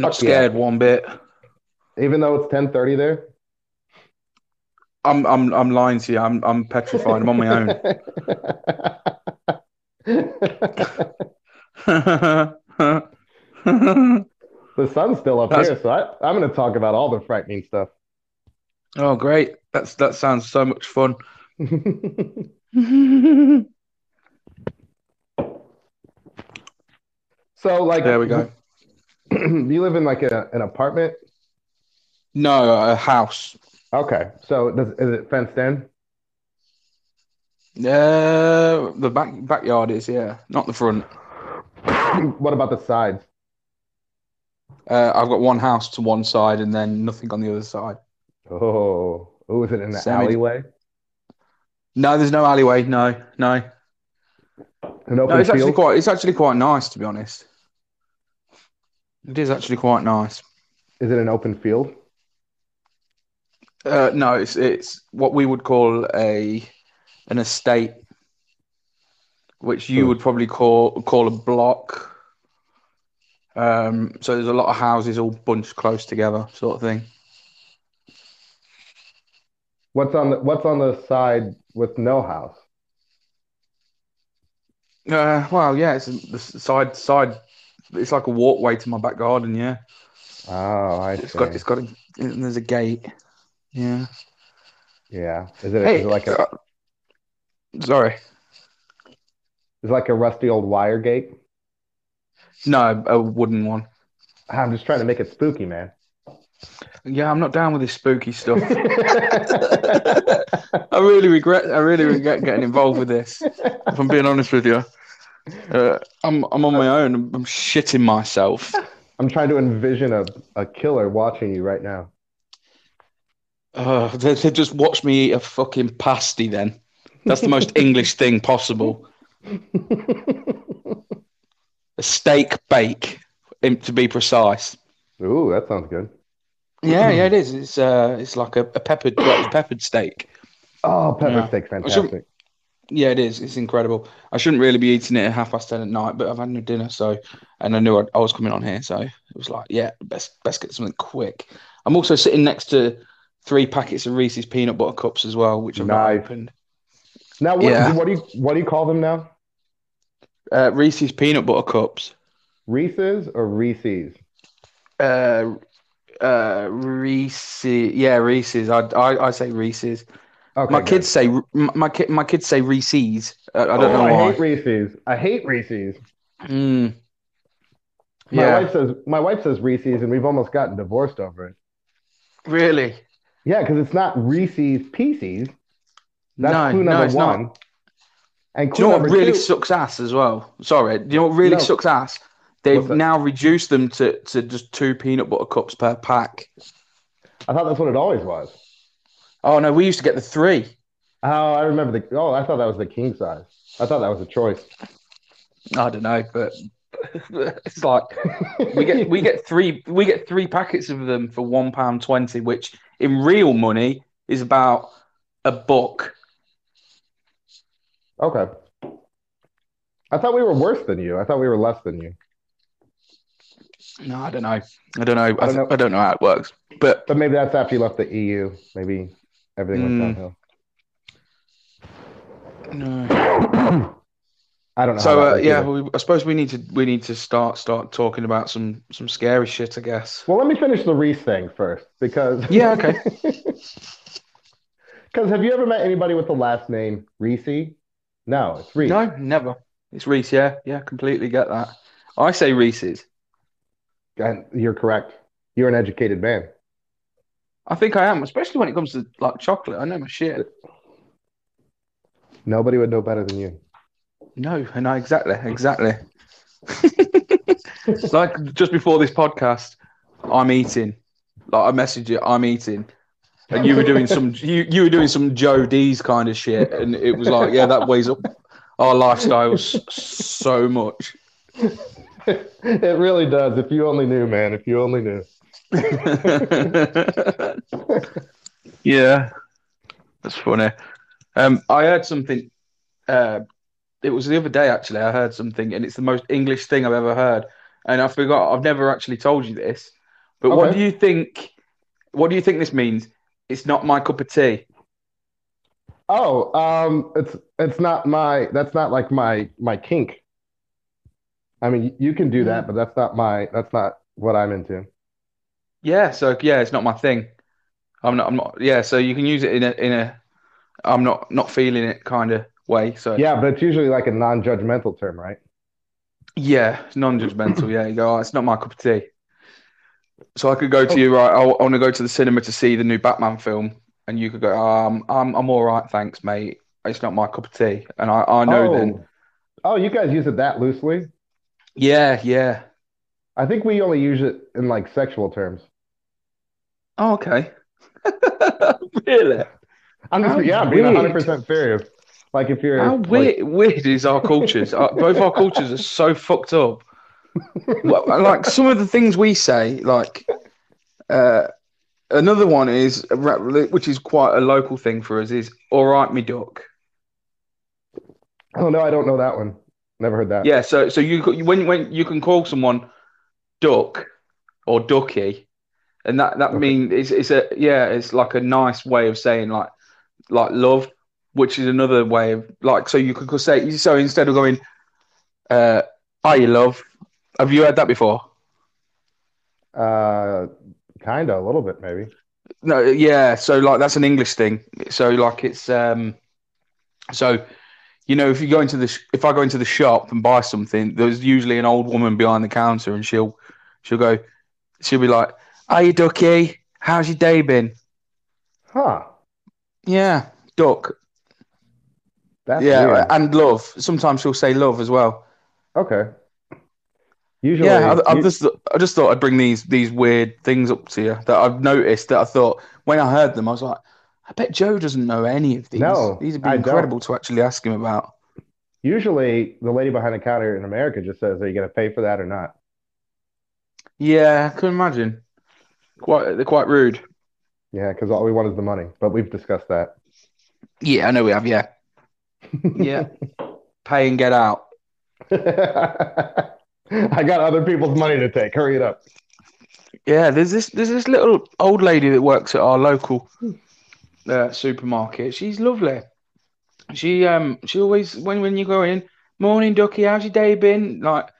Not scared one bit. Even though it's 10:30 there? I'm lying to you. I'm petrified. I'm on my own. The sun's still up here, so I'm going to talk about all the frightening stuff. Oh, great! That sounds so much fun. So, like, there we go. You live in like an apartment? No, a house. Okay, so is it fenced in? The backyard is, yeah, not the front. What about the sides? I've got one house to one side and then nothing on the other side. Oh, is it in the alleyway? No, there's no alleyway. No. No, it's actually quite nice, to be honest. It is actually quite nice. Is it an open field? No, it's what we would call an estate, which you would probably call a block. So there's a lot of houses all bunched close together, sort of thing. What's on the side with no house? Well, yeah, it's the side. It's like a walkway to my back garden. Yeah. Oh, I see. There's a gate. Yeah. Yeah. Is it like a? Sorry. Is it like a rusty old wire gate? No, a wooden one. I'm just trying to make it spooky, man. Yeah, I'm not down with this spooky stuff. I really regret getting involved with this. If I'm being honest with you, I'm on my own. I'm shitting myself. I'm trying to envision a killer watching you right now. They just watch me eat a fucking pasty then. That's the most English thing possible. A steak bake, to be precise. Ooh, that sounds good. Yeah, it is. It's like a peppered steak. Oh, peppered steak, fantastic. Yeah, it is. It's incredible. I shouldn't really be eating it at 10:30 at night, but I've had no dinner, and I knew I was coming on here, so it was like, yeah, best get something quick. I'm also sitting next to 3 packets of Reese's peanut butter cups as well, which I've not opened. Now, what do you call them now? Reese's peanut butter cups. Reese's or Reese's? Reese's. Yeah, Reese's. I say Reese's. Okay, my kids say Reese's. I don't know why. I hate Reese's. Mm. Yeah. My wife says Reese's, and we've almost gotten divorced over it. Really? Yeah, because it's not Reese's Pieces. That's clue number one. Not. And do you know what really sucks ass as well? Sorry, do you know what really sucks ass? They've now reduced them to just 2 peanut butter cups per pack. I thought that's what it always was. Oh, no, we used to get the 3. Oh, I remember I thought that was the king size. I thought that was a choice. I don't know, but it's like we get three packets of them for £1.20, which in real money is about $1. Okay. I thought we were worse than you. I thought we were less than you. No, I don't know. I don't know how it works. But maybe that's after you left the EU. Maybe everything went downhill. No. I don't know. So I suppose we need to start talking about some scary shit, I guess. Well, let me finish the Reese thing first, because yeah, okay. Because have you ever met anybody with the last name Reese? No, it's Reese. No, never. It's Reese. Yeah, completely get that. I say Reese's. And you're correct. You're an educated man. I think I am, especially when it comes to like chocolate. I know my shit. Nobody would know better than you. No, and I exactly. It's like just before this podcast, I'm eating. Like I messaged you, I'm eating, and you were doing some you were doing some Joe D's kind of shit, and it was like, yeah, that weighs up our lifestyles so much. It really does. If you only knew, man. If you only knew. Yeah, that's funny. I heard something. It was the other day, actually. I heard something, and it's the most English thing I've ever heard. and I forgot, I've never actually told you this, but okay. What do you think this means? It's not my cup of tea. Oh, it's not my, that's not like my kink. I mean, you can do that, but that's not what I'm into. Yeah. So yeah, it's not my thing. I'm not. Yeah. So you can use it in a I'm not feeling it kind of way. So yeah, but it's usually like a non-judgmental term, right? Yeah, it's non-judgmental. Yeah, you go, oh, it's not my cup of tea. So I could go to you, right? I want to go to the cinema to see the new Batman film. And you could go, I'm all right, thanks, mate. It's not my cup of tea. And I know then. Oh, you guys use it that loosely? Yeah, yeah. I think we only use it in like sexual terms. Oh, okay. Really? I'm being 100% serious. Like if you're weird is our cultures? Both our cultures are so fucked up. Like some of the things we say, like. Another one is, which is quite a local thing for us, is "all right, me duck." Oh no, I don't know that one. Never heard that. Yeah, so you when you can call someone duck or ducky, and that means it's like a nice way of saying like love, which is another way of like. So you could say, so instead of going, "Are you love?" Have you heard that before? Kind of, a little bit, maybe. No, yeah. So, like, that's an English thing. So, like, it's so, you know, if you go into the if I go into the shop and buy something, there's usually an old woman behind the counter, and she'll be like, "Are you ducky? How's your day been?" Huh? Yeah, duck. That's weird. And love. Sometimes she'll say love as well. Okay. Usually, yeah, I just thought I'd bring these weird things up to you that I've noticed that I thought when I heard them I was like, I bet Joe doesn't know any of these. No, these would be incredible to actually ask him about. Usually, the lady behind the counter in America just says, "Are you going to pay for that or not?" Yeah, I can imagine. They're quite rude. Yeah, because all we want is the money, but we've discussed that. Yeah, I know we have. Yeah, yeah, pay and get out. I got other people's money to take. Hurry it up. Yeah, there's this little old lady that works at our local supermarket. She's lovely. She always when you go in, "Morning, ducky. How's your day been?" Like,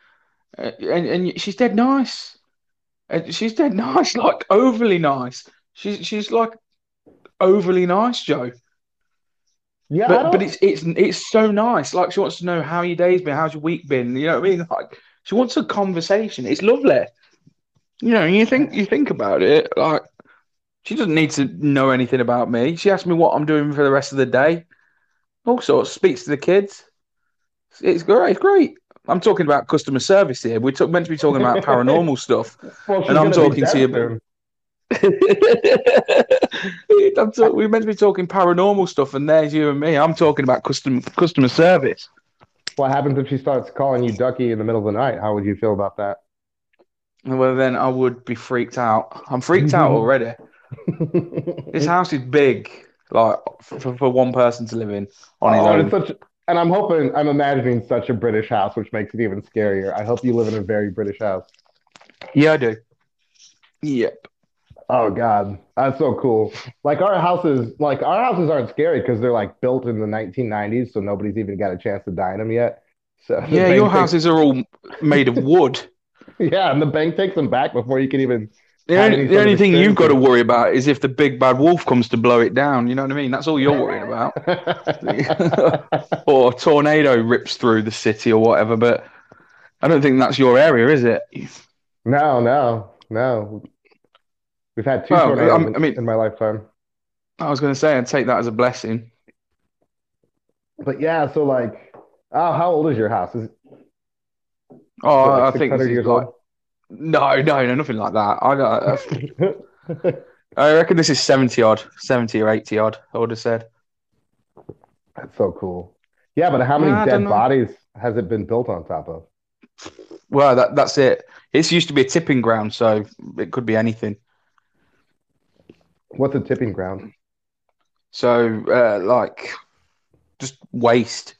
and she's dead nice. And she's dead nice, like overly nice. She's like overly nice, Joe. Yeah, but it's so nice. Like she wants to know how your day's been, how's your week been. You know what I mean? Like. She wants a conversation. It's lovely. You know, you think about it, like she doesn't need to know anything about me. She asks me what I'm doing for the rest of the day. Also, speaks to the kids. It's great. It's great. I'm talking about customer service here. We're meant to be talking about paranormal stuff. Well, and I'm talking to you about... We're meant to be talking paranormal stuff, and there's you and me. I'm talking about customer service. What happens if she starts calling you ducky in the middle of the night? How would you feel about that? Well, then I would be freaked out. I'm freaked out already. This house is big, like for one person to live in on his own. And I'm imagining such a British house, which makes it even scarier. I hope you live in a very British house. Yeah, I do. Yep. Oh God, that's so cool. Like our houses aren't scary because they're like built in the 1990s, so nobody's even got a chance to die in them yet. So yeah, your houses are all made of wood. Yeah, and the bank takes them back before you can even. The only thing you've got to worry about is if the big bad wolf comes to blow it down. You know what I mean? That's all you're worrying about. Or a tornado rips through the city or whatever. But I don't think that's your area, is it? No. We've had two tornadoes in my lifetime. I was going to say, I'd take that as a blessing. But yeah, so like, how old is your house? I think it's years old. No, nothing like that. I reckon this is 70 or 80 odd. I would have said. That's so cool. Yeah, but how many dead bodies has it been built on top of? Well, that's it. It's used to be a tipping ground, so it could be anything. What's a tipping ground? So, like, just waste.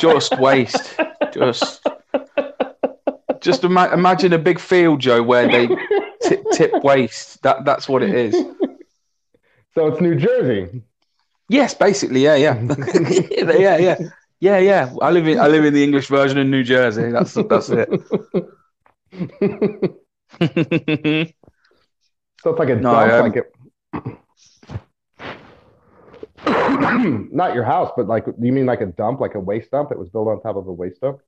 Just waste. Just Just imagine a big field, Joe, where they tip waste. That's what it is. So it's New Jersey. Yes, basically, yeah. Yeah. I live in the English version of New Jersey. That's it. So it's like a dump, not your house, but like, you mean like a dump, like a waste dump? It was built on top of a waste dump.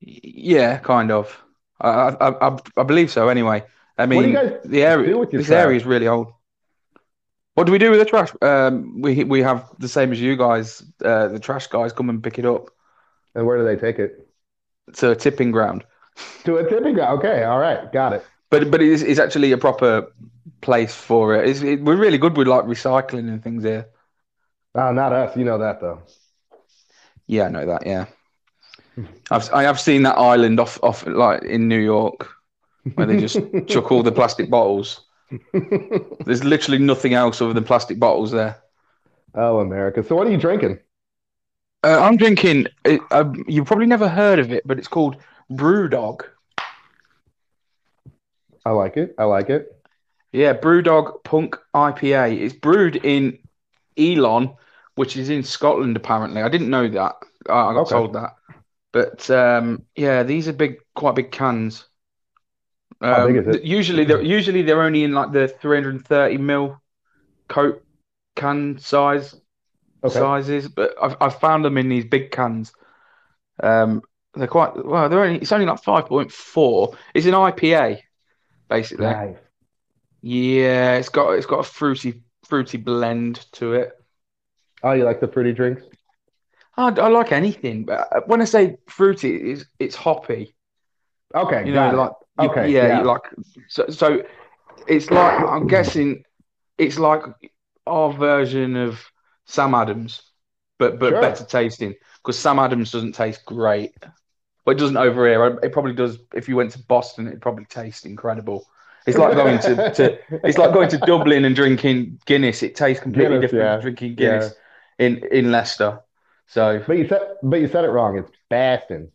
Yeah, kind of. I believe so. Anyway, I mean, what do you guys do with your trash? This area is really old. What do we do with the trash? We have the same as you guys. The trash guys come and pick it up. And where do they take it? To a tipping ground. To a tipping ground. Okay, all right, got it. But it's actually a proper place for it. We're really good with like recycling and things here. Oh, not us. You know that though. Yeah, I know that. Yeah. I have seen that island off like in New York where they just chuck all the plastic bottles. There's literally nothing else other than plastic bottles there. Oh, America! So what are you drinking? I'm drinking. You've probably never heard of it, but it's called Brewdog. I like it. Yeah, Brewdog Punk IPA. It's brewed in Elon, which is in Scotland. Apparently, I didn't know that. I got told that. But yeah, these are quite big cans. How big is it? Usually they're only in like the 330 mil Coke can sizes, but I've found them in these big cans. They're quite well. It's only like 5.4. It's an IPA, basically. Nice. Yeah, it's got a fruity blend to it. Oh, you like the fruity drinks? I like anything, but when I say fruity, it's hoppy. Okay, so it's like, I'm guessing it's like our version of Sam Adams, but sure, better tasting, because Sam Adams doesn't taste great, but it doesn't over here. It probably does. If you went to Boston, it'd probably taste incredible. It's like going to Dublin and drinking Guinness. It tastes completely different than drinking Guinness in Leicester. So, but you said it wrong. It's Bastin.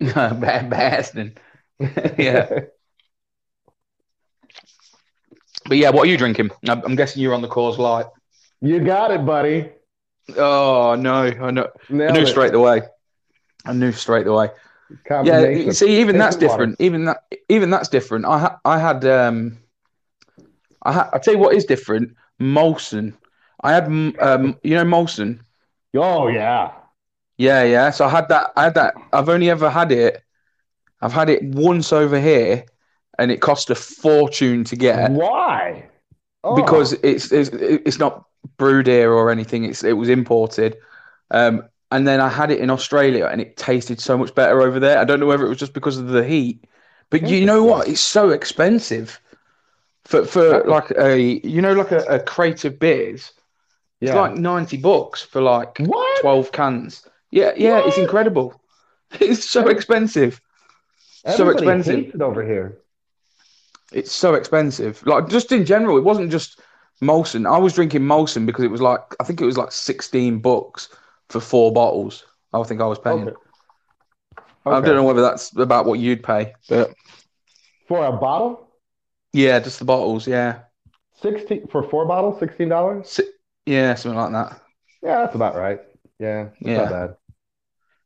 Bastin. Yeah. But yeah, what are you drinking? I'm guessing you're on the Coors Light. You got it, buddy. Oh no, I knew straight away. Yeah, you see, even that's different. Even that's different. I tell you what is different. Molson. I had you know Molson. Oh yeah. So I had that. I've only ever had it. I've had it once over here, and it cost a fortune to get. Why? Oh. Because it's not brewed here or anything. It was imported, and then I had it in Australia, and it tasted so much better over there. I don't know whether it was just because of the heat, but you know what? It's so expensive for like a crate of beers. It's like $90 for like 12 cans. Yeah, what? It's incredible. It's so expensive. Everybody hates it over here. It's so expensive. Like just in general, it wasn't just Molson. I was drinking Molson because it was like, I think it was like $16 for 4 bottles. I think I was paying. Okay. I don't know whether that's about what you'd pay, but for a bottle. Yeah, just the bottles. Yeah, 16 for 4 bottles, $16. Yeah, something like that. Yeah, that's about right. Yeah, that's not bad.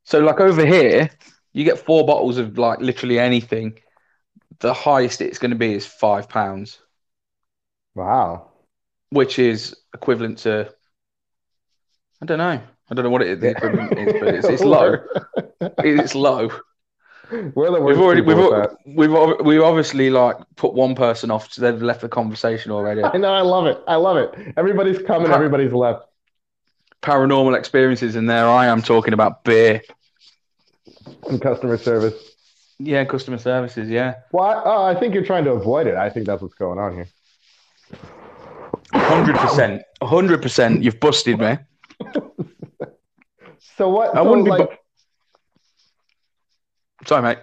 So, like over here, you get 4 bottles of like literally anything. The highest it's going to be is £5. Wow, which is equivalent to I don't know what it is, but it's low. It's low. We've obviously like put one person off, so they've left the conversation already. I know, I love it. Everybody's coming, everybody's left. Paranormal experiences, and there I am talking about beer. And customer service. Yeah, customer services, yeah. Well, I think you're trying to avoid it. I think that's what's going on here. 100%. 100%. You've busted me. So what? I wouldn't be... Sorry, mate.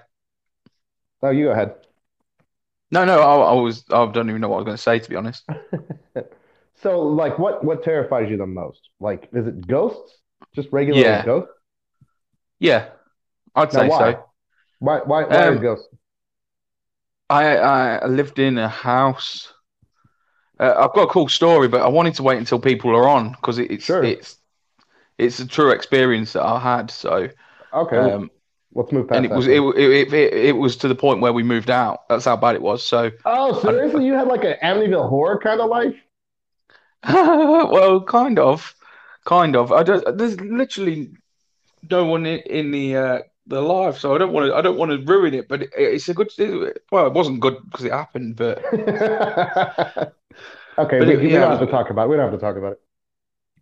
No, you go ahead. No, I don't even know what I was going to say, to be honest. So, like, what terrifies you the most? Like, is it ghosts? Just regular ghosts? Yeah, I'd say so. Why is ghosts? I lived in a house. I've got a cool story, but I wanted to wait until people are on because it's a true experience that I had. So okay, let's move past. And it was to the point where we moved out. That's how bad it was. So seriously, you had like an Amityville Horror kind of life. Well, kind of. There's literally no one in the live, so I don't want to ruin it. But it's a good. Well, it wasn't good because it happened, but okay. But we don't have to talk about it. We don't have to talk about it.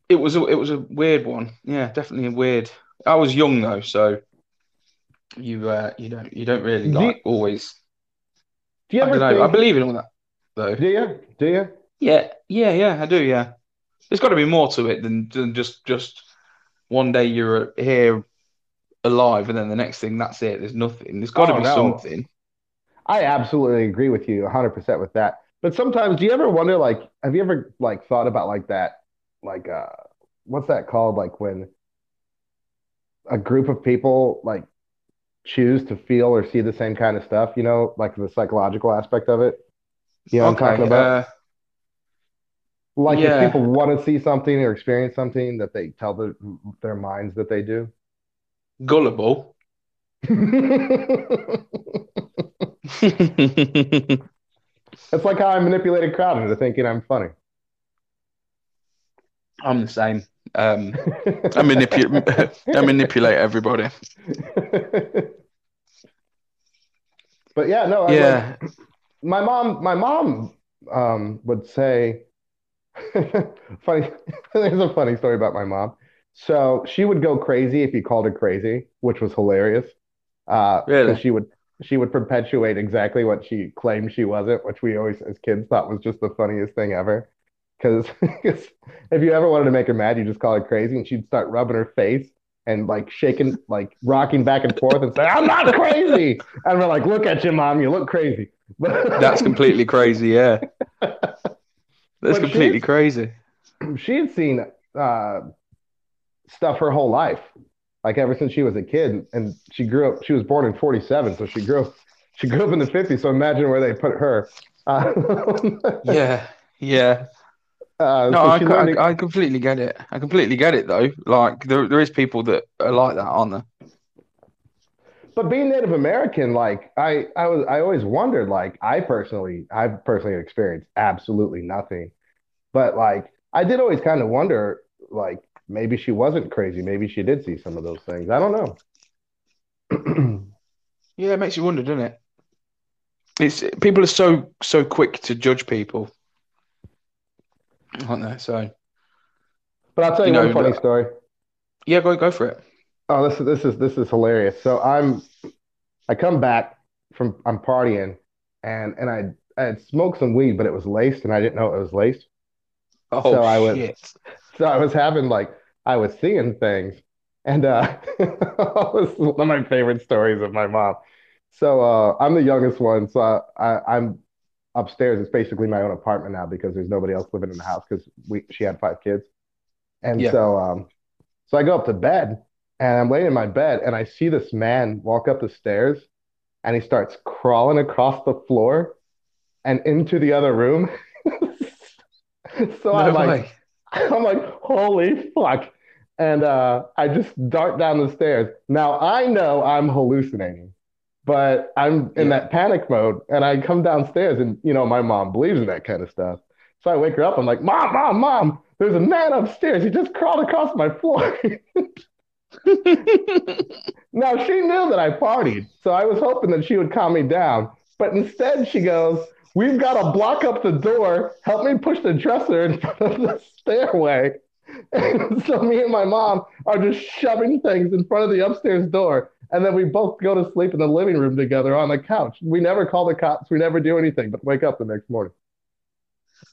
It was a weird one. Yeah, definitely a weird. I was young though, so you don't really like always. Do you ever? I don't know. I believe in all that though. Do you? Yeah, I do. Yeah, there's got to be more to it than just one day you're here alive and then the next thing that's it. There's nothing. There's got to be something. I absolutely agree with you 100% with that. But sometimes, do you ever wonder? Like, have you ever like thought about like that? Like, what's that called? Like when a group of people like choose to feel or see the same kind of stuff. You know, like the psychological aspect of it. You know what I'm talking about. Like if people want to see something or experience something, that they tell their minds that they do. Gullible. It's like how I manipulate a crowd into thinking I'm funny. I'm the same. I manipulate everybody. But yeah, no. Yeah. Like, my mom would say. Funny. There's a funny story about my mom. So she would go crazy if you called her crazy, which was hilarious. Really? She would perpetuate exactly what she claimed she wasn't, which we always as kids thought was just the funniest thing ever. Because if you ever wanted to make her mad, you just call her crazy, and she'd start rubbing her face and like shaking, like rocking back and forth, and say, "I'm not crazy." And we're like, "Look at you, Mom. You look crazy." That's completely crazy. Yeah. That's but completely crazy. She had seen stuff her whole life, like ever since she was a kid. And she grew up. She was born in 1947, so she grew up in the 1950s. So imagine where they put her. Yeah. I completely get it. I completely get it though. Like there is people that are like that, aren't there? But being Native American, like I always wondered, like I've personally experienced absolutely nothing. But like I did always kind of wonder, like maybe she wasn't crazy, maybe she did see some of those things. I don't know. Yeah, it makes you wonder, doesn't it? It's people are so quick to judge people, aren't they? So, but I'll tell you one funny story. Yeah, go for it. Oh, this is hilarious. So I come back from I'm partying and I had smoked some weed, but it was laced and I didn't know it was laced. Oh, so I was having like I was seeing things and this is one of my favorite stories of my mom. So I'm the youngest one, so I'm upstairs. It's basically my own apartment now because there's nobody else living in the house because she had 5 kids, and so I go up to bed. And I'm laying in my bed, and I see this man walk up the stairs, and he starts crawling across the floor and into the other room. I'm like, holy fuck! And I just dart down the stairs. Now I know I'm hallucinating, but I'm in that panic mode, and I come downstairs, and you know my mom believes in that kind of stuff. So I wake her up. I'm like, Mom, there's a man upstairs. He just crawled across my floor. Now she knew that I partied, so I was hoping that she would calm me down. But instead, she goes, "We've got to block up the door. Help me push the dresser in front of the stairway." And so me and my mom are just shoving things in front of the upstairs door, and then we both go to sleep in the living room together on the couch. We never call the cops. We never do anything, but wake up the next morning.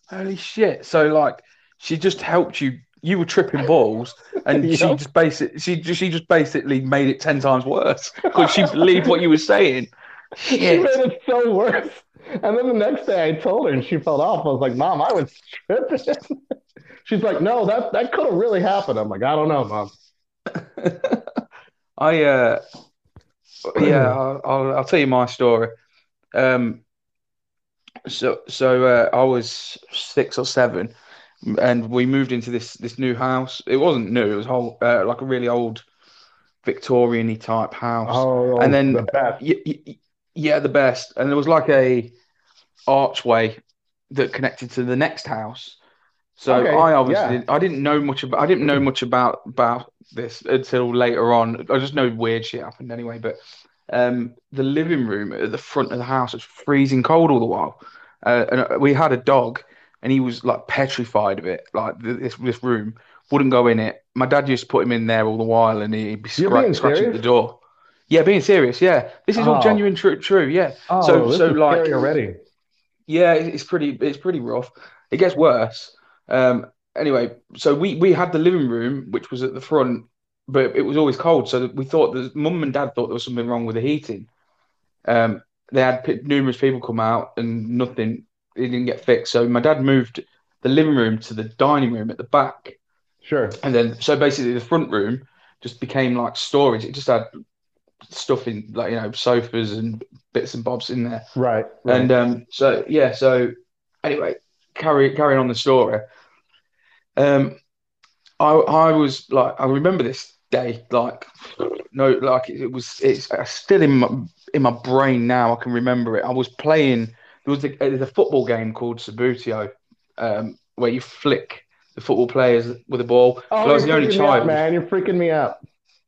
Holy shit! So like, she just helped you. You were tripping balls, and she just basically made it 10 times worse because she believed what you were saying. Shit. She made it so worse. And then the next day, I told her, and she fell off. I was like, "Mom, I was tripping." She's like, "No, that could have really happened." I'm like, "I don't know, Mom." I'll tell you my story. So I was 6 or 7, and we moved into this new house. It wasn't new; it was whole like a really old Victorian-y type house. Oh, and then the best. Yeah, the best. And there was like a archway that connected to the next house. So okay, I obviously I didn't know much about this until later on. I just know weird shit happened anyway. But the living room at the front of the house was freezing cold all the while, and we had a dog, and he was like petrified of it. Like this room wouldn't go in it. My dad used to put him in there all the while, and he'd be scratching at the door. Yeah, being serious. Yeah, this is all genuine, true. Yeah. Oh, so like already. Yeah, it's pretty rough. It gets worse. Anyway, so we had the living room, which was at the front, but it was always cold. So we thought that mum and dad thought there was something wrong with the heating. They had numerous people come out and nothing. It didn't get fixed. So my dad moved the living room to the dining room at the back. Sure. And then, so basically the front room just became like storage. It just had stuff in, like, sofas and bits and bobs in there. Right. And so anyway, carrying on the story. I was like, I remember this day, like, it's still in my brain now. I can remember it. I was playing, there was a football game called Sabutio, where you flick the football players with a ball. Oh, I was the only child. Man, you're freaking me out.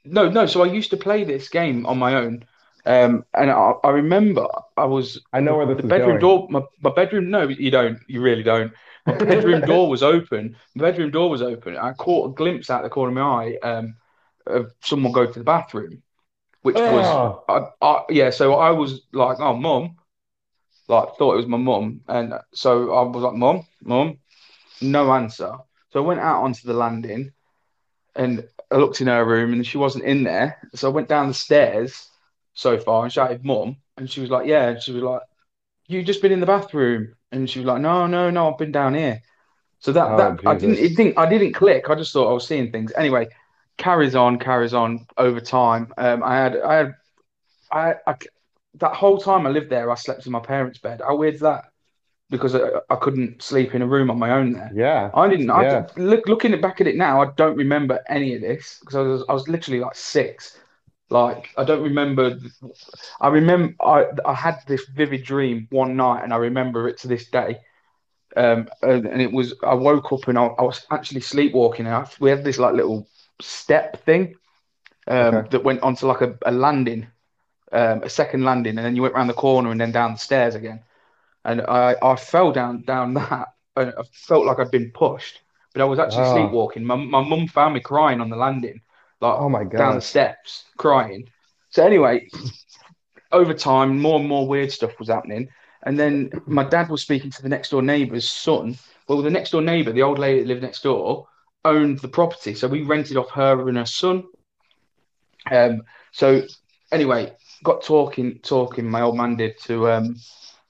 No. So I used to play this game on my own. And I remember I know where the bedroom door, my bedroom. No, you don't. You really don't. My bedroom door was open. I caught a glimpse out of the corner of my eye of someone go to the bathroom, which was yeah. So I was like, oh, mum, like thought it was my mum, and so I was like, mum, no answer. So I went out onto the landing, and I looked in her room, and she wasn't in there. So I went down the stairs. So far, and shouted mum, and she was like, yeah, and she was like, you just been in the bathroom, and she was like, no, I've been down here. So that I didn't click. I just thought I was seeing things. Anyway, carries on over time. I that whole time I lived there, I slept in my parents' bed. How weird's that? Because I couldn't sleep in a room on my own there. Yeah, I didn't. Looking back at it now, I don't remember any of this because I was literally like 6. Like, I don't remember. I had this vivid dream one night, and I remember it to this day. And it was, I woke up and I was actually sleepwalking. And we had this like little step thing that went onto like a landing, a second landing, and then you went around the corner and then down the stairs again. And I fell down that, and I felt like I'd been pushed, but I was actually sleepwalking. My mum found me crying on the landing. Like, oh my God, down the steps crying. So anyway, over time, more and more weird stuff was happening. And then my dad was speaking to the next door neighbour's son. Well, the next door neighbour, the old lady that lived next door, owned the property. So we rented off her and her son. So anyway, got talking, my old man did, to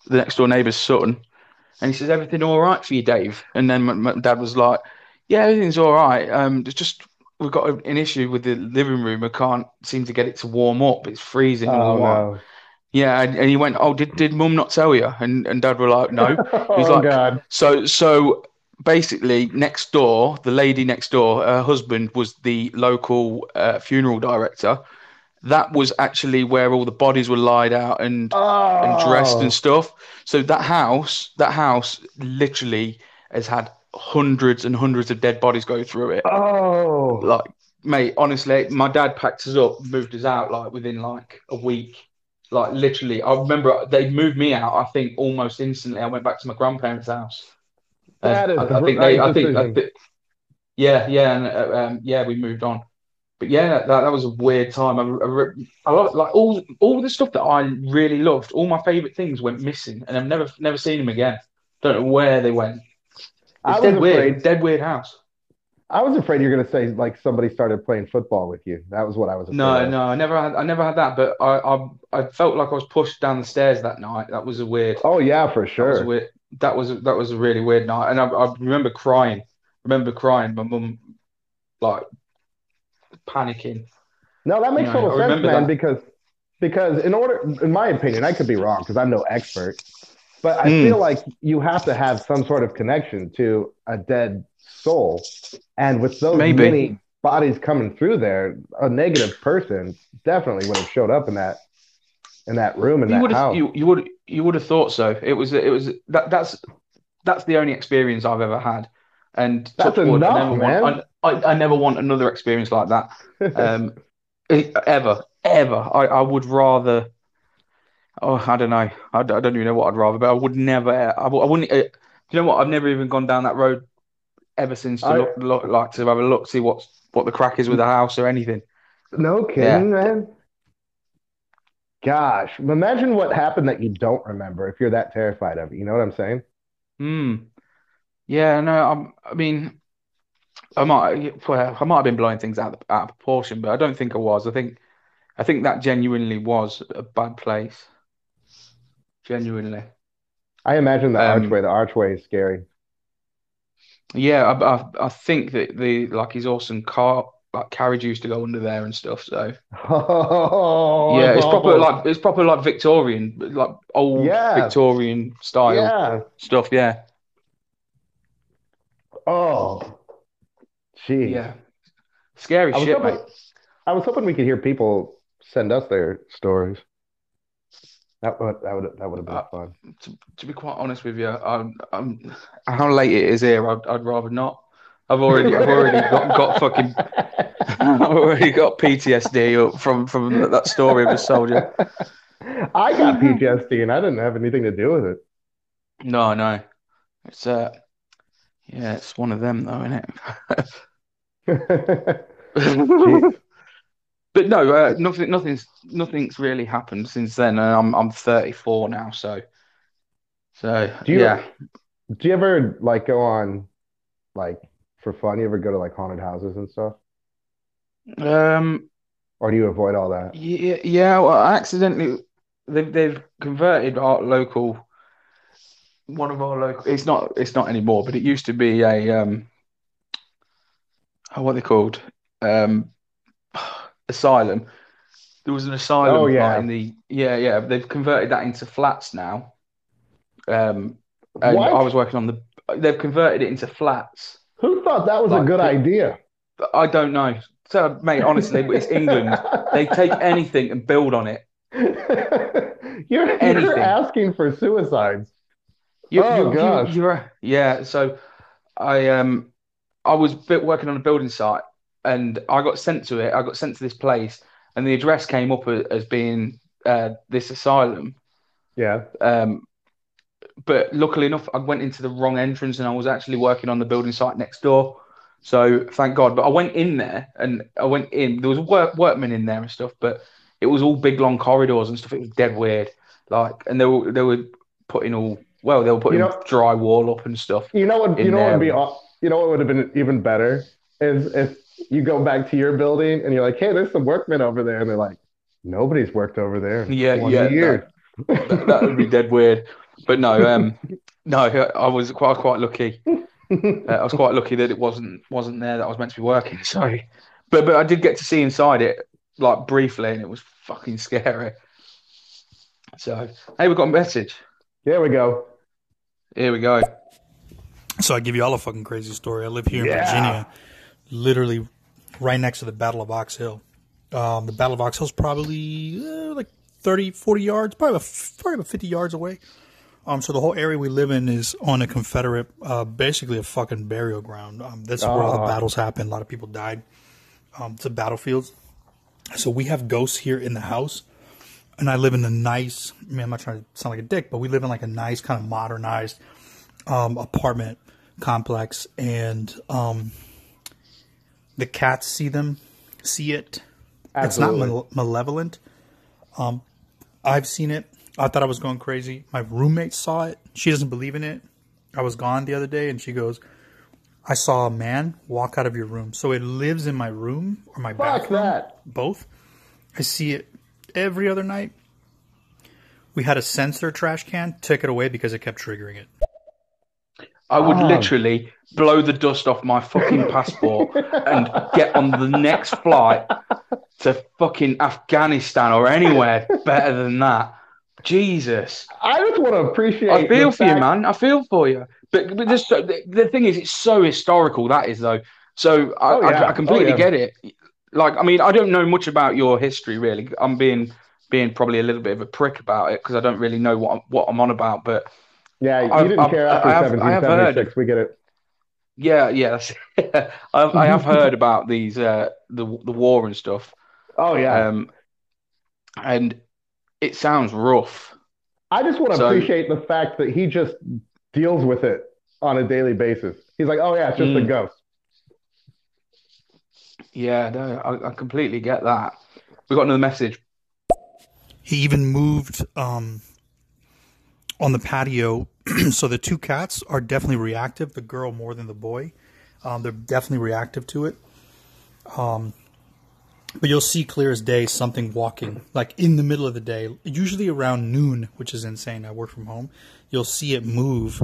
the next door neighbour's son. And he says, everything all right for you, Dave? And then my dad was like, yeah, everything's all right. We've got an issue with the living room. I can't seem to get it to warm up. It's freezing. Oh, no. Yeah, and he went, oh, did mum not tell you? And dad were like, no. He's like, God. So basically next door, the lady next door, her husband was the local funeral director. That was actually where all the bodies were lied out and dressed and stuff. So that house literally has had hundreds and hundreds of dead bodies go through it. Oh, like, mate, honestly, my dad packed us up, moved us out like within like a week. Like, literally, I remember they moved me out. I think almost instantly, I went back to my grandparents' house. That is I think we moved on. But yeah, that was a weird time. I like all the stuff that I really loved. All my favorite things went missing, and I've never seen them again. Don't know where they went. It's dead weird house. I was afraid you were going to say like somebody started playing football with you. That was what I was afraid of. No, I never had that. But I felt like I was pushed down the stairs that night. That was a weird. Oh yeah, for sure. That was a really weird night, and I remember crying. My mum like panicking. No, that makes total sense, man. Because in my opinion, I could be wrong because I'm no expert. But I feel like you have to have some sort of connection to a dead soul. And with so many bodies coming through there, a negative person definitely would have showed up in that room, in that house. You would have thought so. That's the only experience I've ever had. And that's enough, man. I never want another experience like that. Ever. I would rather... Oh, I don't know. I don't even know what I'd rather, but I would never... I wouldn't... Do you know what? I've never even gone down that road ever since to have a look, see what the crack is with the house or anything. No kidding, man. Gosh. Imagine what happened that you don't remember if you're that terrified of it. You know what I'm saying? Yeah, no, I might have been blowing things out of proportion, but I don't think I was. I think that genuinely was a bad place. Genuinely. I imagine the archway. The archway is scary. Yeah, I think that his awesome car carriage used to go under there and stuff. So yeah, it's proper Victorian, old Victorian style stuff. Yeah. Oh, geez. Yeah. Scary shit, mate. I was hoping we could hear people send us their stories. That would have been fun. To be quite honest with you, how late it is here, I'd rather not. I've already got PTSD from that story of a soldier. I got PTSD and I didn't have anything to do with it. No. It's yeah, it's one of them though, isn't it? But no, nothing's really happened since then. I'm 34 now, so do you ever go on for fun? You ever go to haunted houses and stuff? Or do you avoid all that? Yeah. Well, I accidentally they've converted our local one of our local. It's not anymore, but it used to be a what are they called? Asylum. There was an asylum. Oh, yeah. They've converted that into flats now. And what? I was working on they've converted it into flats. Who thought that was a good idea? I don't know. So, mate, honestly, but it's England. They take anything and build on it. You're asking for suicides. Gosh. Yeah. So I was working on a building site. And I got sent to this place, and the address came up as being this asylum. Yeah. But luckily enough, I went into the wrong entrance, and I was actually working on the building site next door. So thank God. But I went in there, and there was workmen in there and stuff, but it was all big long corridors and stuff. It was dead weird. And they were putting drywall up and stuff. You know what would have been even better is if you go back to your building and you're like, hey, there's some workmen over there. And they're like, nobody's worked over there. That would be dead weird. But no, no, I was quite lucky. I was quite lucky that it wasn't there that I was meant to be working. So, but I did get to see inside it briefly, and it was fucking scary. So, hey, we've got a message. Here we go. Here we go. So I give you all a fucking crazy story. I live here in Virginia. Literally right next to the Battle of Ox Hill. The Battle of Ox Hill is probably 30-40 yards, probably about 50 yards away. So the whole area we live in is on a Confederate, basically a fucking burial ground. That's where all the battles happened. A lot of people died. It's a battlefield. So we have ghosts here in the house. And I live in a nice, I'm not trying to sound like a dick, but we live in a nice kind of modernized apartment complex. And the cats see it. Absolutely. It's not malevolent. I've seen it. I thought I was going crazy. My roommate saw it. She doesn't believe in it. I was gone the other day, and she goes, I saw a man walk out of your room. So it lives in my room or my bathroom. Both. I see it every other night. We had a sensor trash can. Took it away because it kept triggering it. I would literally blow the dust off my fucking passport and get on the next flight to fucking Afghanistan or anywhere better than that. Jesus. I just want to appreciate. I feel for you, man. I feel for you. But this, the thing is, it's so historical. That is though. So I completely get it. Like, I mean, I don't know much about your history, really. I'm being probably a little bit of a prick about it because I don't really know what I'm on about. But yeah, you didn't care after 1776. We get it. Yeah, yes. I have heard about these the war and stuff. Oh yeah. And it sounds rough. I just want to appreciate the fact that he just deals with it on a daily basis. He's like, oh yeah, it's just a ghost. Yeah, no, I completely get that. We got another message. He even moved on the patio. So the two cats are definitely reactive, the girl more than the boy. They're definitely reactive to it. But you'll see clear as day something walking, like in the middle of the day, usually around noon, which is insane. I work from home. You'll see it move.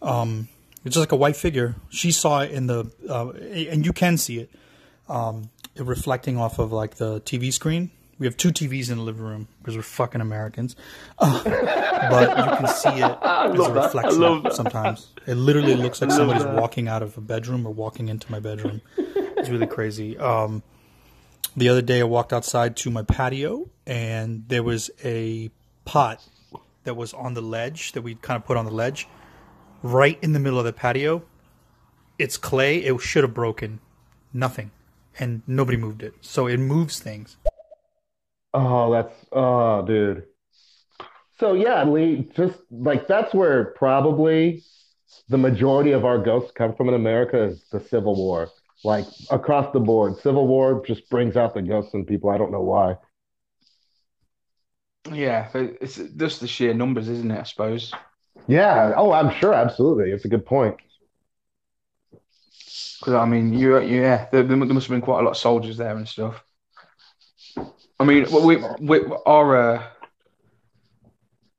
It's just like a white figure. She saw it in the and you can see it. It reflecting off of like the TV screen. We have two TVs in the living room because we're fucking Americans. But you can see it as a reflection sometimes. It literally looks like somebody's walking out of a bedroom or walking into my bedroom. It's really crazy. The other day I walked outside to my patio and there was a pot that was on the ledge that we kind of put on the ledge right in the middle of the patio. It's clay. It should have broken. Nothing. And nobody moved it. So it moves things. Oh, that's... Oh, dude. So, yeah, Lee, just, like, that's where probably the majority of our ghosts come from in America is the Civil War. Like, across the board. Civil War just brings out the ghosts in people. I don't know why. Yeah, it's just the sheer numbers, isn't it, I suppose? Yeah. Oh, I'm sure. Absolutely. It's a good point. Because, I mean, yeah, there must have been quite a lot of soldiers there and stuff. I mean,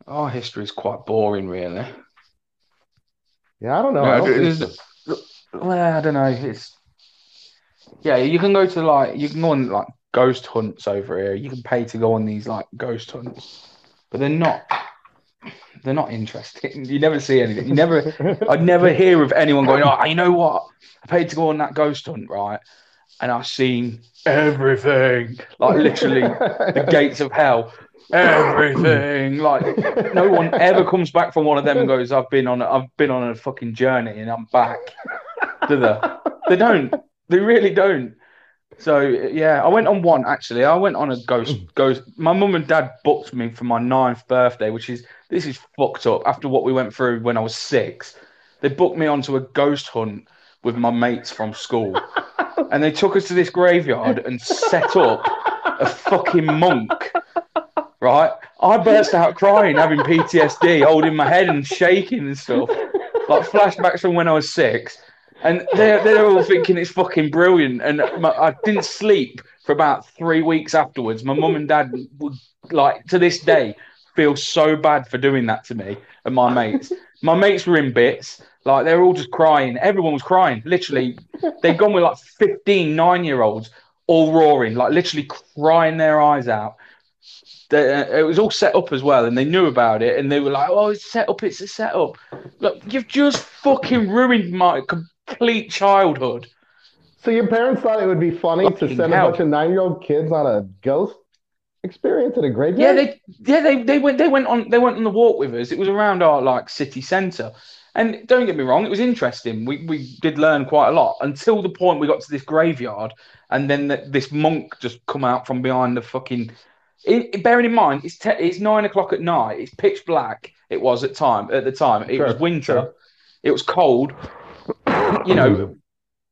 our history is quite boring, really. Yeah, I don't know. I don't know. It's you can go to like ghost hunts over here. You can pay to go on these like ghost hunts, but they're not interesting. You never see anything. I'd never hear of anyone going, oh, you know what? I paid to go on that ghost hunt, right? And I've seen everything, like literally the gates of hell, everything. Like no one ever comes back from one of them and goes, I've been on a fucking journey and I'm back. Do they? They don't. They really don't. So yeah, I went on one actually. I went on a ghost. My mum and dad booked me for my 9th birthday, this is fucked up. After what we went through when I was 6, they booked me onto a ghost hunt with my mates from school. And they took us to this graveyard and set up a fucking monk, right? I burst out crying, having PTSD, holding my head and shaking and stuff. Like flashbacks from when I was 6. And they're all thinking it's fucking brilliant. And I didn't sleep for about 3 weeks afterwards. My mum and dad would, like, to this day, feel so bad for doing that to me and my mates. My mates were in bits. Like, they're all just crying. Everyone was crying. Literally, they'd gone with, like, 15 9-year-olds all roaring, like, literally crying their eyes out. It was all set up as well, and they knew about it, and they were like, oh, it's set up, it's a set up. Look, you've just fucking ruined my complete childhood. So your parents thought it would be funny to send a bunch of 9-year-old kids on a ghost experience at a graveyard? Yeah, they went on the walk with us. It was around our, like, city centre. And don't get me wrong, it was interesting. We did learn quite a lot until the point we got to this graveyard, and then this monk just come out from behind the fucking. Bearing in mind, it's 9:00 at night. It's pitch black. It was at the time. It was winter. Sure. It was cold. You know,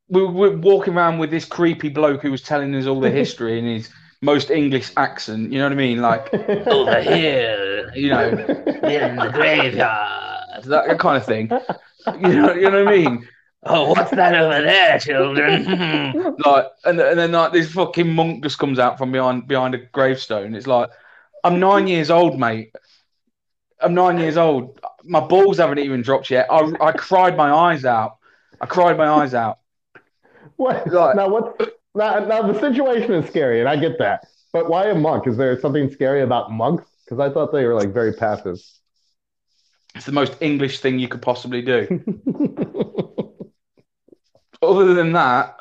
we were walking around with this creepy bloke who was telling us all the history in his most English accent. You know what I mean? Like over here, you know, in the graveyard. That kind of thing, you know what I mean? Oh, what's that over there, children? Like, and then like this fucking monk just comes out from behind a gravestone. It's like, I'm 9 years old, mate. I'm 9 years old. My balls haven't even dropped yet. I cried my eyes out. What? Like, now the situation is scary, and I get that. But why a monk? Is there something scary about monks? Because I thought they were like very passive. It's the most English thing you could possibly do. Other than that,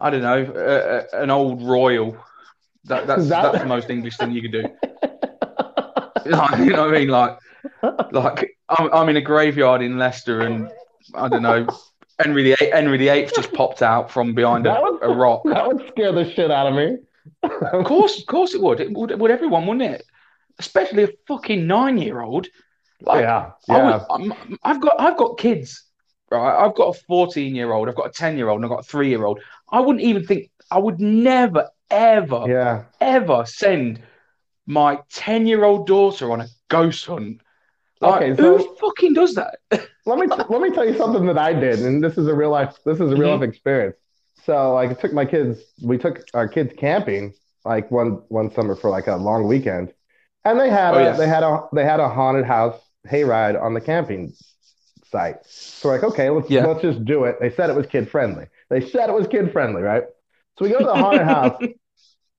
I don't know, an old royal. That's the most English thing you could do. Like, you know what I mean? Like I'm in a graveyard in Leicester, and I don't know, Henry VIII just popped out from behind a rock. That would scare the shit out of me. Of course, it would. It would everyone, wouldn't it? Especially a fucking 9-year-old. Like, yeah. I've got kids. Right, I've got a 14-year-old, I've got a 10-year-old, and I've got a 3-year-old. I would never, ever, ever send my 10-year-old daughter on a ghost hunt. Like, okay, so who fucking does that? let me tell you something that I did, and this is a real life experience. So, like, we took our kids camping, like one summer for like a long weekend, and they had a haunted house hayride on the camping site. So we're like, okay, let's just do it. They said it was kid friendly. Right? So we go to the haunted house,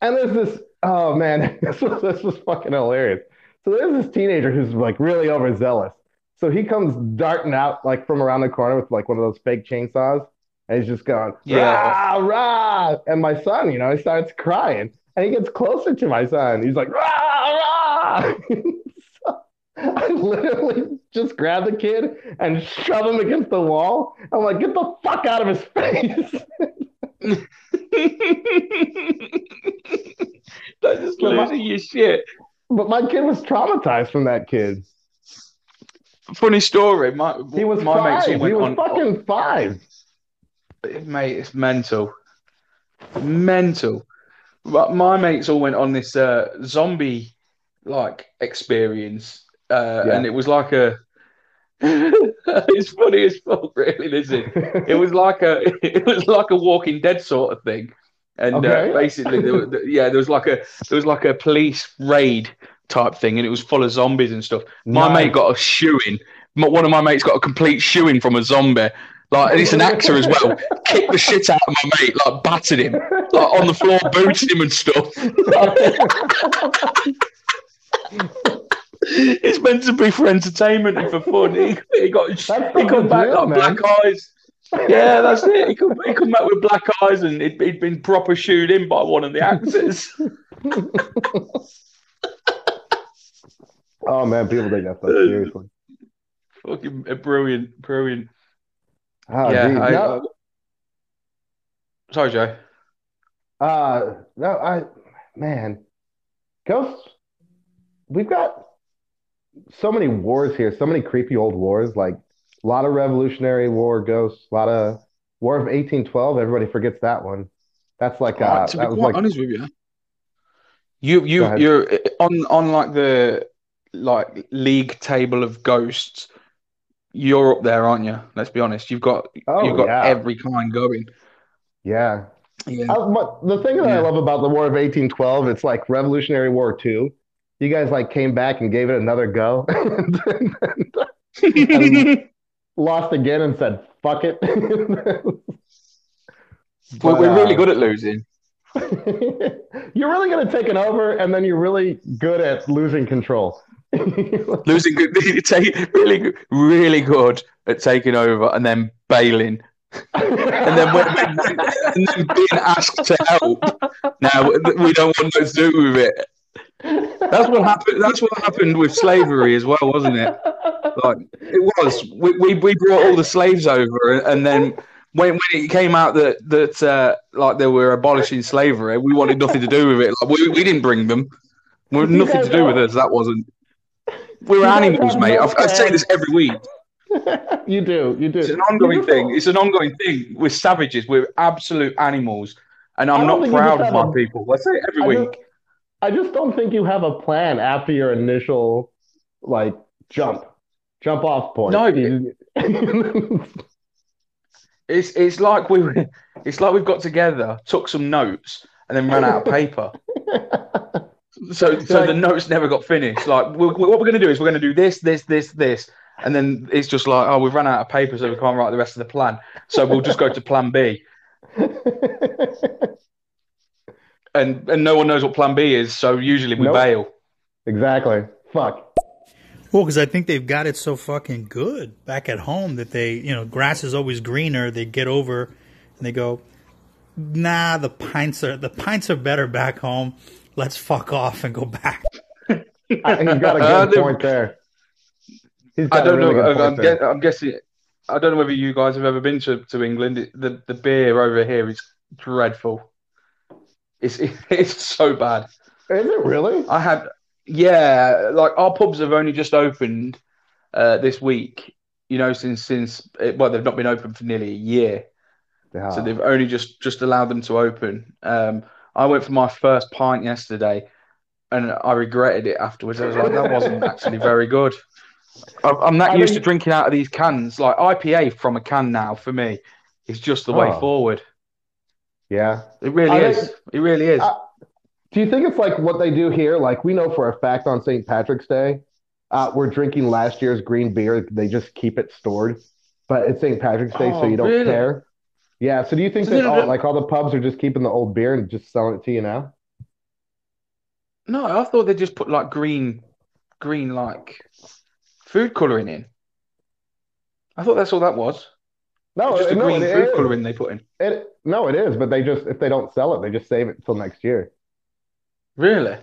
and there's this. Oh man, this was fucking hilarious. So there's this teenager who's like really overzealous. So he comes darting out like from around the corner with like one of those fake chainsaws, and he's just going rah rah. And my son, you know, he starts crying, and he gets closer to my son. He's like rah rah. I literally just grabbed the kid and shove him against the wall. I'm like, get the fuck out of his face. That's just losing your shit. But my kid was traumatized from that kid. Funny story. He was fucking 5. Mate, it's mental. Mental. But my mates all went on this zombie like experience. And it was like a it's funny as fuck, really, listen. It was like a Walking Dead sort of thing. And basically there was like a police raid type thing, and it was full of zombies and stuff. My mate got a shoeing. One of my mates got a complete shoeing from a zombie. Like, and he's an actor as well. Kicked the shit out of my mate, like battered him, like on the floor, booted him and stuff. It's meant to be for entertainment and for fun. He come back with black eyes. Yeah, that's it. He come back with black eyes, and he'd been proper shooed in by one of the actors. Oh man, people take that stuff seriously. Fucking brilliant. Oh, yeah. Sorry, Joe. Ghosts. We've got so many wars here, so many creepy old wars, like a lot of Revolutionary War ghosts, a lot of War of 1812. Everybody forgets that one. That's like honest with you. You're on like the league table of ghosts. You're up there, aren't you? Let's be honest. You've got every kind going. Yeah. Yeah. The thing that I love about the War of 1812, it's like Revolutionary War II. You guys like came back and gave it another go, and lost again, and said "fuck it." But we're really good at losing. You're really good at taking over, and then you're really good at losing control. Really good at taking over, and then bailing. and then being asked to help. Now we don't want to do with it. That's what happened with slavery as well, wasn't it? Like, it was. We brought all the slaves over, and then when it came out that they were abolishing slavery, we wanted nothing to do with it. Like, we didn't bring them. We had nothing to do with us. That wasn't. We were animals, mate. I say this every week. You do. It's an ongoing thing. We're savages. We're absolute animals, and I'm not proud of my people. I say it every week. I just don't think you have a plan after your initial, like, jump off point. No, it's like we've got together, took some notes, and then ran out of paper. So like, the notes never got finished. Like, what we're going to do is we're going to do this, and then it's just like, oh, we've run out of paper, so we can't write the rest of the plan. So we'll just go to plan B. And no one knows what plan B is, so usually we bail. Exactly. Fuck. Well, because I think they've got it so fucking good back at home that they, you know, grass is always greener. They get over and they go, nah, the pints are better back home. Let's fuck off and go back. I think he's got a good point there. I'm guessing. I don't know whether you guys have ever been to England. The beer over here is dreadful. It's so bad. Is it really? I have. Yeah, like our pubs have only just opened this week. You know, since they've not been open for nearly a year. Yeah. So they've only just allowed them to open. I went for my first pint yesterday, and I regretted it afterwards. I was like, that wasn't actually very good. I'm not used to drinking out of these cans. Like IPA from a can now, for me, is just the way forward. Yeah, it really is. It really is. Do you think it's like what they do here? Like we know for a fact on St. Patrick's Day, we're drinking last year's green beer. They just keep it stored, but it's St. Patrick's Day, so you don't care. Yeah. So do you think that all the pubs are just keeping the old beer and just selling it to you now? No, I thought they just put like green like food coloring in. I thought that's all that was. No, just green food coloring they put in. It is, but they just if they don't sell it, they just save it until next year. Really?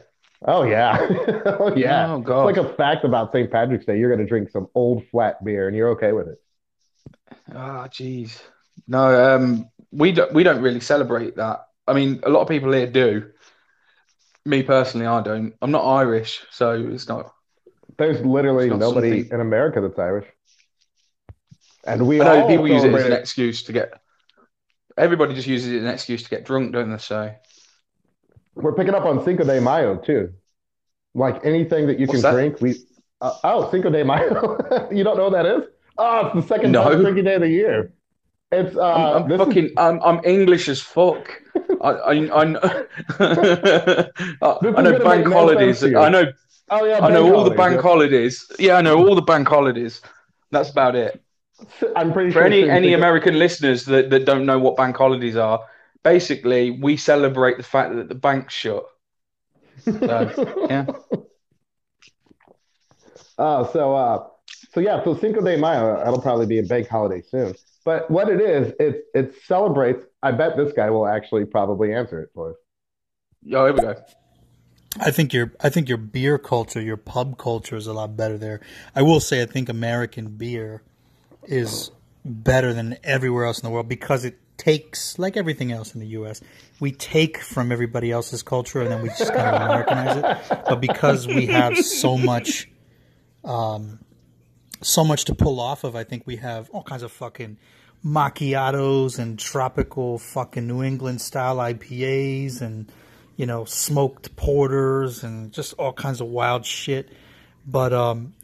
Oh yeah, oh yeah. Oh, God. It's like a fact about St. Patrick's Day. You're going to drink some old flat beer, and you're okay with it. Ah, jeez. No, we don't really celebrate that. I mean, a lot of people here do. Me personally, I don't. I'm not Irish, so it's not. There's literally nobody in America that's Irish, and we. I know people use it as an excuse to get. Everybody just uses it as an excuse to get drunk, don't they? So. We're picking up on Cinco de Mayo too, like anything that you drink. We Cinco de Mayo. You don't know what that is? Oh, it's the second drinking day of the year. It's I'm English as fuck. I know. I know bank holidays. I know. Oh yeah. I know all the bank holidays. Yeah, I know all the bank holidays. That's about it. I'm pretty sure any American listeners that don't know what bank holidays are. Basically, we celebrate the fact that the bank's shut. So, yeah. So Cinco de Mayo, that'll probably be a bank holiday soon. But what it is, it celebrates. I bet this guy will actually probably answer it for us. Oh, here we go. I think your beer culture, your pub culture, is a lot better there. I will say, I think American beer is better than everywhere else in the world because it. Takes like everything else in the U.S., we take from everybody else's culture and then we just kind of Americanize it. But because we have so much to pull off of, I think we have all kinds of fucking macchiatos and tropical fucking New England style IPAs and you know smoked porters and just all kinds of wild shit. But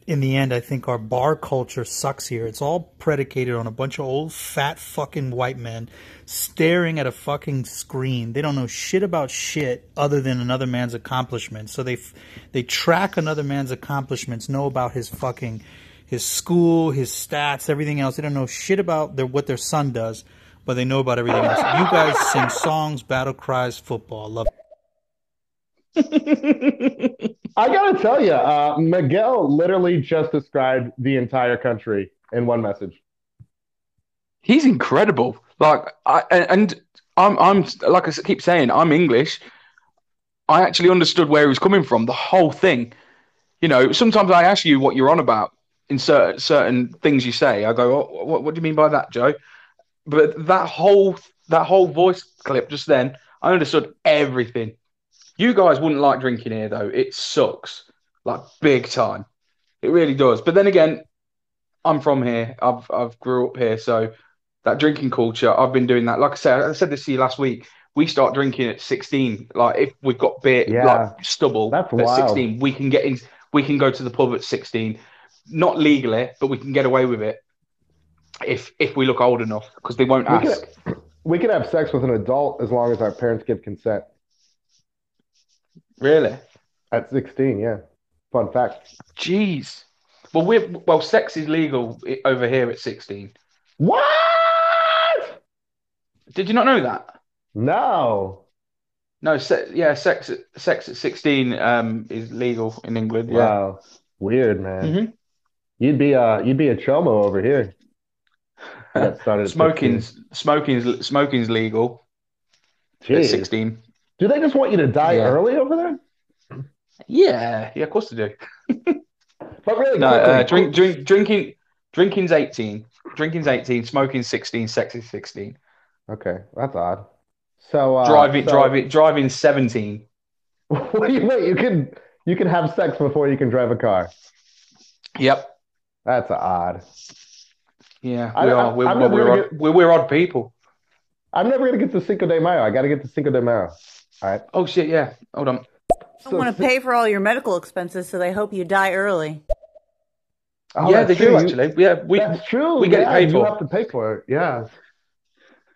in the end, I think our bar culture sucks here. It's all predicated on a bunch of old, fat fucking white men staring at a fucking screen. They don't know shit about shit other than another man's accomplishments. So they track another man's accomplishments, know about his school, his stats, everything else. They don't know shit about what their son does, but they know about everything else. You guys sing songs, battle cries, football. Love. I gotta tell you, Miguel literally just described the entire country in one message. He's incredible. Like, I'm like I keep saying, I'm English. I actually understood where he was coming from, the whole thing. You know, sometimes I ask you what you're on about in certain things you say. I go, oh, what do you mean by that, Joe? But that whole voice clip just then, I understood everything. You guys wouldn't like drinking here, though. It sucks. Like, big time. It really does. But then again, I'm from here. I've grew up here. So that drinking culture, I've been doing that. Like I said this to you last week. We start drinking at 16. Like, if we've got beer, like stubble at 16, we can go to the pub at 16. Not legally, but we can get away with it if we look old enough, because they won't ask. We could have sex with an adult as long as our parents give consent. Really? At 16, yeah. Fun fact. Jeez. Well, sex is legal over here at 16. What? Did you not know that? No. No, sex at 16 is legal in England. Yeah. Wow, weird, man. Mm-hmm. You'd be a chomo over here. That started smoking's legal. Jeez. At 16. Do they just want you to die early over there? Yeah, of course they do. But really, no. Drinking's 18. Drinking's 18. Smoking's 16. Sex is 16. Okay, that's odd. So driving 17. What do you mean? You can have sex before you can drive a car. Yep. That's odd. Yeah, we're odd people. I'm never gonna get to Cinco de Mayo. I gotta get to Cinco de Mayo. All right. Oh shit! Yeah. Hold on. I don't want to pay for all your medical expenses, so they hope you die early. Oh, yeah, they do actually. Yeah, that's true. We get paid for. You have to pay for it. Yeah.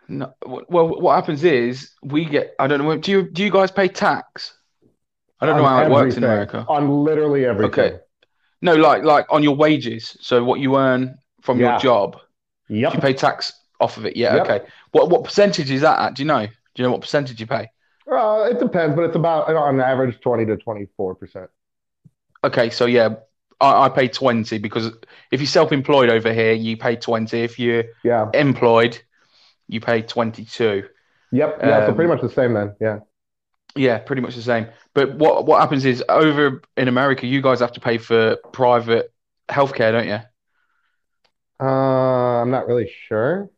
No. Well, what happens is we get. I don't know. Do you guys pay tax? I don't know how it works in America. On literally everything. Okay. No, like on your wages. So what you earn from your job. Yep. Do you pay tax off of it? Yeah. Yep. Okay. What percentage is that at? Do you know? Do you know what percentage you pay? It depends, but it's about on average 20 to 24%. Okay, so yeah, I pay 20 because if you're self-employed over here, you pay 20. If you're employed, you pay 22. Yep. Yeah. So pretty much the same then. Yeah. Yeah, pretty much the same. But what happens is over in America, you guys have to pay for private healthcare, don't you? I'm not really sure,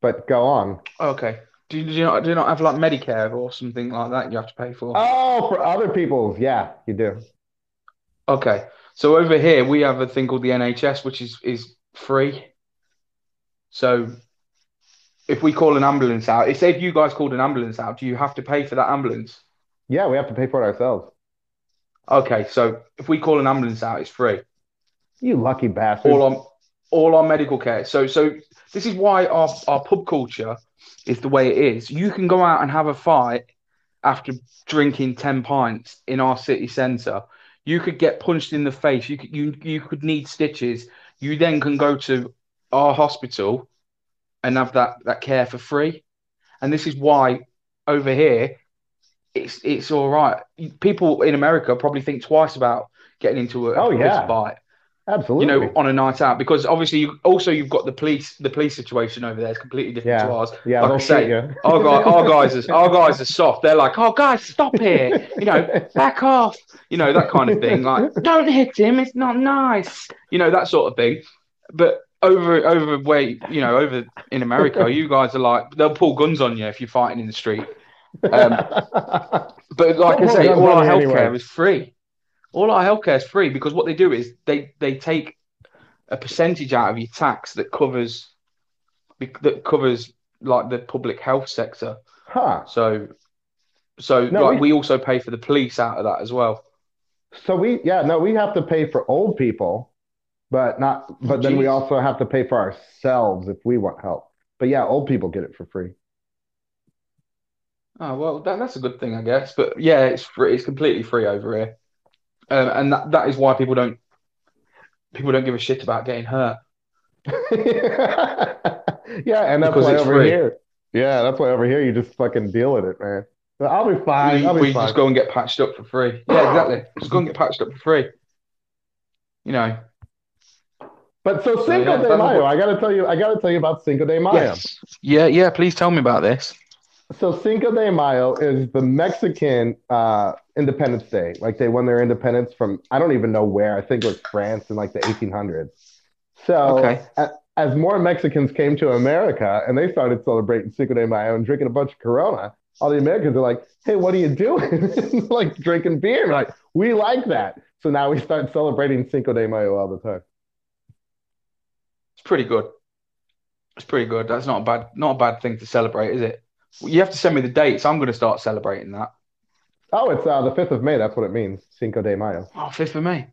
but go on. Okay. Do you not have like Medicare or something like that you have to pay for? Oh, for other people's, yeah, you do. Okay, so over here we have a thing called the NHS, which is free. So if we call an ambulance out, say if you guys called an ambulance out, do you have to pay for that ambulance? Yeah, we have to pay for it ourselves. Okay, so if we call an ambulance out, it's free. You lucky bastard. All our medical care. So this is why our pub culture is the way it is. You can go out and have a fight after drinking 10 pints in our city centre. You could get punched in the face. You could need stitches. You then can go to our hospital and have that care for free. And this is why over here it's all right. People in America probably think twice about getting into a fight. Absolutely. You know, on a night out, because obviously you've got the police situation over there is completely different to ours. Yeah, like I say, our guys are soft. They're like, oh guys, stop here, you know, back off, you know, that kind of thing. Like, don't hit him, it's not nice, you know, that sort of thing. But over in America, you guys are like, they'll pull guns on you if you're fighting in the street. But like I say, all our healthcare is free. All our healthcare is free because what they do is they take a percentage out of your tax that covers like the public health sector. Huh. So we also pay for the police out of that as well. So we have to pay for old people, but then we also have to pay for ourselves if we want help. But yeah, old people get it for free. Oh well, that's a good thing, I guess. But yeah, it's free. It's completely free over here. And that is why people don't give a shit about getting hurt. And that's why over here. Yeah, that's why over here you just fucking deal with it, man. But I'll be fine. We just go and get patched up for free. Yeah, exactly. Just go and get patched up for free. You know. But so Cinco de Mayo, I gotta tell you about Cinco de Mayo. Yes. Yeah, please tell me about this. So Cinco de Mayo is the Mexican Independence Day. Like they won their independence from, I don't even know where. I think it was France in like the 1800s. So as more Mexicans came to America and they started celebrating Cinco de Mayo and drinking a bunch of Corona, all the Americans are like, hey, what are you doing? Like drinking beer. We're like, we like that. So now we start celebrating Cinco de Mayo all the time. It's pretty good. It's pretty good. That's not a bad thing to celebrate, is it? You have to send me the dates. I'm going to start celebrating that. Oh, it's the 5th of May. That's what it means. Cinco de Mayo. Oh, 5th of May.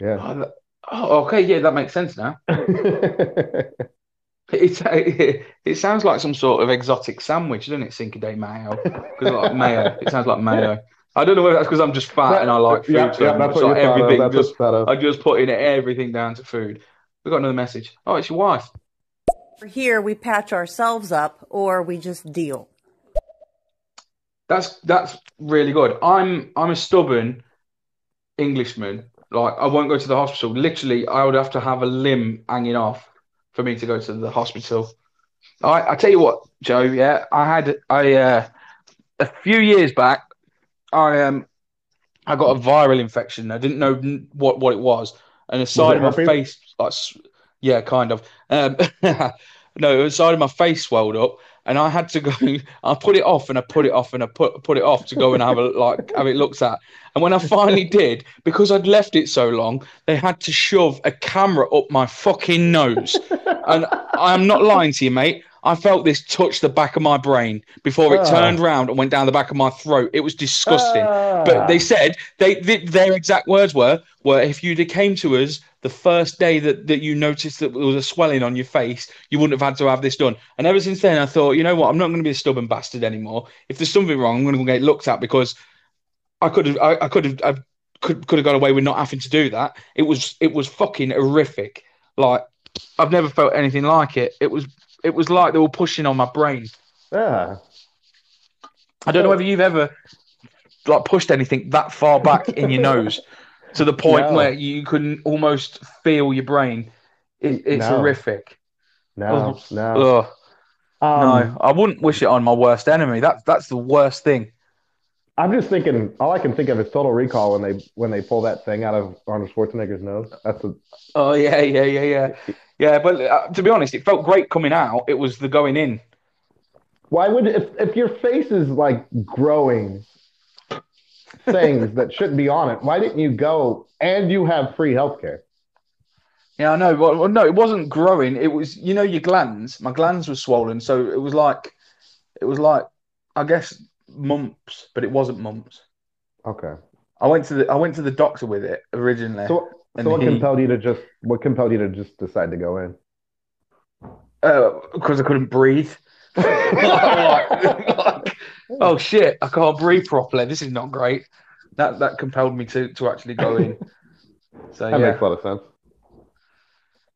Yeah. Oh, okay. Yeah, that makes sense now. It sounds like some sort of exotic sandwich, doesn't it? Cinco de Mayo. Because like mayo. It sounds like mayo. I don't know whether that's because I'm just fat and I like food. Yeah, that's what everything. I just put in everything down to food. We got another message. Oh, it's your wife. Here we patch ourselves up or we just deal. That's really good. I'm a stubborn Englishman. Like, I won't go to the hospital. Literally, I would have to have a limb hanging off for me to go to the hospital. I tell you what, Joe. Yeah, I had a few years back. I got a viral infection. I didn't know what it was, and the side of my face, like, yeah, kind of. No, the side of my face swelled up, and I had to go. I put it off, and I put it off, and I put it off to go and have a have it looked at. And when I finally did, because I'd left it so long, they had to shove a camera up my fucking nose. And I'm not lying to you, mate. I felt this touch the back of my brain before it turned round and went down the back of my throat. It was disgusting. But they said, their exact words were, if you'd have came to us the first day that you noticed that there was a swelling on your face, you wouldn't have had to have this done. And ever since then, I thought, you know what? I'm not going to be a stubborn bastard anymore. If there's something wrong, I'm going to get looked at, because I could have got away with not having to do that. It was fucking horrific. Like, I've never felt anything like it. It was like they were pushing on my brain. Yeah. I don't know whether you've ever pushed anything that far back in your nose to the point where you can almost feel your brain. It's horrific. No, I wouldn't wish it on my worst enemy. That's the worst thing. I'm just thinking. All I can think of is Total Recall when they pull that thing out of Arnold Schwarzenegger's nose. Oh yeah. Yeah, but to be honest, it felt great coming out. It was the going in. Why would, if your face is like growing things that shouldn't be on it, why didn't you go and you have free healthcare? Yeah, I know. Well, no, it wasn't growing. It was, your glands. My glands were swollen, so it was like, I guess, mumps, but it wasn't mumps. Okay. I went to the doctor with it originally. So what compelled you to just decide to go in? Because I couldn't breathe. Oh shit! I can't breathe properly. This is not great. That compelled me to actually go in. So that makes a lot of sense.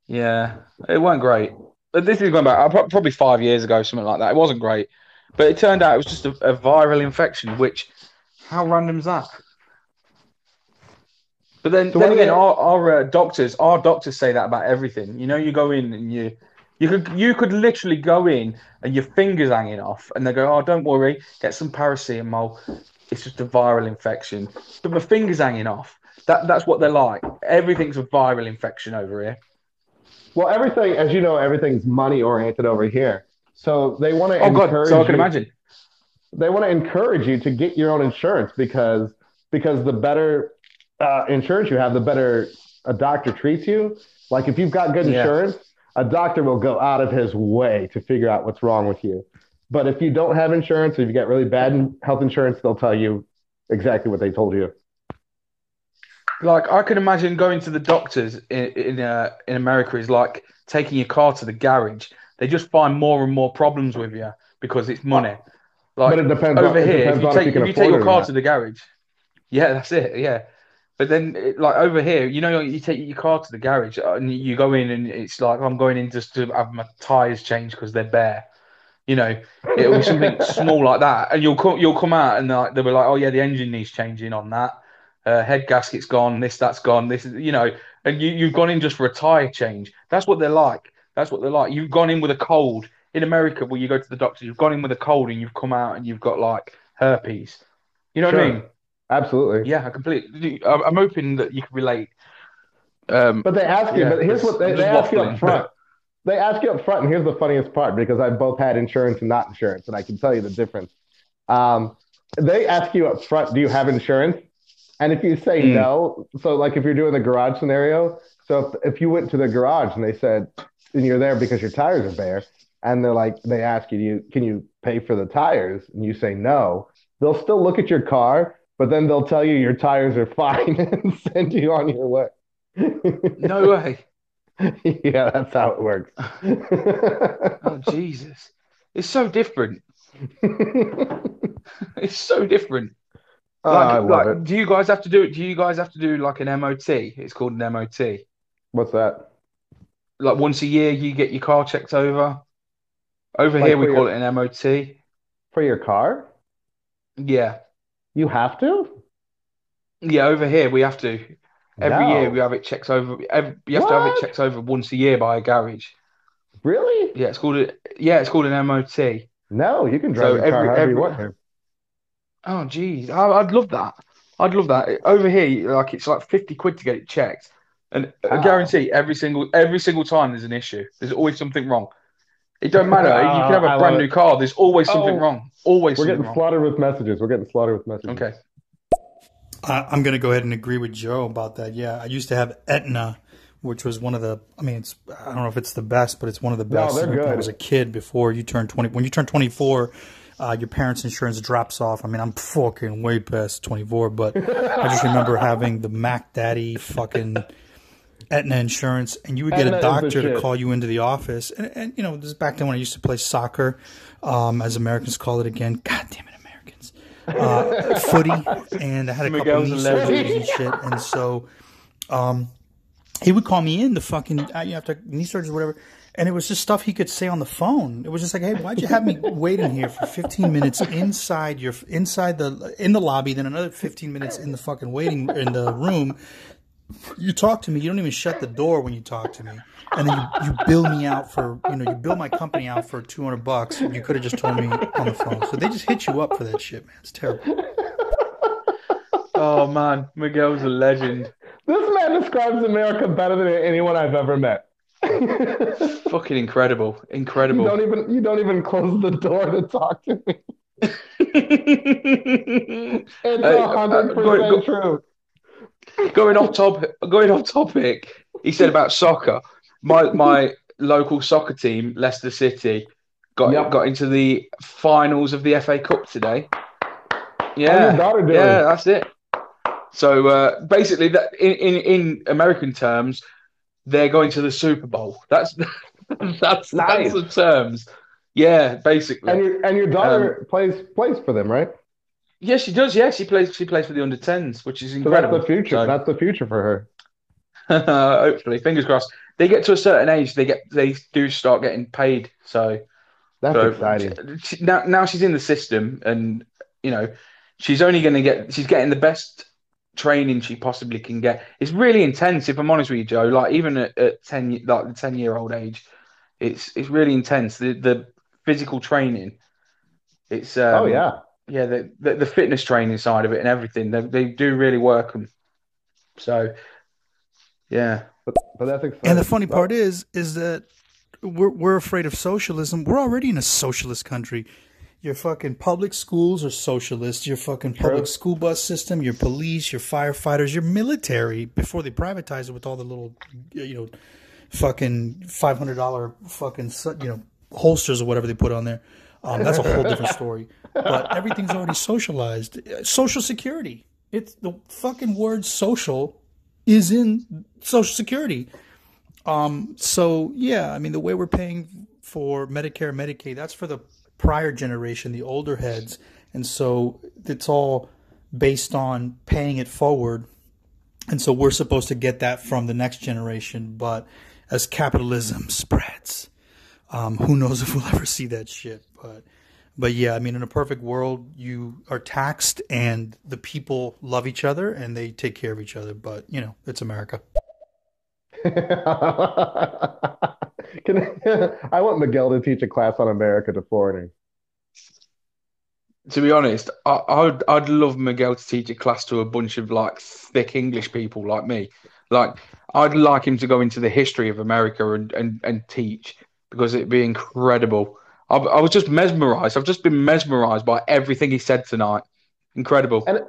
Yeah, it wasn't great. But this is going back probably 5 years ago, something like that. It wasn't great, but it turned out it was just a viral infection. Which, how random is that? But then again, our doctors say that about everything. You go in and you could literally go in and your finger's hanging off, and they go, "Oh, don't worry, get some paracetamol. It's just a viral infection." But my finger's hanging off. That's what they're like. Everything's a viral infection over here. Well, everything, as you know, everything's money oriented over here. So they want to. Oh God! So I can imagine. They want to encourage you to get your own insurance because the better insurance you have, the better a doctor treats you. Like, if you've got good insurance, a doctor will go out of his way to figure out what's wrong with you. But if you don't have insurance, or if you get really bad health insurance, they'll tell you exactly what they told you. Like, I can imagine going to the doctors in America is like taking your car to the garage. They just find more and more problems with you because it's money. Like, but it depends over on, here, it depends if you take your car to the garage, yeah, that's it, yeah. But then, like, over here, you take your car to the garage and you go in and it's like, I'm going in just to have my tyres changed because they're bare. It'll be something small like that. And you'll come out and they'll be like, oh, yeah, the engine needs changing on that. Head gasket's gone. That's gone. This is, and you've gone in just for a tyre change. That's what they're like. You've gone in with a cold. In America, where you go to the doctor, you've gone in with a cold and you've come out and you've got, like, herpes. You know what I mean? Absolutely. Yeah, I completely. I'm hoping that you can relate. But they ask you. Yeah, but here's what they ask you up front. They ask you up front, and here's the funniest part, because I've both had insurance and not insurance, and I can tell you the difference. They ask you up front, do you have insurance? And if you say no, so like if you're doing the garage scenario, so if you went to the garage and they said, and you're there because your tires are bare, and they ask you, can you pay for the tires? And you say no, they'll still look at your car. But then they'll tell you your tires are fine and send you on your way. No way. Yeah, that's how it works. Oh, Jesus. It's so different. It's so different. I love it. Do you guys have to do like an MOT? It's called an MOT. What's that? Like, once a year you get your car checked over. Over here we call it an MOT. For your car? Yeah. You have to? Yeah, over here we have to. Every year we have it checks over. You have to have it checked over once a year by a garage. Really? Yeah, it's called an MOT. No, you can drive your car however you want to. Oh, geez, I'd love that. Over here, like it's like 50 quid to get it checked, and I guarantee every single time there's an issue. There's always something wrong. It don't matter. You can have a brand new car. There's always something wrong. Always. We're getting slaughtered with messages. Okay. I'm going to go ahead and agree with Joe about that. Yeah, I used to have Aetna, which was one of the, I don't know if it's the best, but it's one of the best. No, they're good. When I was a kid, before you turn 20. When you turn 24, your parents' insurance drops off. I mean, I'm fucking way past 24, but I just remember having the Mac Daddy fucking Aetna insurance, and you would get a doctor to call you into the office. And you know, this is back then when I used to play soccer, as Americans call it again. God damn it, Americans. Footy, and I had a couple knee surgeries and shit, and so he would call me in the fucking after knee surgery or whatever, and it was just stuff he could say on the phone. It was just like, hey, why'd you have me waiting here for 15 minutes in the lobby, then another 15 minutes in the fucking waiting in the room? You talk to me, you don't even shut the door when you talk to me, and then you bill me out for, you bill my company out for $200. You could have just told me on the phone. So they just hit you up for that shit, man. It's terrible. Oh man, Miguel's a legend. This man describes America better than anyone I've ever met. Fucking incredible, incredible. You don't even close the door to talk to me. It's 100% true. Going off topic, he said about soccer. My local soccer team, Leicester City, got into the finals of the FA Cup today. Yeah, that's it. So basically, that in American terms, they're going to the Super Bowl. That's the terms. Yeah, basically. And your daughter plays for them, right? Yes, she does. Yeah, she plays for the under-10s, which is incredible. So that's the future. So, that's the future for her. Hopefully, fingers crossed. They get to a certain age, they do start getting paid. So that's exciting. Now she's in the system, and she's only going to get. She's getting the best training she possibly can get. It's really intense, if I'm honest with you, Joe. Like even at 10, like the 10-year-old age, it's really intense. The physical training. It's oh yeah. Yeah, the fitness training side of it and everything, they do really work them. So, yeah. But that's exciting. And the funny part is that we're afraid of socialism. We're already in a socialist country. Your fucking public schools are socialist. Your fucking public school bus system, your police, your firefighters, your military, before they privatize it with all the little, fucking $500 fucking, holsters or whatever they put on there. That's a whole different story. But everything's already socialized. Social Security. It's the fucking word social is in Social Security. So, yeah, I mean, the way we're paying for Medicare and Medicaid, that's for the prior generation, the older heads. And so it's all based on paying it forward. And so we're supposed to get that from the next generation. But as capitalism spreads, who knows if we'll ever see that shit. But yeah, I mean, in a perfect world, you are taxed and the people love each other and they take care of each other. But, it's America. I want Miguel to teach a class on America to foreigners. To be honest, I'd love Miguel to teach a class to a bunch of, like, thick English people like me. Like, I'd like him to go into the history of America and teach, because it'd be incredible. I was just mesmerized. I've just been mesmerized by everything he said tonight. Incredible. And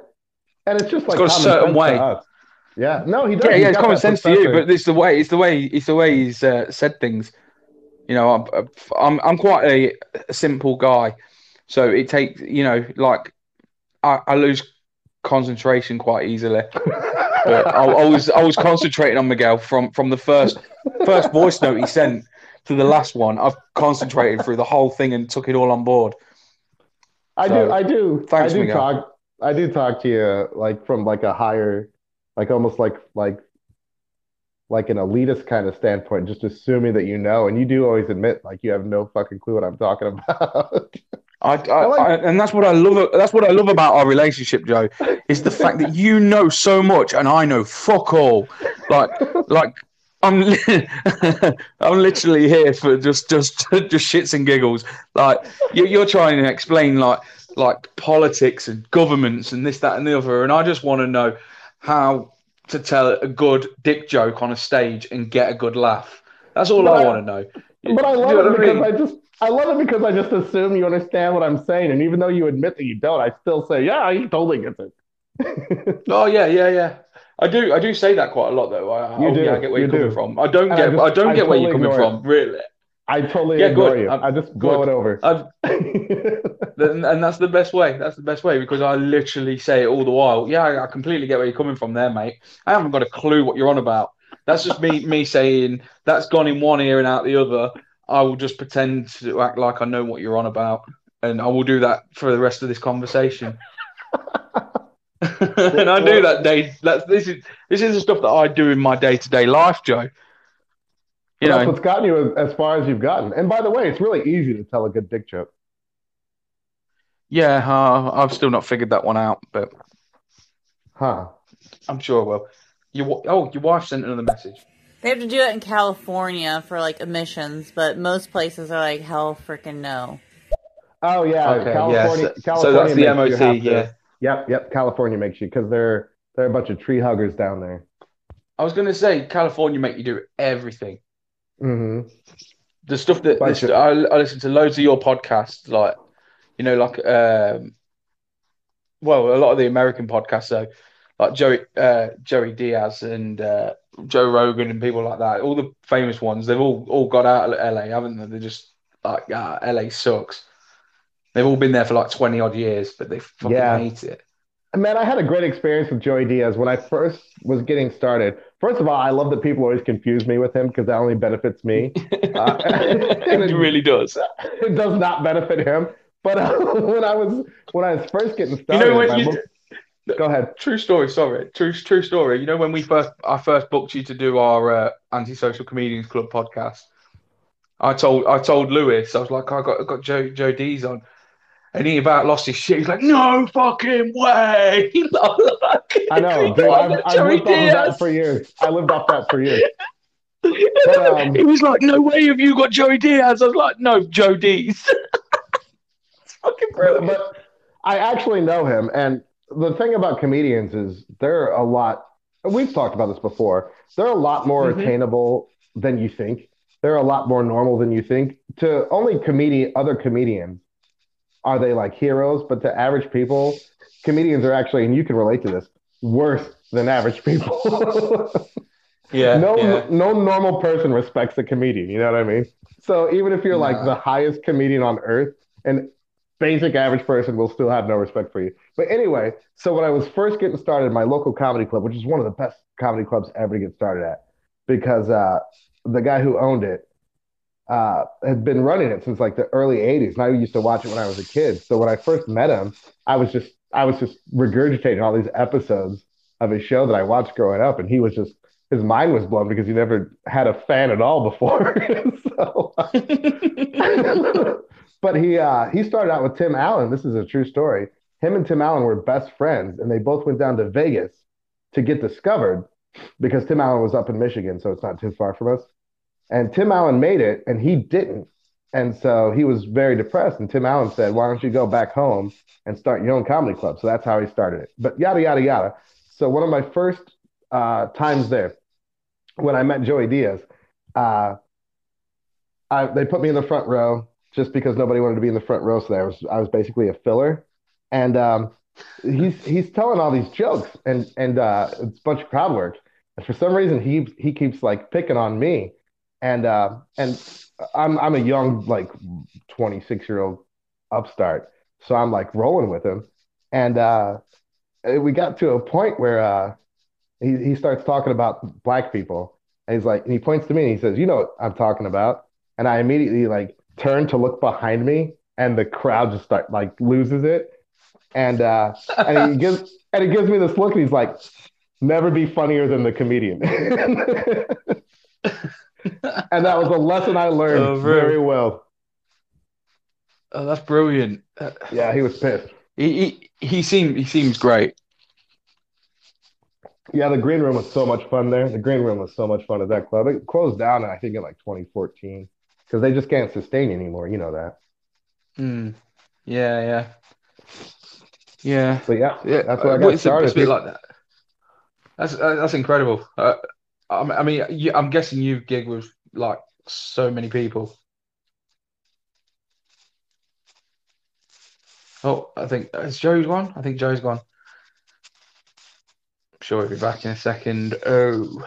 it's just like it's got a certain way. Yeah. No, he does. Yeah, it's common sense to you, but it's the way he's said things. I'm quite a simple guy, so it takes like I lose concentration quite easily. But I was concentrating on Miguel from the first voice note he sent to the last one. I've concentrated through the whole thing and took it all on board. I do. Thanks, Miguel. I do talk to you from a higher, almost like an elitist kind of standpoint, just assuming that and you do always admit you have no fucking clue what I'm talking about. And that's what I love. That's what I love about our relationship, Joe, is the fact that you know so much and I know fuck all. Like I'm literally here for just shits and giggles. Like you're trying to explain like politics and governments and this, that, and the other, and I just want to know how to tell a good dick joke on a stage and get a good laugh. That's all I want to know. But I love it because I love it because I just assume you understand what I'm saying, and even though you admit that you don't, I still say, yeah, he totally gets it. Oh yeah. I do say that quite a lot though. I get where you're coming from. I don't get where you're coming from, really. I totally ignore you. I just blow it over. And that's the best way. That's the best way because I literally say it all the while. Yeah, I completely get where you're coming from there, mate. I haven't got a clue what you're on about. That's just me saying that's gone in one ear and out the other. I will just pretend to act like I know what you're on about, and I will do that for the rest of this conversation. And I do that day. This is the stuff that I do in my day-to-day life, Joe. That's what's gotten you as far as you've gotten. And by the way, it's really easy to tell a good dick joke. Yeah, I've still not figured that one out, but I'm sure I will. Your wife sent another message. They have to do it in California for like emissions, but most places are like hell freaking no. Oh yeah, okay, California. Yeah. So that's the MOC. Yeah. Yep. California makes you because they're a bunch of tree huggers down there. I was gonna say California make you do everything. Mm-hmm. The stuff that I listen to loads of your podcasts, a lot of the American podcasts, so like Joey Diaz and Joe Rogan and people like that, all the famous ones, they've all got out of LA, haven't they? They're just like, LA sucks. They've all been there for like 20 odd years, but they fucking hate it. Man, I had a great experience with Joey Diaz when I first was getting started. First of all, I love that people always confuse me with him because that only benefits me. And it really does. It does not benefit him. But when I was first getting started, go ahead. True story. Sorry. True story. You know, when I first booked you to do our Antisocial Comedians Club podcast, I told Lewis, I was like, I got Joe D's on, and he about lost his shit. He's like, no fucking way. I know. Dude, I've lived off that for years. I lived off that for years. But, he was like, no way have you got Joey Diaz. I was like, no, Joe D's. It's fucking brilliant. But I actually know him, and the thing about comedians is they're a lot, we've talked about this before, they're a lot more attainable than you think. They're a lot more normal than you think. To only other comedians are they like heroes, but to average people, comedians are actually, and you can relate to this, worse than average people. No normal person respects a comedian, you know what I mean? So even if you're like the highest comedian on earth, and basic average person will still have no respect for you. But anyway, so when I was first getting started, my local comedy club, which is one of the best comedy clubs ever to get started at, because the guy who owned it had been running it since like the early 80s. And I used to watch it when I was a kid. So when I first met him, I was just regurgitating all these episodes of his show that I watched growing up. And he was just, his mind was blown because he never had a fan at all before. But he started out with Tim Allen. This is a true story. Him and Tim Allen were best friends, and they both went down to Vegas to get discovered because Tim Allen was up in Michigan, so it's not too far from us. And Tim Allen made it, and he didn't. And so he was very depressed, and Tim Allen said, why don't you go back home and start your own comedy club? So that's how he started it. But yada, yada, yada. So one of my first times there, when I met Joey Diaz, they put me in the front row, just because nobody wanted to be in the front row, so I was basically a filler. And he's telling all these jokes, and it's a bunch of crowd work. And for some reason, he keeps like picking on me, and I'm a young like 26-year-old upstart, so I'm like rolling with him. And we got to a point where he starts talking about black people, and he's like, and he points to me and he says, you know what I'm talking about? And I immediately like turned to look behind me, and the crowd just start like loses it, and he gives me this look, and he's like, "Never be funnier than the comedian." And that was a lesson I learned very well. Oh, that's brilliant. Yeah, he was pissed. He seems great. Yeah, the green room was so much fun there. The green room was so much fun at that club. It closed down, I think, in like 2014 because they just can't sustain anymore. You know that. Mm. Yeah. But yeah, that's what I got started. It's a bit like that. That's incredible. I mean, I'm guessing you've gigged with like so many people. Oh, I think is Joe's gone. I think Joe's gone. I'm sure he'll be back in a second. Oh,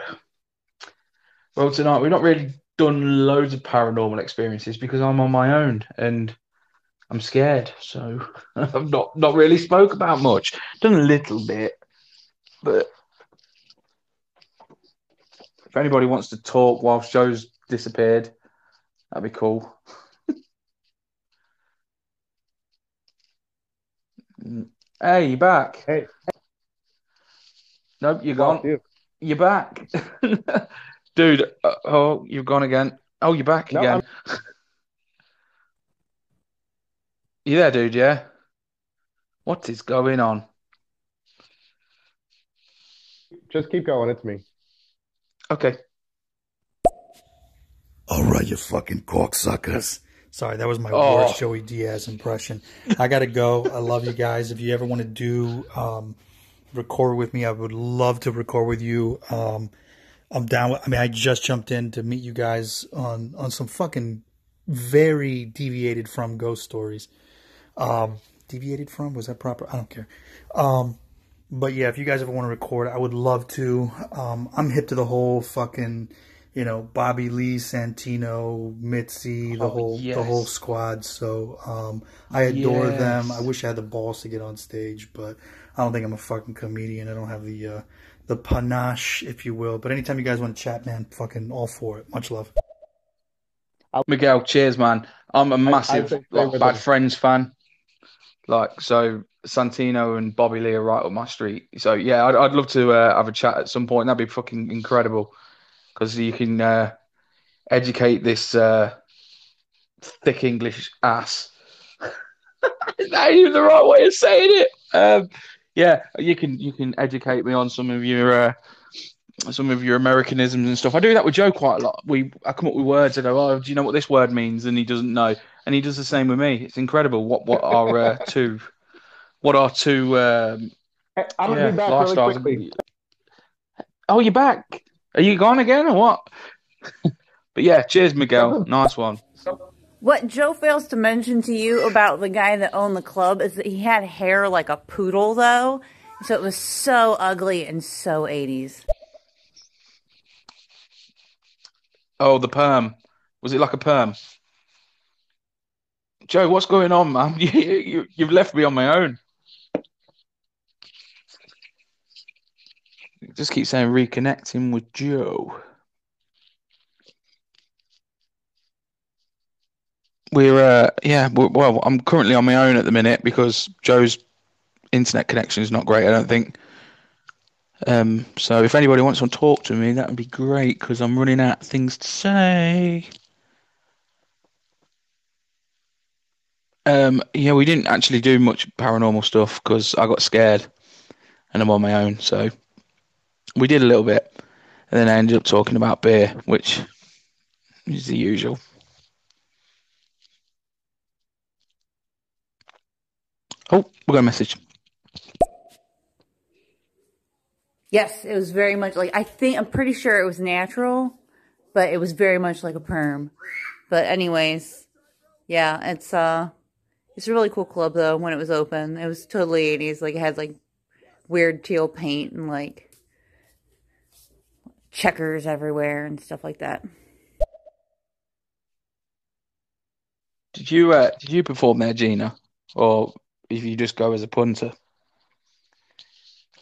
well, tonight we've not really done loads of paranormal experiences because I'm on my own and I'm scared, so I've not really spoke about much. Done a little bit, but if anybody wants to talk whilst Joe's disappeared, that'd be cool. Hey, you back? Hey. Nope, you're gone. You're back. Dude, oh, you've gone again. Oh, you're back again. You there, dude, yeah? What is going on? Just keep going, it's me. Okay. All right, you fucking corksuckers. Sorry, that was my worst Joey Diaz impression. I got to go. I love you guys. If you ever want to do record with me, I would love to record with you. I'm down with, I mean, I just jumped in to meet you guys on some fucking very deviated from ghost stories. Deviated from? Was that proper? I don't care. But yeah, if you guys ever want to record, I would love to. I'm hip to the whole fucking... You know, Bobby Lee, Santino, Mitzi, the whole squad. So I adore them. I wish I had the balls to get on stage, but I don't think I'm a fucking comedian. I don't have the panache, if you will. But anytime you guys want to chat, man, fucking all for it. Much love. Miguel, cheers, man. I'm a massive Bad Friends fan. Like, so Santino and Bobby Lee are right up my street. So yeah, I'd love to have a chat at some point. That'd be fucking incredible. Because you can educate this thick English ass. Is that even the right way of saying it? Yeah, you can educate me on some of your Americanisms and stuff. I do that with Joe quite a lot. I come up with words. I go, oh, do you know what this word means? And he doesn't know. And he does the same with me. It's incredible what our two I'm gonna be back lifestyles. Really quickly. Oh, you're back. Are you gone again or what? But yeah, cheers, Miguel. Nice one. What Joe fails to mention to you about the guy that owned the club is that he had hair like a poodle, though. So it was so ugly and so 80s. Oh, the perm. Was it like a perm? Joe, what's going on, man? You've left me on my own. Just keep saying reconnecting with Joe. Well, I'm currently on my own at the minute because Joe's internet connection is not great, I don't think. So if anybody wants to talk to me, that would be great because I'm running out of things to say. Yeah, we didn't actually do much paranormal stuff because I got scared and I'm on my own, so... We did a little bit, and then I ended up talking about beer, which is the usual. Oh, we got a message. Yes, it was very much like, I'm pretty sure it was natural, but it was very much like a perm. But anyways, yeah, it's a really cool club, though, when it was open. It was totally 80s, like, it had, like, weird teal paint and, like, checkers everywhere and stuff like that. Did you perform there, Gina, or if you just go as a punter?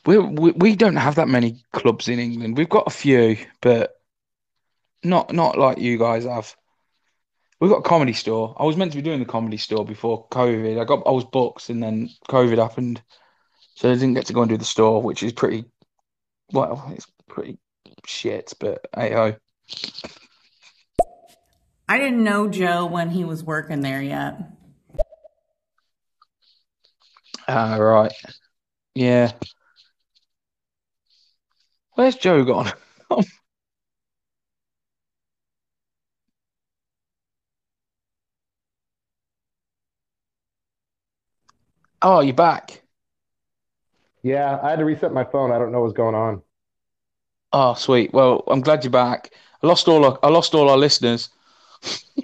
We don't have that many clubs in England. We've got a few, but not like you guys have. We've got a Comedy Store. I was meant to be doing the Comedy Store before COVID. I was booked, and then COVID happened, so I didn't get to go and do the store, which is pretty. Well, it's pretty. Shit, but hey-ho. I didn't know Joe when he was working there yet. Right. Yeah. Where's Joe gone? Oh, you're back. Yeah, I had to reset my phone. I don't know what's going on. Oh, sweet. Well, I'm glad you're back. I lost all our listeners.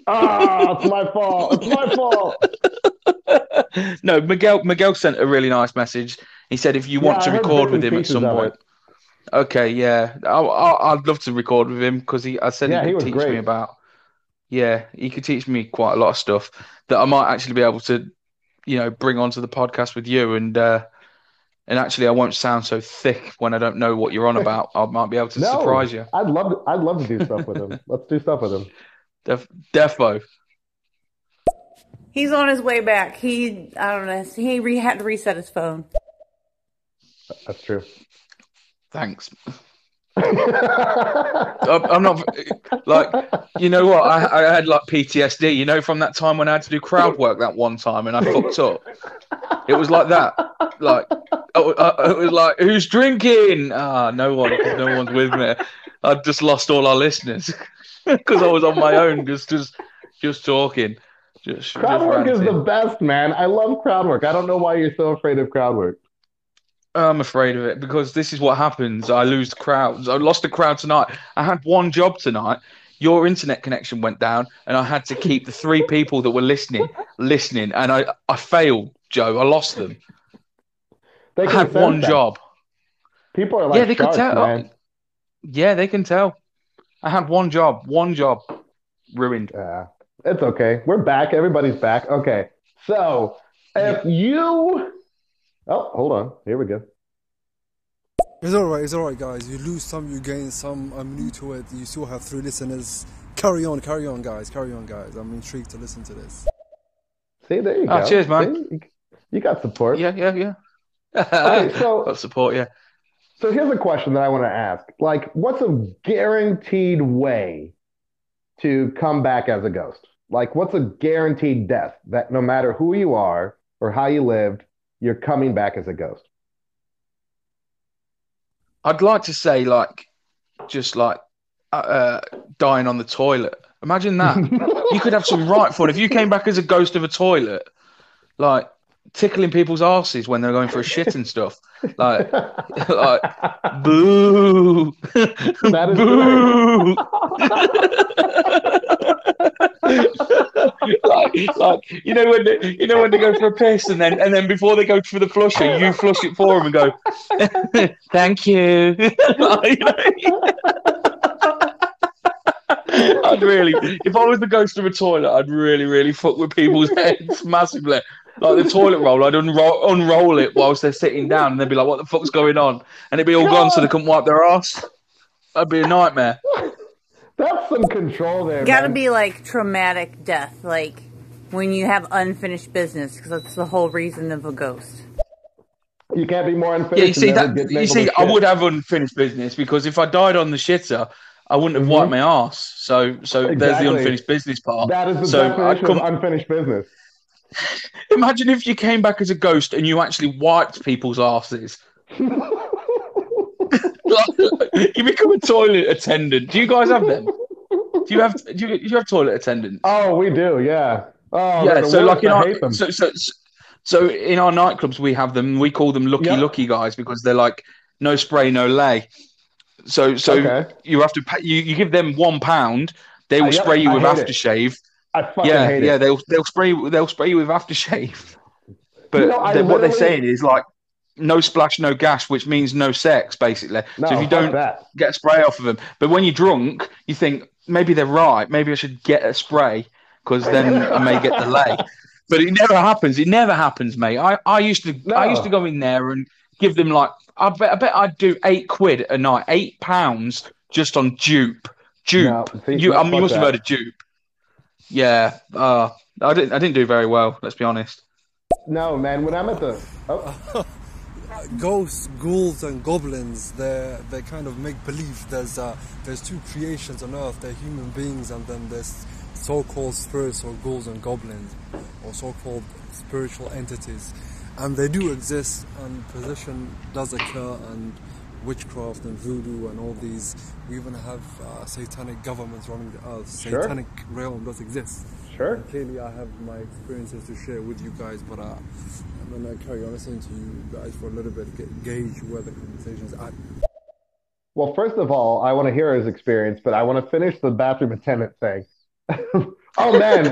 Ah, it's my fault. It's my fault. No, Miguel sent a really nice message. He said if you want to record with him at some point. Okay, yeah, I'd love to record with him because I said he could teach me about. Yeah, he could teach me quite a lot of stuff that I might actually be able to, bring onto the podcast with you and actually I won't sound so thick when I don't know what you're on about. I might be able to surprise you. I'd love to do stuff with him. Let's do stuff with him. Defo. He's on his way back. I don't know. He had to reset his phone. That's true. Thanks. I'm not what? I had PTSD, from that time when I had to do crowd work that one time and I fucked up. It was like that. It was like, who's drinking? Ah, no one. No one's with me. I just lost all our listeners because I was on my own, just talking. Crowd work is the best, man. I love crowd work. I don't know why you're so afraid of crowd work. I'm afraid of it because this is what happens. I lose the crowds. I lost the crowd tonight. I had one job tonight. Your internet connection went down and I had to keep the three people that were listening. And I failed, Joe. I lost them. I had one job. People are like, yeah, they can tell. Man. Yeah, they can tell. I had one job ruined. It's okay. We're back. Everybody's back. Okay. So if you... Oh, hold on. Here we go. It's all right, guys. You lose some, you gain some. I'm new to it. You still have three listeners. Carry on, guys. I'm intrigued to listen to this. See, there you go. Cheers, man. See? You got support. Yeah. Okay, so... Got support, yeah. So here's a question that I want to ask. What's a guaranteed way to come back as a ghost? What's a guaranteed death that no matter who you are or how you lived, you're coming back as a ghost? I'd like to say, dying on the toilet. Imagine that. You could have some right for it. If you came back as a ghost of a toilet, tickling people's asses when they're going for a shit and stuff. Boo. That is boo. When they go for a piss and then before they go for the flusher, you flush it for them and go, thank you. I'd really, if I was the ghost of a toilet, I'd really, really fuck with people's heads massively. The toilet roll, I'd unroll it whilst they're sitting down and they'd be like, what the fuck's going on? And it'd be all gone so they couldn't wipe their ass. That'd be a nightmare. That's some control there. Gotta be traumatic death, when you have unfinished business, because that's the whole reason of a ghost. You can't be more unfinished. Yeah, I would have unfinished business because if I died on the shitter, I wouldn't have wiped my ass. So exactly. There's the unfinished business part. That is the definition of unfinished business. Imagine if you came back as a ghost and you actually wiped people's asses. You become a toilet attendant. Do you guys have them? Do you have toilet attendants? Oh, we do. Yeah. Oh, yeah. So in our nightclubs we have them. We call them looky guys because they're no spray, no lay. So okay. You have to pay, you give them £1. They will spray you with aftershave. I fucking hate it. Yeah. They'll spray you with aftershave. But what they're saying is no splash, no gash, which means no sex, basically. No, so if you don't get a spray off of them, but when you're drunk, you think maybe they're right. Maybe I should get a spray because then I may get the lay. But it never happens. It never happens, mate. I used to go in there and give them I bet I'd do £8 a night, £8 just on dupe. You must have heard of dupe. Yeah, I didn't do very well. Let's be honest. No, man. When I'm at the ghosts, ghouls, and goblins—they kind of make believe. There's two creations on Earth. They're human beings, and then there's so-called spirits or ghouls and goblins, or so-called spiritual entities. And they do exist, and possession does occur, and witchcraft and voodoo and all these. We even have satanic governments running the earth. Sure. Satanic realm does exist. Sure. And clearly I have my experiences to share with you guys, but I'm going to carry on listening to you guys for a little bit, gauge where the conversation is at. Well, first of all, I want to hear his experience, but I want to finish the bathroom attendant thing. Oh man,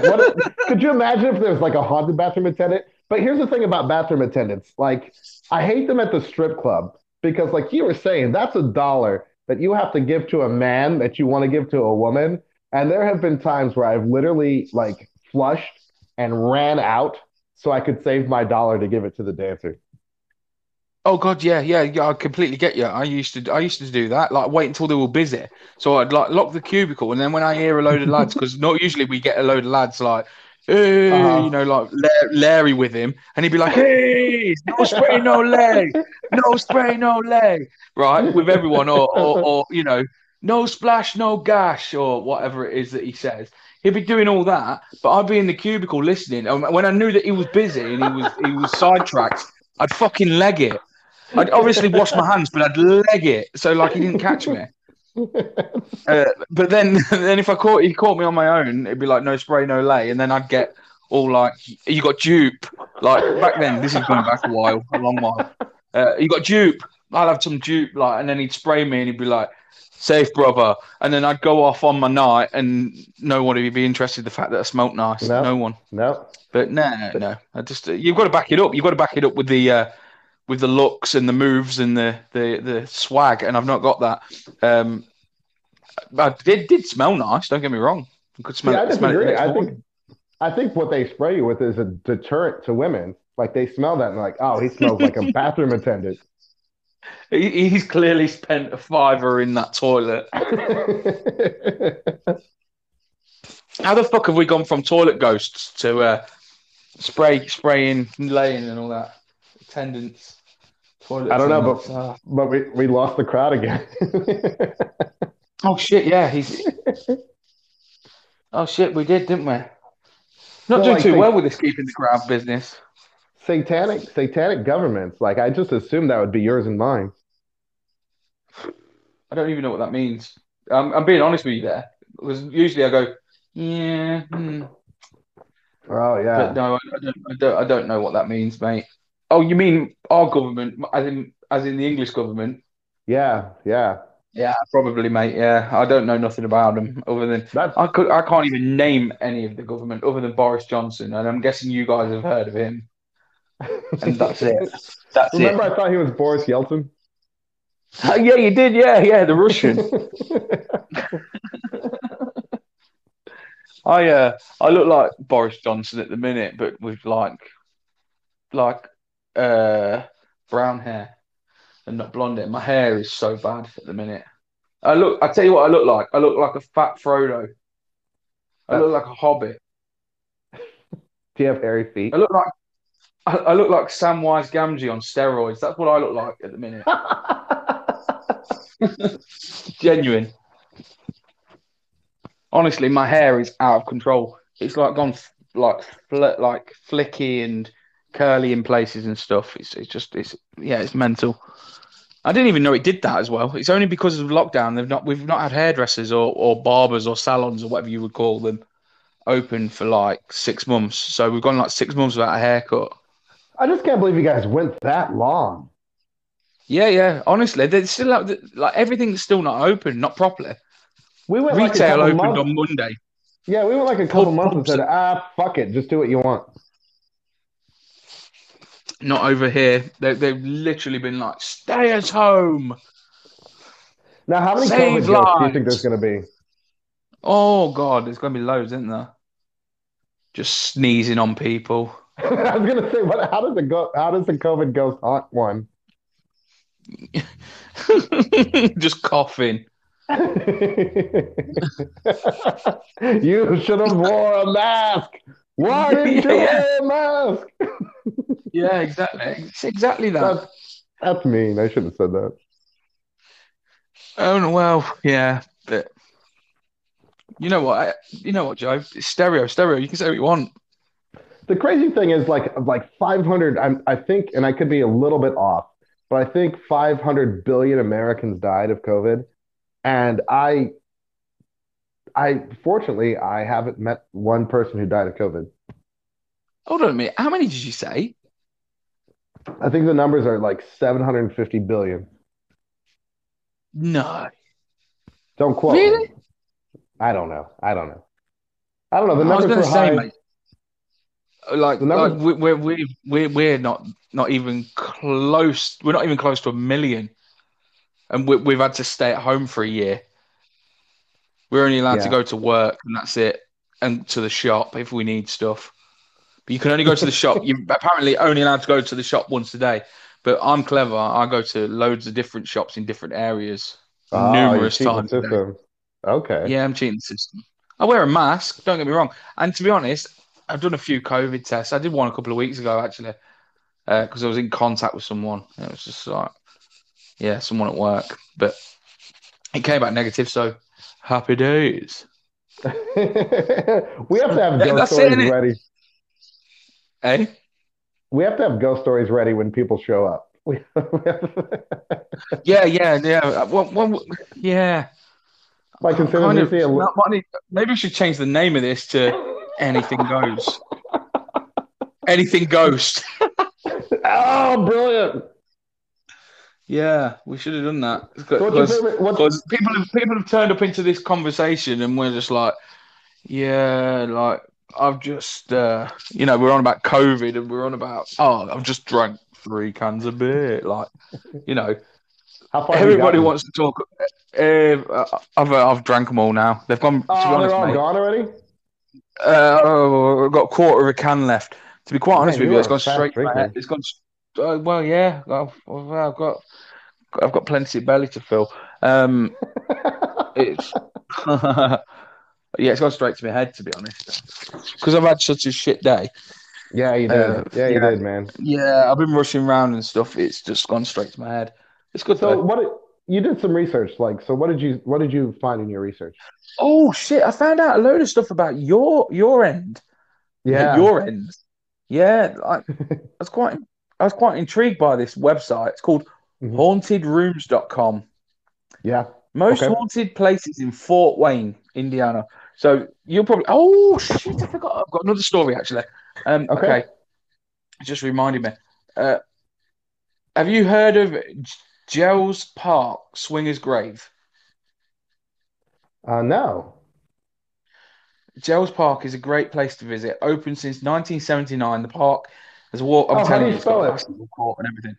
could you imagine if there was like a haunted bathroom attendant? But here's the thing about bathroom attendants. Like, I hate them at the strip club because, like you were saying, that's a dollar that you have to give to a man that you want to give to a woman. And there have been times where I've literally like flushed and ran out so I could save my dollar to give it to the dancer. Oh God, yeah, I completely get you. I used to do that, like wait until they were busy. So I'd like lock the cubicle, and then when I hear a load of lads, because not usually we get a load of lads like, hey, you know, like Larry with him, and he'd be like, hey, no spray, no leg, no spray, no leg, right, with everyone, or you know, no splash, no gash, or whatever it is that he says. He'd be doing all that, but I'd be in the cubicle listening, and when I knew that he was busy and he was sidetracked, I'd fucking leg it. I'd obviously wash my hands, but I'd leg it so like he didn't catch me. But then if he caught me on my own, it'd be like no spray, no lay, and then I'd get all like, you got dupe. Like back then, this is going back a long while. You got dupe. I'd have some dupe, like, and then he'd spray me, and he'd be like, safe, brother. And then I'd go off on my night, and no one would be interested in the fact that I smelt nice. No one. No. But no. I just you've got to back it up. You've got to back it up with the. With the looks and the moves and the swag, and I've not got that. But it did smell nice. Don't get me wrong. I could smell. Yeah, I think what they spray you with is a deterrent to women. Like they smell that and like, oh, he smells like a bathroom attendant. He's clearly spent a $5 in that toilet. How the fuck have we gone from toilet ghosts to spraying, laying, and all that? Attendants. I don't know, but we lost the crowd again. Oh shit! Yeah, he's. Oh shit! We did, didn't we? Not doing too well with this keeping the crowd business. Satanic governments. Like I just assumed that would be yours and mine. I don't even know what that means. I'm being honest with you there, because usually I go, yeah. Hmm. Oh yeah. But no, I don't know what that means, mate. Oh, you mean our government, as in the English government? Yeah, probably, mate. Yeah, I don't know nothing about them other than I can't even name any of the government other than Boris Johnson, and I'm guessing you guys have heard of him. And that's it. Remember, I thought he was Boris Yeltsin. Oh, yeah, you did. Yeah, the Russian. I look like Boris Johnson at the minute, but with like. Brown hair and not blonde hair. My hair is so bad at the minute. I tell you what I look like. I look like a fat Frodo. I look like a hobbit. Do you have hairy feet? I look like Samwise Gamgee on steroids. That's what I look like at the minute. Genuine. Honestly, my hair is out of control. It's like gone like flicky and curly in places and stuff. It's mental. I didn't even know it did that as well. It's only because of lockdown we've not had hairdressers or barbers or salons or whatever you would call them open for like 6 months. So we've gone like 6 months without a haircut. I just can't believe you guys went that long. Yeah. Honestly, they still have, like everything's still not open, not properly. We went retail like opened on Monday. Yeah, we went like a couple months and said, fuck it, just do what you want. Not over here. They've literally been like, stay at home. Now, how many COVID jokes do you think there's going to be? Oh, God. There's going to be loads, isn't there? Just sneezing on people. I was going to say, but how does the COVID ghost haunt one? Just coughing. You should have wore a mask. Why didn't you wear a mask? Yeah, exactly. It's exactly that. That's mean. I shouldn't have said that. Oh well, yeah. But you know what? Joe? It's stereo. You can say what you want. the crazy thing is like 500, I think, and I could be a little bit off, but I think 500 billion Americans died of COVID. And I fortunately, I haven't met one person who died of COVID. Hold on a minute. How many did you say? I think the numbers are like 750 billion. No. Don't quote really? Me. I don't know. The numbers were high. Mate, we're not even close. We're not even close to a million, and we've had to stay at home for a year. We're only allowed to go to work, and that's it, and to the shop if we need stuff. But you can only go to the shop. You're apparently only allowed to go to the shop once a day. But I'm clever. I go to loads of different shops in different areas numerous times. Okay. Yeah, I'm cheating the system. I wear a mask. Don't get me wrong. And to be honest, I've done a few COVID tests. I did one a couple of weeks ago, actually, because I was in contact with someone. It was just like, yeah, someone at work. But it came back negative, so happy days. We have to have ghost stories ready. Eh? We have to have ghost stories ready when people show up. Yeah. Yeah. Like, maybe we should change the name of this to Anything Goes. Anything Ghost. Oh, brilliant. Yeah, we should have done that. Because people have turned up into this conversation and we're just like, yeah, like, I've just, we're on about COVID and we're on about, I've just drank 3 cans of beer. Like, everybody wants to talk. I've drank them all now. They've gone. Oh, they're all gone already? I've got a quarter of a can left. To be quite honest with you, it's gone straight to my head. It's gone. Well, yeah, I've got plenty of belly to fill. Yeah, it's gone straight to my head, to be honest, because I've had such a shit day. Yeah, you did. Did, man. Yeah, I've been rushing around and stuff. It's just gone straight to my head. It's good. So, you did some research, so what did you find in your research? Oh shit! I found out a load of stuff about your end. Yeah, your end. Yeah, I was quite intrigued by this website. It's called hauntedrooms.com. Yeah. Most haunted places in Fort Wayne, Indiana. So you'll probably... Oh, shit, I forgot. I've got another story, actually. Okay. It just reminded me. Have you heard of Gels Park, Swinger's Grave? No. Gels Park is a great place to visit. Open since 1979. The park has a walk... how do you spell it? And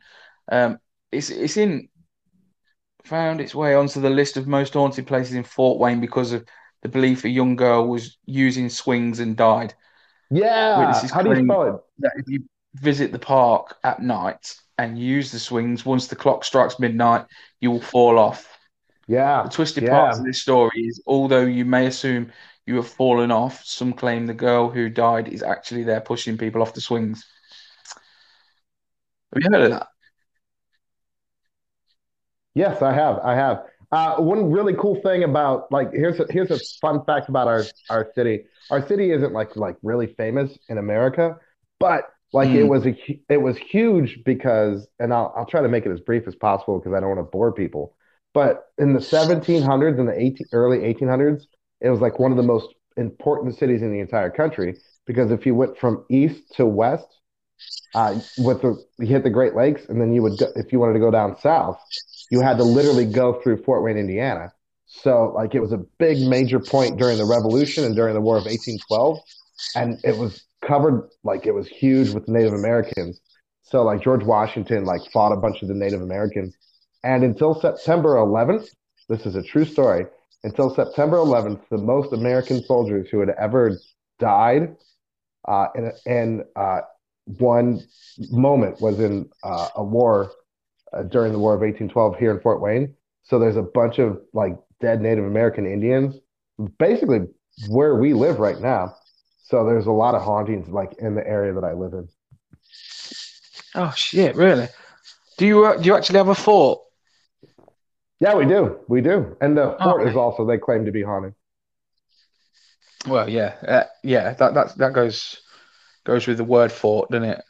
everything. It's in... found its way onto the list of most haunted places in Fort Wayne because of the belief a young girl was using swings and died. Yeah. Witnesses how do you spell it? That if you visit the park at night and use the swings, once the clock strikes midnight, you will fall off. Yeah. The twisted part of this story is, although you may assume you have fallen off, some claim the girl who died is actually there pushing people off the swings. Have you heard of that? Yes, I have. One really cool thing about here's a fun fact about our city. Our city isn't like really famous in America, but it was huge because, and I'll try to make it as brief as possible because I don't want to bore people. But in the 1700s and the early 1800s, it was like one of the most important cities in the entire country because if you went from east to west, you hit the Great Lakes, and then you would go, if you wanted to go down south. You had to literally go through Fort Wayne, Indiana. So, it was a big major point during the Revolution and during the War of 1812, and it was covered it was huge with Native Americans. So, George Washington fought a bunch of the Native Americans, and until September 11th, this is a true story. Until September 11th, the most American soldiers who had ever died in one moment was in a war. During the War of 1812 here in Fort Wayne. So there's a bunch of dead Native American Indians, basically where we live right now. So there's a lot of hauntings in the area that I live in. Oh shit, really? Do you actually have a fort? Yeah, we do. And the fort is also, they claim to be haunted. Well, yeah, that goes Goes with the word fort, doesn't it?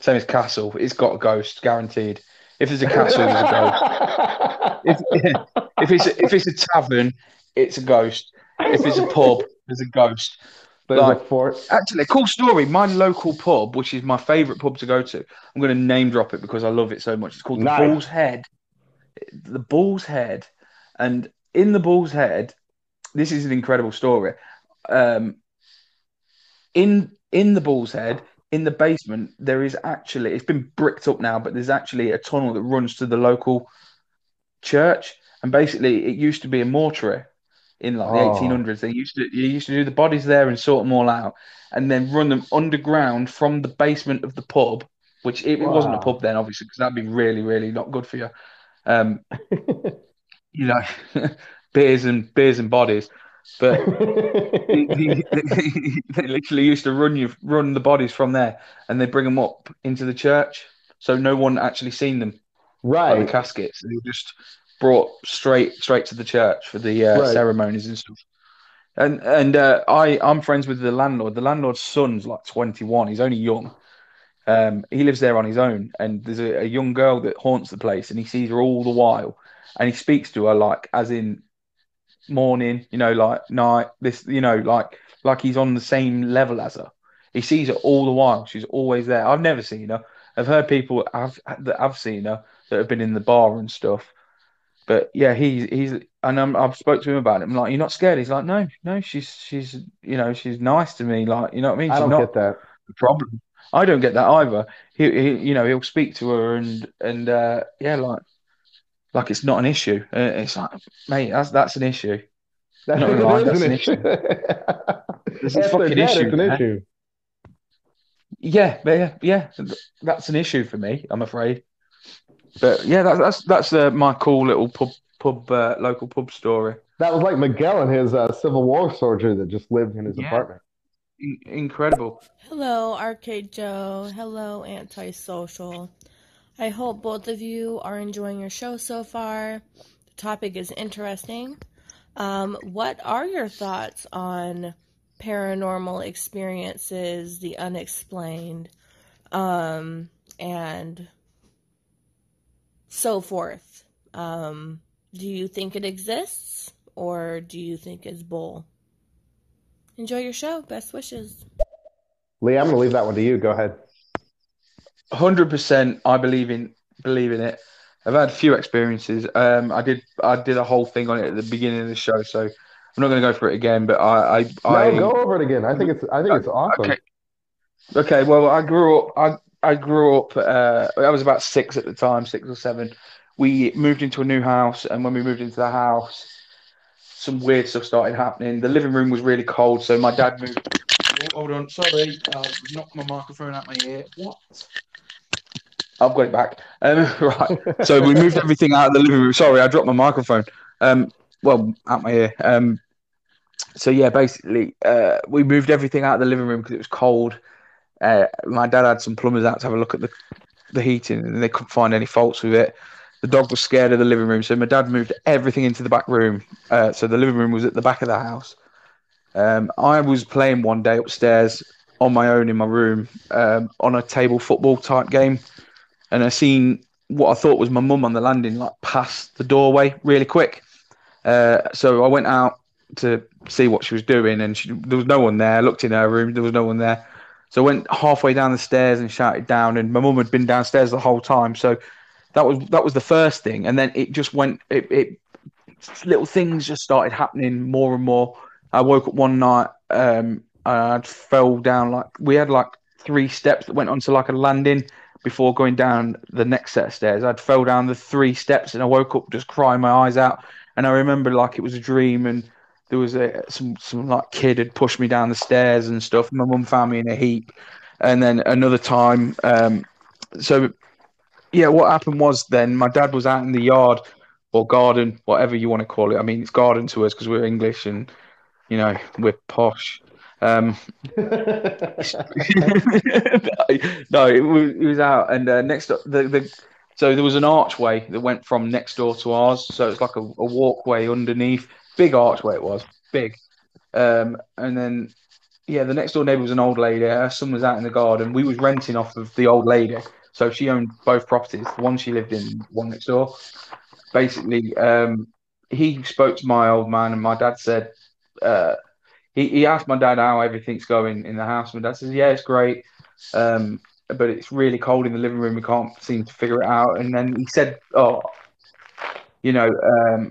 Same as castle. It's got a ghost, guaranteed. If there's a castle, there's a ghost. If it's a tavern, it's a ghost. If it's a pub, there's a ghost. But like, fort. Actually, cool story. My local pub, which is my favourite pub to go to, I'm going to name drop it because I love it so much. It's called the Bull's Head. The Bull's Head. And in the Bull's Head, this is an incredible story. In the Bull's Head, in the basement, there is actually, it's been bricked up now, but there's actually a tunnel that runs to the local church. And basically, it used to be a mortuary in like the 1800s. They used to do the bodies there and sort them all out and then run them underground from the basement of the pub, which it wasn't a pub then, obviously, because that'd be really, really not good for you. You know, beers and bodies. But they literally used to run the bodies from there, and they bring them up into the church, so no one actually seen them. Right, like the caskets. They were just brought straight to the church for the ceremonies and stuff. And I'm friends with the landlord. The landlord's son's like 21. He's only young. He lives there on his own, and there's a young girl that haunts the place, and he sees her all the while, and he speaks to her like as in morning, you know, like night, this, you know, like he's on the same level as her. He sees her all the while. She's always there. I've never seen her. I've heard people that I've seen her that have been in the bar and stuff. But yeah, I've spoke to him about it. I'm like, you're not scared? He's like, no, she's, you know, she's nice to me. Like, you know what I mean? I don't get that. The problem. I don't get that either. He you know, he'll speak to her and yeah, like it's not an issue. It's like, mate, that's an issue. That's an issue. That's a fucking issue. An issue. Yeah. That's an issue for me, I'm afraid. But yeah, that's my cool little pub local pub story. That was like Miguel and his Civil War soldier that just lived in his apartment. Incredible. Hello, Arcade Joe. Hello, Antisocial. I hope both of you are enjoying your show so far. The topic is interesting. What are your thoughts on paranormal experiences, the unexplained, and so forth? Do you think it exists, or do you think it's bull? Enjoy your show. Best wishes. Lee, I'm going to leave that one to you. Go ahead. 100%, I believe in it. I've had a few experiences. I did a whole thing on it at the beginning of the show, so I'm not going to go for it again. But I go over it again. I think it's awesome. Okay. Well, I grew up. I was about 6 at the time, 6 or 7. We moved into a new house, and when we moved into the house, some weird stuff started happening. The living room was really cold, so my dad moved. Oh, hold on, sorry, I've knocked my microphone out my ear. What? I've got it back. Right. So we moved everything out of the living room. Sorry, I dropped my microphone. Out my ear. So yeah, basically, we moved everything out of the living room because it was cold. My dad had some plumbers out to have a look at the heating, and they couldn't find any faults with it. The dog was scared of the living room, so my dad moved everything into the back room. So the living room was at the back of the house. I was playing one day upstairs on my own in my room on a table football type game, and I seen what I thought was my mum on the landing, like past the doorway really quick. So I went out to see what she was doing, and there was no one there. I looked in her room, there was no one there. So I went halfway down the stairs and shouted down, and my mum had been downstairs the whole time. So that was the first thing, and then it just went. It little things just started happening more and more. I woke up one night and I fell down. Like we had like 3 steps that went onto like a landing before going down the next set of stairs. I'd fell down the 3 steps and I woke up just crying my eyes out. And I remember like it was a dream, and there was some like kid had pushed me down the stairs and stuff. My mum found me in a heap. And then another time, so yeah, what happened was then my dad was out in the yard or garden, whatever you want to call it. I mean, it's garden to us because we're English and, you know, we're posh. No, it was out, and next door, so there was an archway that went from next door to ours. So it's like a walkway underneath, big archway. It was big, and then Yeah, the next door neighbour was an old lady. Her son was out in the garden. We was renting off of the old lady. So she owned both properties, the one she lived in, one next door. Basically, he spoke to my old man, and my dad said, he asked my dad how everything's going in the house. My dad says, yeah, it's great, but it's really cold in the living room. We can't seem to figure it out. And then he said, oh, you know,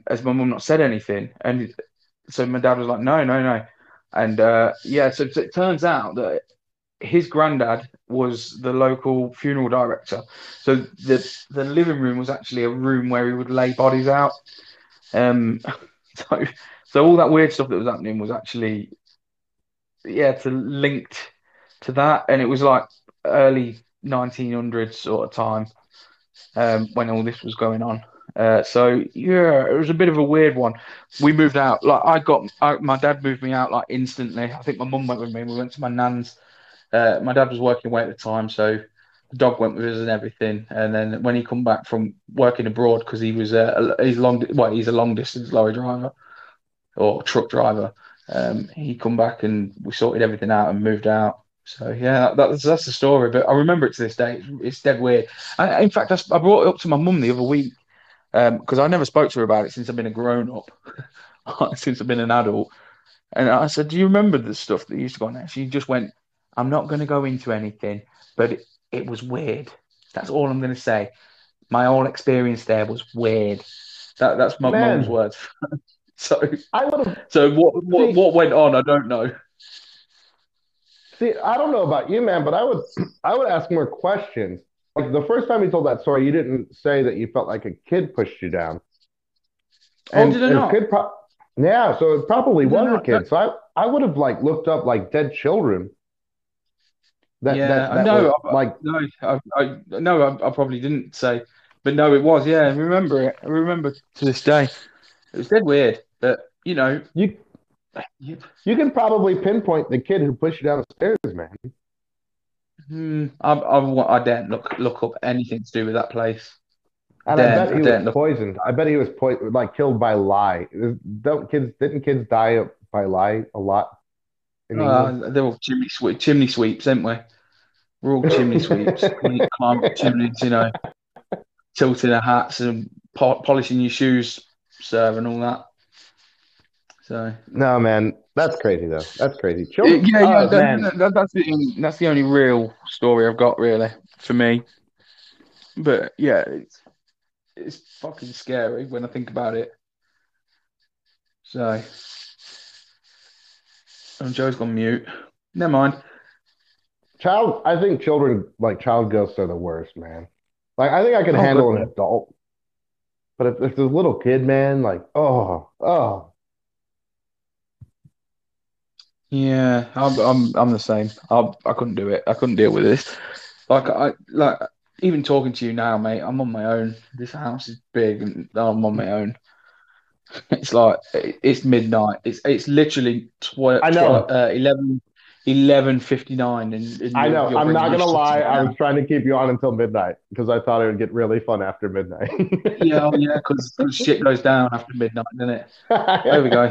has my mum not said anything? And so my dad was like, no. And so it turns out that his granddad was the local funeral director. So the living room was actually a room where he would lay bodies out. So all that weird stuff that was happening was actually, linked to that. And it was like early 1900s sort of time when all this was going on. It was a bit of a weird one. We moved out. My dad moved me out like instantly. I think my mum went with me. We went to my nan's. My dad was working away at the time, so the dog went with us and everything. And then when he come back from working abroad, because he was he's a long distance lorry driver or truck driver. He come back and we sorted everything out and moved out. So yeah, that's the story. But I remember it to this day. It's dead weird. In fact, I brought it up to my mum the other week because I never spoke to her about it since I've been a grown up, since I've been an adult. And I said, "Do you remember the stuff that used to go on there?" She just went, "I'm not going to go into anything, but it was weird. That's all I'm going to say. My whole experience there was weird." That's my mum's words. What went on, I don't know. See, I don't know about you, man, but I would ask more questions. Like the first time you told that story, you didn't say that you felt like a kid pushed you down. And did I not? So it probably was a kid. So I would have like looked up like dead children. I probably didn't say, but no, it was. Yeah, I remember it. I remember to this day. It was dead weird, but you know, you can probably pinpoint the kid who pushed you down the stairs, man. I daren't look up anything to do with that place. And I bet he was poisoned. I bet he was poisoned, like killed by lye. Didn't kids die by lye a lot? They're all chimney sweeps, ain't we? We're all chimney sweeps. We climb up chimneys, you know, tilting our hats and polishing your shoes, sir, and all that. So no, man, that's crazy though. That's crazy. That's the only real story I've got really for me. But yeah, it's fucking scary when I think about it. So. And Joe's gone mute. Never mind. I think child ghosts are the worst, man. Like, I think I can handle an adult, but if there's a little kid, man, like, oh. Yeah, I'm the same. I couldn't do it. I couldn't deal with this. Even talking to you now, mate. I'm on my own. This house is big, and I'm on my own. It's like it's midnight. It's literally 11:59. And I know. I'm not gonna lie. I was trying to keep you on until midnight because I thought it would get really fun after midnight. yeah. Because shit goes down after midnight, doesn't it? There we go.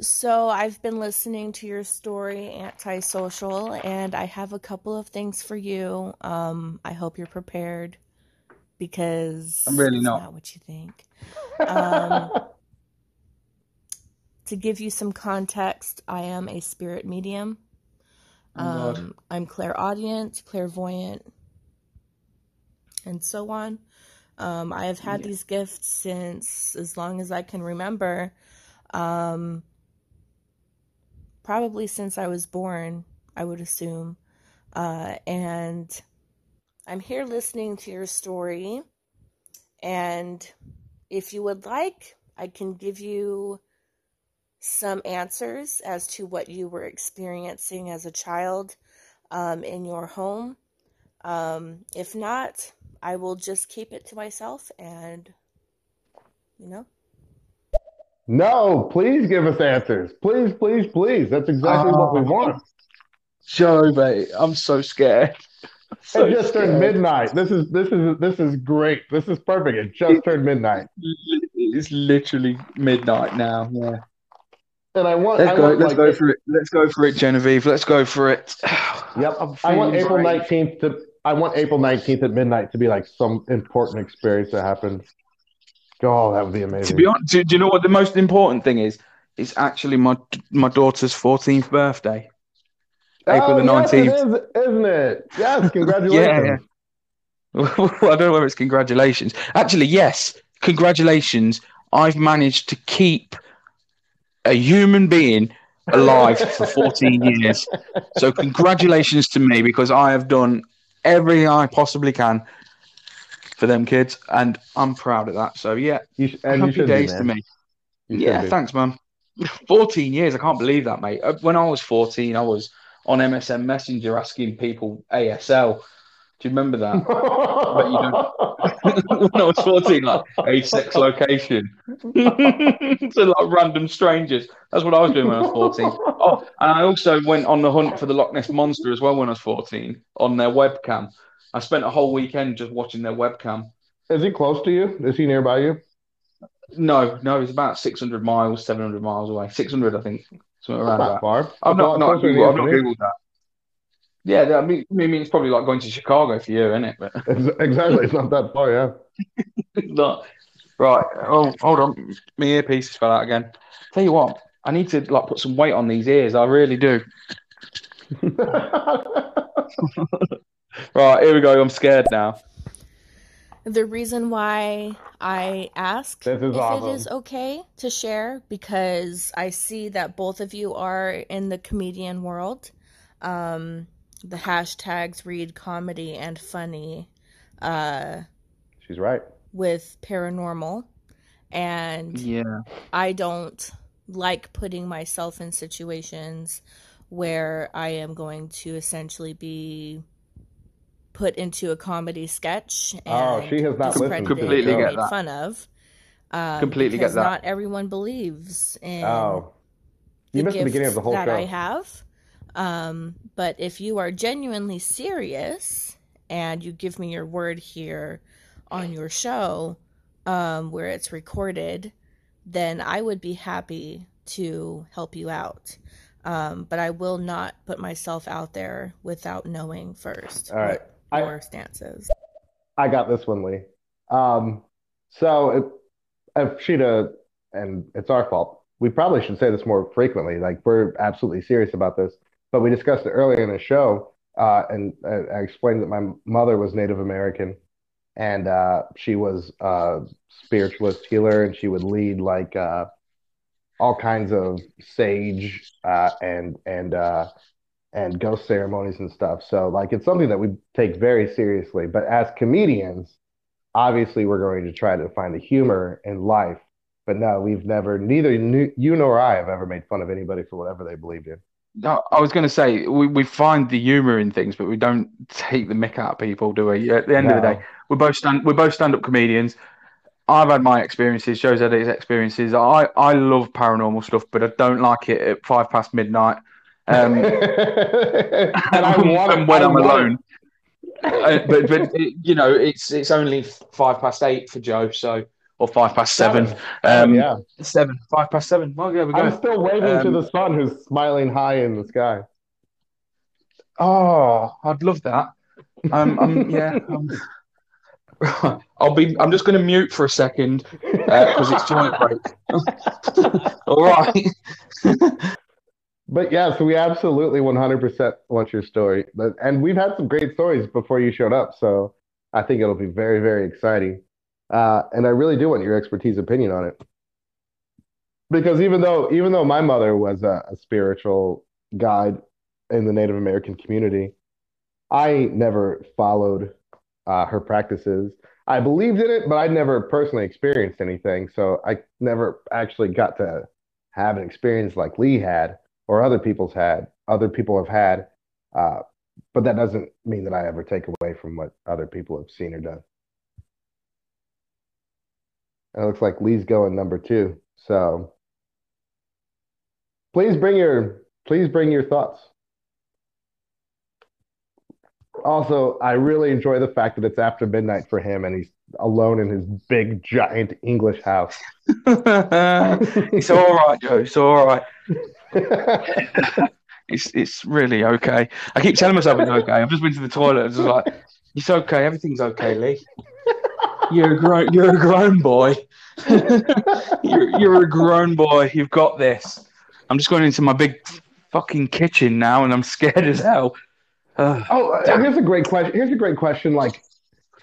So I've been listening to your story, Antisocial, and I have a couple of things for you. I hope you're prepared. Because I'm really not what you think. To give you some context, I am a spirit medium. I'm clairaudient, clairvoyant, and so on. I have had these gifts since as long as I can remember. Probably since I was born, I would assume. And I'm here listening to your story, and if you would like, I can give you some answers as to what you were experiencing as a child in your home. If not, I will just keep it to myself and, you know. No, please give us answers. Please. That's exactly what we want. Joe, mate, I'm so scared. It just turned midnight. This is great. This is perfect. It just turned midnight. It's literally midnight now. Yeah. And Let's go for it, Genevieve. Let's go for it. Yep. I want April 19th at midnight to be like some important experience that happened. Oh, that would be amazing. To be honest, do you know what the most important thing is? It's actually my daughter's 14th birthday. April the 19th. Yes, it is, isn't it? Yes, congratulations. Yeah. Well, I don't know whether it's congratulations. Actually, yes, congratulations. I've managed to keep a human being alive for 14 years. So congratulations to me, because I have done everything I possibly can for them kids, and I'm proud of that. So, yeah, happy days to me. Yeah, thanks, man. 14 years, I can't believe that, mate. When I was 14, I was on MSN Messenger asking people ASL. Do you remember that? But you don't. When I was 14, like age, sex, location, to like random strangers. That's what I was doing when I was 14. Oh, and I also went on the hunt for the Loch Ness Monster as well when I was 14 on their webcam. I spent a whole weekend just watching their webcam. Is he close to you? Is he nearby you? No, he's about 600 miles, 700 miles away. 600, I think. Something around that. Far. I've not Googled that. Yeah, I mean, it's probably like going to Chicago for you, isn't it? But... Exactly, it's not that far, yeah. It's not. Right, oh, hold on. My earpiece fell out again. Tell you what, I need to like put some weight on these ears. I really do. Right, here we go. I'm scared now. The reason why I ask if awesome. It is okay to share, because I see that both of you are in the comedian world. The hashtags read comedy and funny. She's right. With paranormal. And yeah. I don't like putting myself in situations where I am going to essentially be put into a comedy sketch. And she has not listened. Completely get that. Fun of. Completely get that. Not everyone believes in. You missed the beginning of the whole show. I have. But if you are genuinely serious and you give me your word here on your show, where it's recorded, then I would be happy to help you out. But I will not put myself out there without knowing first. All right. Your stances. I got this one, Lee. So if Sheeta, and it's our fault, we probably should say this more frequently. Like, we're absolutely serious about this. But we discussed it earlier in the show, and I explained that my mother was Native American, and she was a spiritualist healer, and she would lead like all kinds of sage and ghost ceremonies and stuff. So like, it's something that we take very seriously. But as comedians, obviously we're going to try to find the humor in life. But no, we've never, neither you nor I have ever made fun of anybody for whatever they believed in. No, I was going to say, we find the humor in things, but we don't take the mick out of people, do we? At the end of the day, we're both stand-up comedians. I've had my experiences, Joe's had his experiences. I love paranormal stuff, but I don't like it at 5 past midnight. And when I'm alone. But you know, it's only 5 past 8 for Joe, so... Or 5 past 7. 5 past 7. Well, there we go. I'm still waving to the sun who's smiling high in the sky. Oh, I'd love that. I'm just going to mute for a second because it's joint break. All right. But yeah, so we absolutely 100% want your story. And we've had some great stories before you showed up. So I think it'll be very, very exciting. And I really do want your expertise opinion on it, because even though my mother was a spiritual guide in the Native American community, I never followed her practices. I believed in it, but I never personally experienced anything. So I never actually got to have an experience like Lee had, or other people have had. But that doesn't mean that I ever take away from what other people have seen or done. It looks like Lee's going number 2. So please bring your thoughts. Also, I really enjoy the fact that it's after midnight for him and he's alone in his big, giant English house. It's all right, Joe. It's all right. It's really okay. I keep telling myself it's okay. I've just been to the toilet and just like, it's okay. Everything's okay, Lee. You're a grown boy. You're a grown boy. You've got this. I'm just going into my big fucking kitchen now and I'm scared as hell. Here's a great question. Like,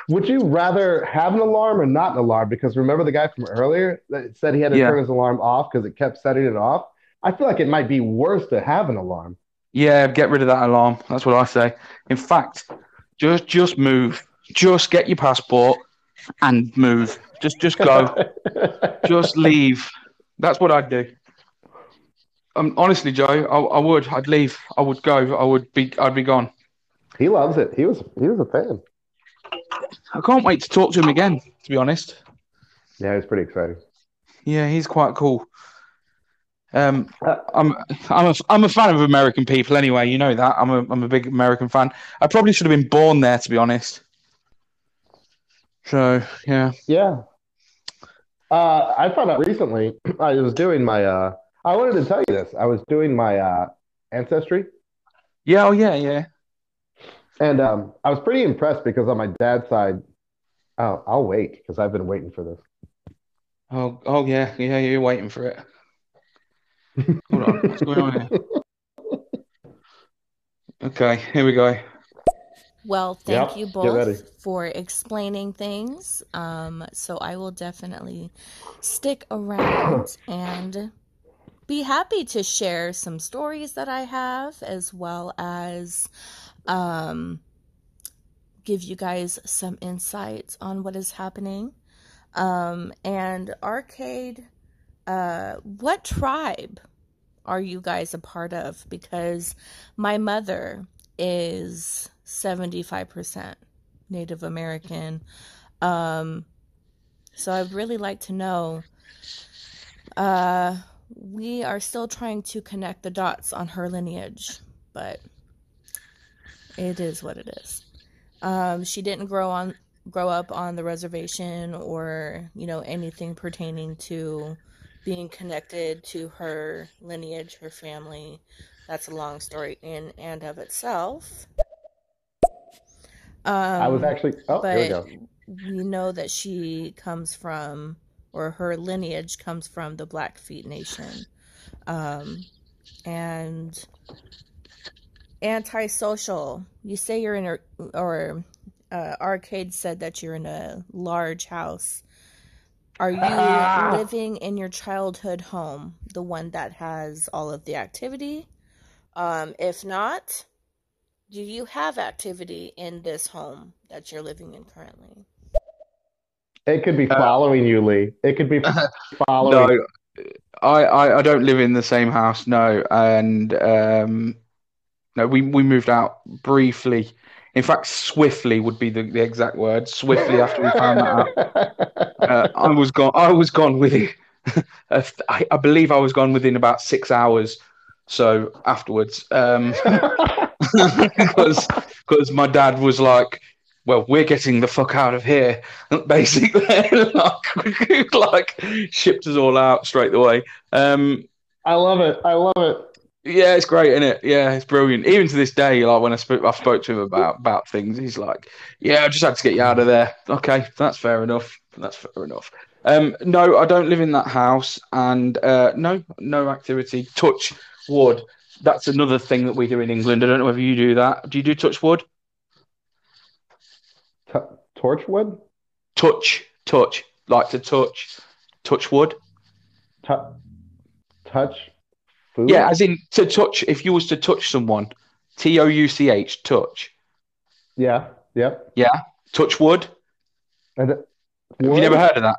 would you rather have an alarm or not an alarm? Because remember the guy from earlier that said he had to turn his alarm off because it kept setting it off? I feel like it might be worse to have an alarm. Yeah, get rid of that alarm. That's what I say. In fact, just move. Just get your passport and move. Just go. Just leave. That's what I'd do. Honestly, Joe, I would. I'd leave. I would go. I'd be gone. He loves it. He was a fan. I can't wait to talk to him again, to be honest. Yeah, it's pretty exciting. Yeah, he's quite cool. I'm a fan of American people anyway. You know that. I'm a big American fan. I probably should have been born there, to be honest. So yeah. Yeah. I found out recently. I was doing my. I wanted to tell you this. I was doing my ancestry. Yeah. Oh yeah. Yeah. And I was pretty impressed because on my dad's side, oh, I'll wait because I've been waiting for this. Oh yeah, yeah, you're waiting for it. Hold on, what's going on here? Okay, here we go. Well, thank you both for explaining things. So I will definitely stick around and be happy to share some stories that I have, as well as give you guys some insights on what is happening. And Arcade... what tribe are you guys a part of? Because my mother is 75% Native American. So I'd really like to know, we are still trying to connect the dots on her lineage, but it is what it is. She didn't grow up on the reservation or, you know, anything pertaining to being connected to her lineage, her family. That's a long story in and of itself. I was actually... Oh, there we go. We know that she comes from, or her lineage comes from, the Blackfeet Nation. And antisocial. You say you're in a... Or Arcade said that you're in a large house. Are you living in your childhood home, the one that has all of the activity? If not, do you have activity in this home that you're living in currently? It could be following you, Lee. It could be following. No, I don't live in the same house, no. And no, we moved out briefly. In fact, swiftly would be the exact word. Swiftly after we found that out. I was gone within... I believe I was gone within about 6 hours. So afterwards. Because my dad was like, well, we're getting the fuck out of here. Basically, like shipped us all out straight away. I love it. I love it. Yeah, it's great, isn't it? Yeah, it's brilliant. Even to this day, like when I spoke to him about things, he's like, "Yeah, I just had to get you out of there." Okay, that's fair enough. That's fair enough. No, I don't live in that house, and no activity. Touch wood. That's another thing that we do in England. I don't know whether you do that. Do you do touch wood? Torch wood? Touch. Like to touch. Touch wood. Touch. Food? Yeah, as in to touch. If you was to touch someone, touch, touch. Yeah, yep. Yeah, touch wood. And wood? Have you never heard of that?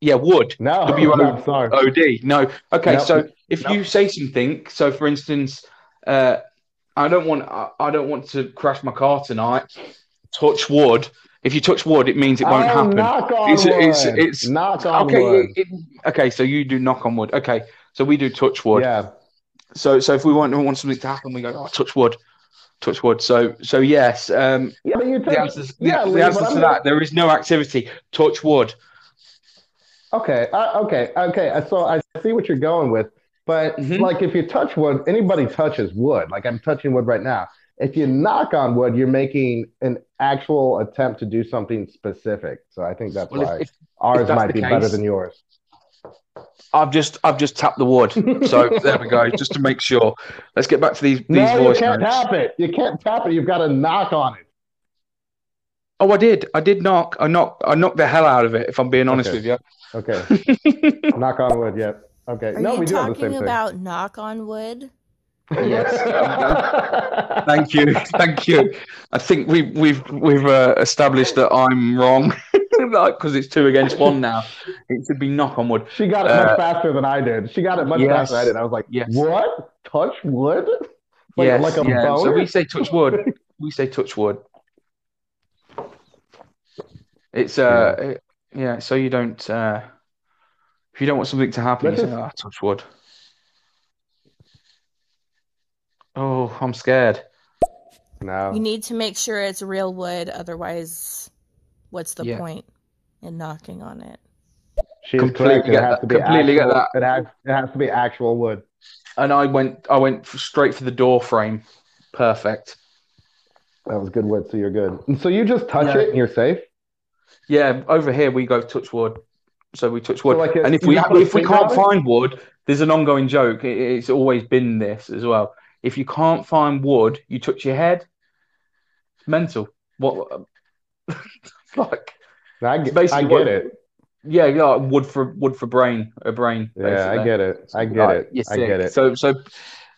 Yeah, wood. No, WOOD. No. Okay, no. So if you say something, so for instance, I don't want to crash my car tonight. Touch wood. If you touch wood, it means it won't happen. Knock on wood. It's knock on wood. Okay, so you do knock on wood. Okay. So we do touch wood. Yeah. So if we want something to happen, we go, touch wood. touch wood. So yes, the answer to that, there is no activity. Touch wood. Okay. So I see what you're going with, but like if you touch wood, anybody touches wood. Like I'm touching wood right now. If you knock on wood, you're making an actual attempt to do something specific. So I think that's why ours might be better than yours. I've just tapped the wood. So there we go. Just to make sure. Let's get back to these voice notes. You can't tap it. You can't tap it. You've got to knock on it. Oh, I did. I did knock. I knocked the hell out of it, if I'm being honest with you. Okay. Knock on wood, yeah. Okay. Are you talking about knock on wood? Yes. Thank you. I think we've established that I'm wrong because it's 2 against 1 now. It should be knock on wood. She got it much faster than I did. I was like, what? Touch wood? Like, yes. Like a bone? So we say touch wood. It's so you don't if you don't want something to happen, you say, touch wood. Oh, I'm scared. No. You need to make sure it's real wood, otherwise what's the point in knocking on it? She's completely get that. It has to be actual wood. And I went straight for the door frame. Perfect. That was good wood, so you're good. And so you just touch it and you're safe? Yeah, over here we go touch wood. So we touch wood. So like and if we can't find wood, there's an ongoing joke. It's always been this as well. If you can't find wood, you touch your head. It's mental. What? Like, I get it. Yeah, wood for brain, a brain. Yeah, basically. I get it. So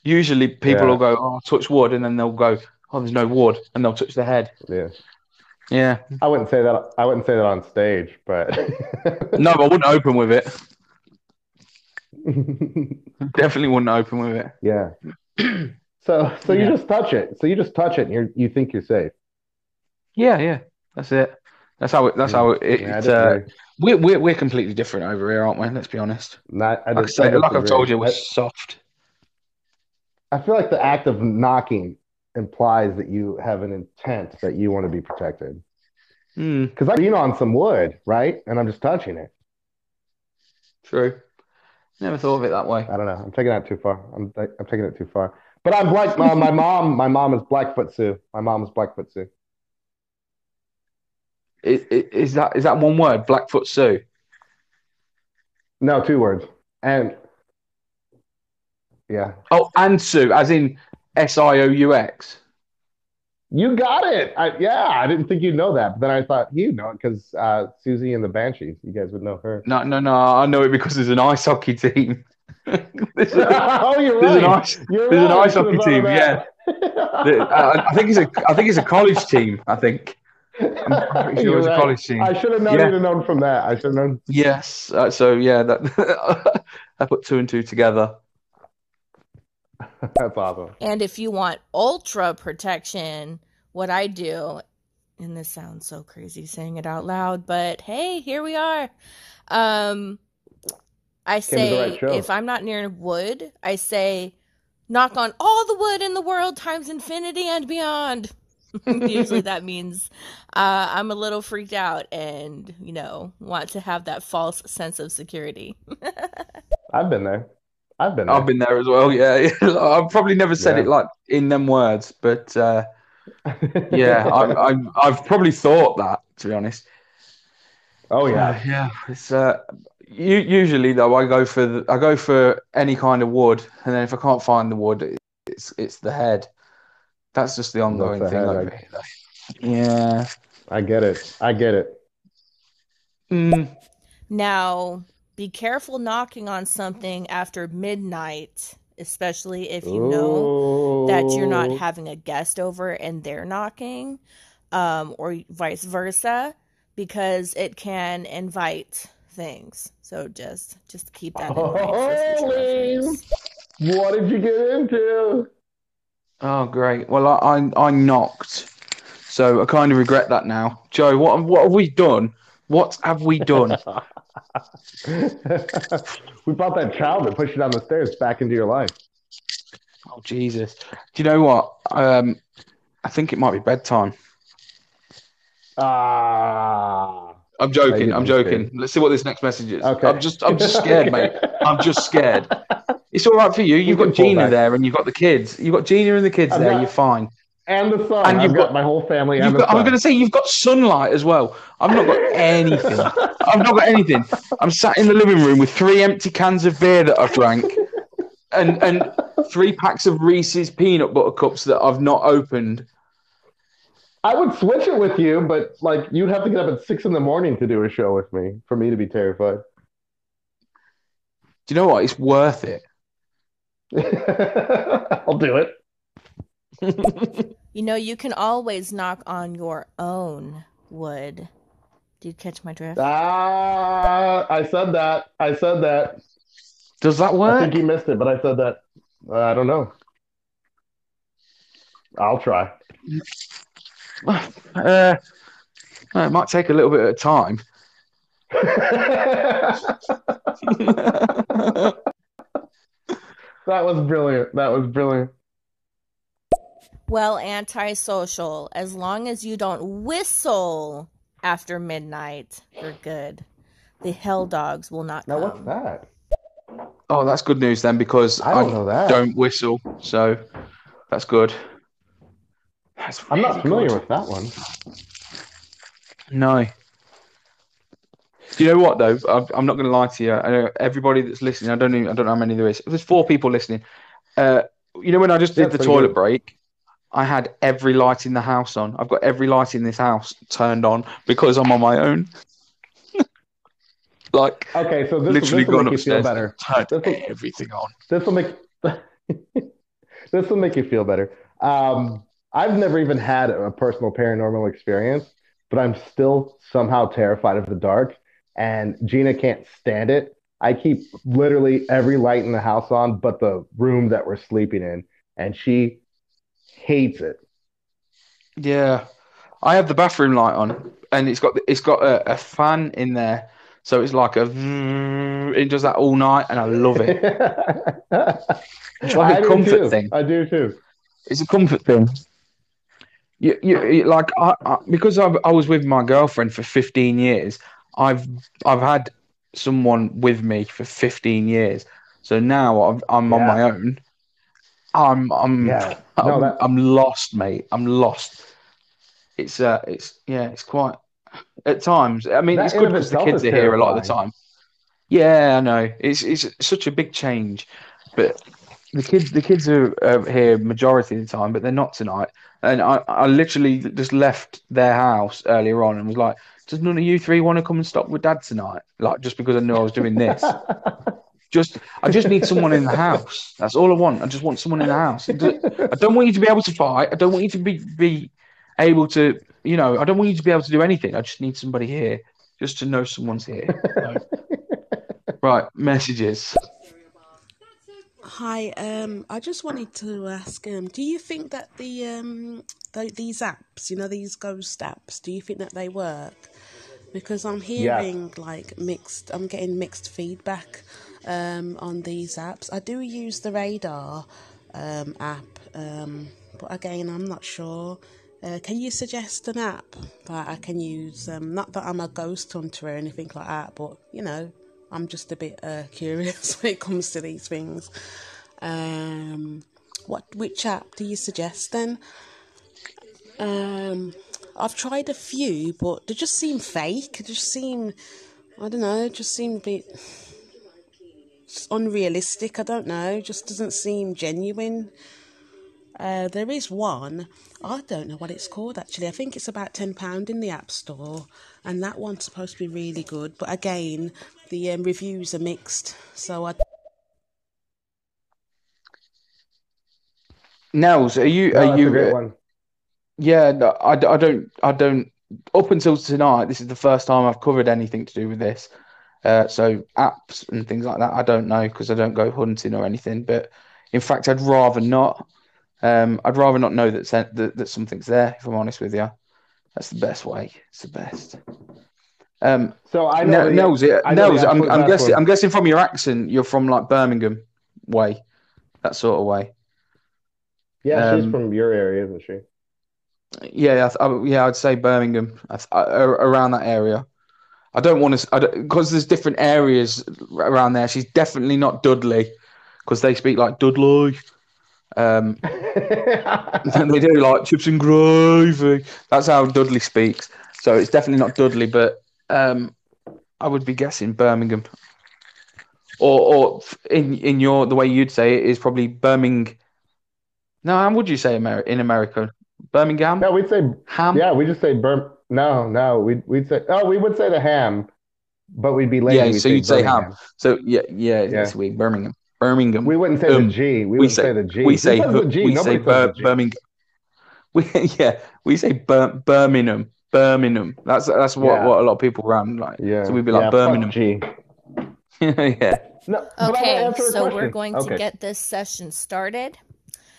usually people will go, oh, touch wood, and then they'll go, oh, there's no wood, and they'll touch their head. Yeah. Yeah. I wouldn't say that on stage, but no, I wouldn't open with it. Definitely wouldn't open with it. Yeah. So you just touch it. So you just touch it and you think you're safe. Yeah. That's it. That's how it. We're completely different over here, aren't we? Let's be honest. I've told you, we're soft. I feel like the act of knocking implies that you have an intent that you want to be protected. Because I lean on some wood, right? And I'm just touching it. True. Never thought of it that way. I don't know. I'm taking it too far. But I'm like my mom is Blackfoot Sioux. My mom is Blackfoot Sioux. Is that one word? Blackfoot Sioux. No, 2 words. And yeah. Oh, and Sioux, as in SIOUX. You got it. I didn't think you'd know that. But then I thought you'd know it because Susie and the Banshees, you guys would know her. No. I know it because there's an ice hockey team. There's an ice hockey team, yeah. I think it's a college team, I think. I'm pretty sure it's a college team. I should have known from that. I should have known. Yes. That I put 2 and 2 together. That's awesome. And if you want ultra protection, what I do, and this sounds so crazy saying it out loud, but hey, here we are. I say, if I'm not near wood, I say, knock on all the wood in the world times infinity and beyond. Usually that means I'm a little freaked out and, want to have that false sense of security. I've been there as well. Yeah, I've probably never said it like in them words, but I've probably thought that, to be honest. Oh yeah, yeah. It's usually though I go for any kind of wood, and then if I can't find the wood, it's the head. That's just the ongoing thing over here. Yeah, I get it. Now. Be careful knocking on something after midnight, especially if you know that you're not having a guest over and they're knocking, or vice versa, because it can invite things. So just keep that in mind. Holy! What did you get into? Oh, great. Well, I knocked, so I kind of regret that now. Joe, what have we done? What have we done? We brought that child and pushed it down the stairs back into your life. Oh, Jesus. Do you know what? I think it might be bedtime. I'm joking. I'm joking. Let's see what this next message is. Okay. I'm just scared, mate. I'm just scared. It's all right for you. You've got Gina there, and you've got the kids. You've got Gina and the kids there. You're fine. And the sun. And you've got my whole family. And I'm going to say you've got sunlight as well. I've not got anything. I've not got anything. I'm sat in the living room with 3 empty cans of beer that I've drank, and 3 packs of Reese's peanut butter cups that I've not opened. I would switch it with you, but like you'd have to get up at 6 a.m. to do a show with me for me to be terrified. Do you know what? It's worth it. I'll do it. You know, you can always knock on your own wood. Did you catch my drift? Ah, I said that. Does that work? I think you missed it, but I said that. I don't know. I'll try. It might take a little bit of time. That was brilliant. Well, antisocial. As long as you don't whistle after midnight, you're good. The hell dogs will not come. Now, what's that? Oh, that's good news then, because I don't whistle. So that's good. That's really I'm not familiar good. With that one. No. Do you know what though? I'm not going to lie to you. I know everybody that's listening. I don't know how many there is. If there's 4 people listening. You know when I just did the toilet break, I had every light in the house on. I've got every light in this house turned on because I'm on my own. Like okay, so this will make you feel better. Everything on. This will make you feel better. I've never even had a personal paranormal experience, but I'm still somehow terrified of the dark, and Gina can't stand it. I keep literally every light in the house on but the room that we're sleeping in, and she hates it. Yeah. I have the bathroom light on, and it's got a fan in there, so it's like it does that all night, and I love it. It's like a comfort thing. I do too. It's a comfort thing. Because I was with my girlfriend for 15 years, I've had someone with me for 15 years. So now I'm on my own. I'm lost, mate. I'm lost. It's quite at times. I mean, it's good because the kids are here a lot of the time. Yeah, I know. It's such a big change, but. The kids are here majority of the time, but they're not tonight. And I literally just left their house earlier on and was like, does none of you 3 want to come and stop with Dad tonight? Like, just because I knew I was doing this. I just need someone in the house. That's all I want. I just want someone in the house. I don't want you to be able to fight. I don't want you to be able to, you know, I don't want you to be able to do anything. I just need somebody here just to know someone's here. Right, messages. Hi, I just wanted to ask, do you think that these apps, you know, these ghost apps, do you think that they work? Because I'm hearing I'm getting mixed feedback on these apps. I do use the Radar app, but again, I'm not sure. Can you suggest an app that I can use? Not that I'm a ghost hunter or anything like that, but, you know, I'm just a bit curious when it comes to these things. Which app do you suggest then? I've tried a few, but they just seem fake. They just seem, I don't know, just seem a bit unrealistic. I don't know, just doesn't seem genuine. There is one, I don't know what it's called actually. I think it's about £10 in the App Store, and that one's supposed to be really good. But again, the reviews are mixed. So Nels, are you? That's a good one. Yeah, no, I don't. Up until tonight, this is the first time I've covered anything to do with this. So apps and things like that, I don't know because I don't go hunting or anything. But in fact, I'd rather not. I'd rather not know that something's there, if I'm honest with you. That's the best way. It's the best. So I know I'm guessing from your accent, you're from like Birmingham way, that sort of way. Yeah, she's from your area, isn't she? Yeah, I'd say Birmingham, around that area. I don't want to, because there's different areas around there. She's definitely not Dudley, because they speak like Dudley. And they do like chips and gravy. That's how Dudley speaks. So it's definitely not Dudley, but I would be guessing Birmingham, or in your the way you'd say it is probably Birmingham. No, how would you say in America? Birmingham? No, we'd say ham. Yeah, we just say No, we'd say. Oh, we would say the ham, but we'd be late. Yeah, so you'd say ham. So yeah. It's weird. Birmingham. We wouldn't say the G. We would say the G. We say Birmingham. We say Birmingham. Birmingham. That's what a lot of people run like. Yeah. So we'd be like Birmingham. G. Yeah. No, okay, so we're going to get this session started.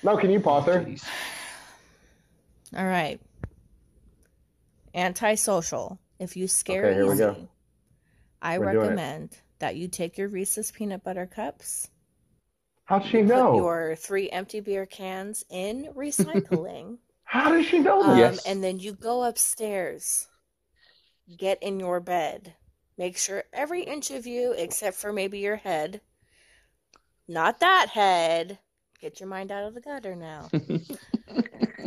No, can you pause her? All right. Antisocial. If you scare easy, I recommend that you take your Reese's peanut butter cups. How'd she know? Put your 3 empty beer cans in recycling. How does she know this? And then you go upstairs. Get in your bed. Make sure every inch of you, except for maybe your head. Not that head. Get your mind out of the gutter now.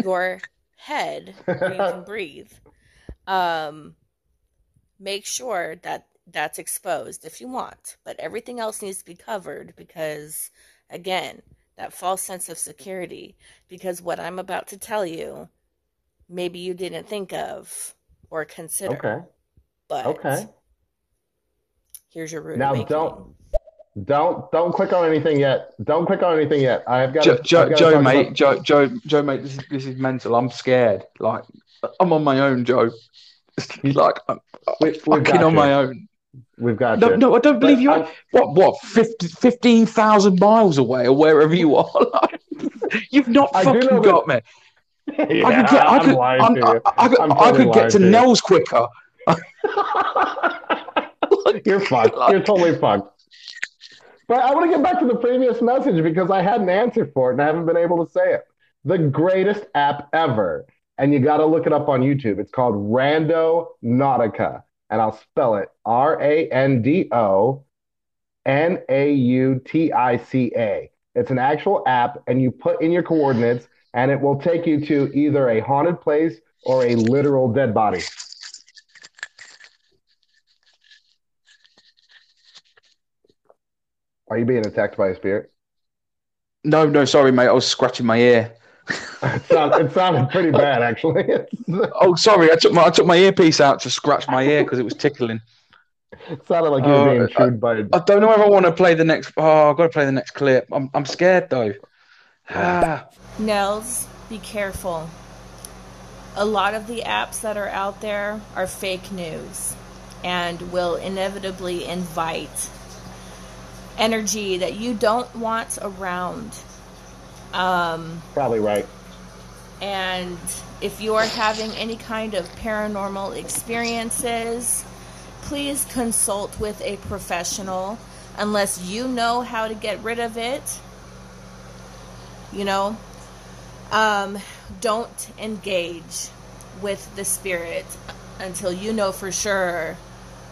Your head, where you can breathe. Make sure that that's exposed if you want, but everything else needs to be covered because, again, that false sense of security. Because what I'm about to tell you, maybe you didn't think of or consider. Okay. But here's your route. Now Don't click on anything yet. Don't click on anything yet. I've got Joe, mate. This is mental. I'm scared. Like I'm on my own, Joe. Like I'm fucking on my own. We've got you. No, I don't believe you. What? 15,000 miles away or wherever you are. Like, you've not fucking got me. Yeah, I could get to Nels quicker. You're fucked. You're totally fucked. But I want to get back to the previous message because I had an answer for it and I haven't been able to say it. The greatest app ever. And you got to look it up on YouTube. It's called Randonautica. And I'll spell it Randonautica. It's an actual app and you put in your coordinates and it will take you to either a haunted place or a literal dead body. Are you being attacked by a spirit? No, sorry, mate. I was scratching my ear. It sounded pretty bad, actually. Oh, sorry. I took my earpiece out to scratch my ear because it was tickling. It sounded like you were being chewed by a... I don't know if I want to play the next... Oh, I've got to play the next clip. I'm scared, though. Nels, be careful. A lot of the apps that are out there are fake news and will inevitably invite... energy that you don't want around. Probably right. And if you are having any kind of paranormal experiences, please consult with a professional unless you know how to get rid of it. You know, don't engage with the spirit until you know for sure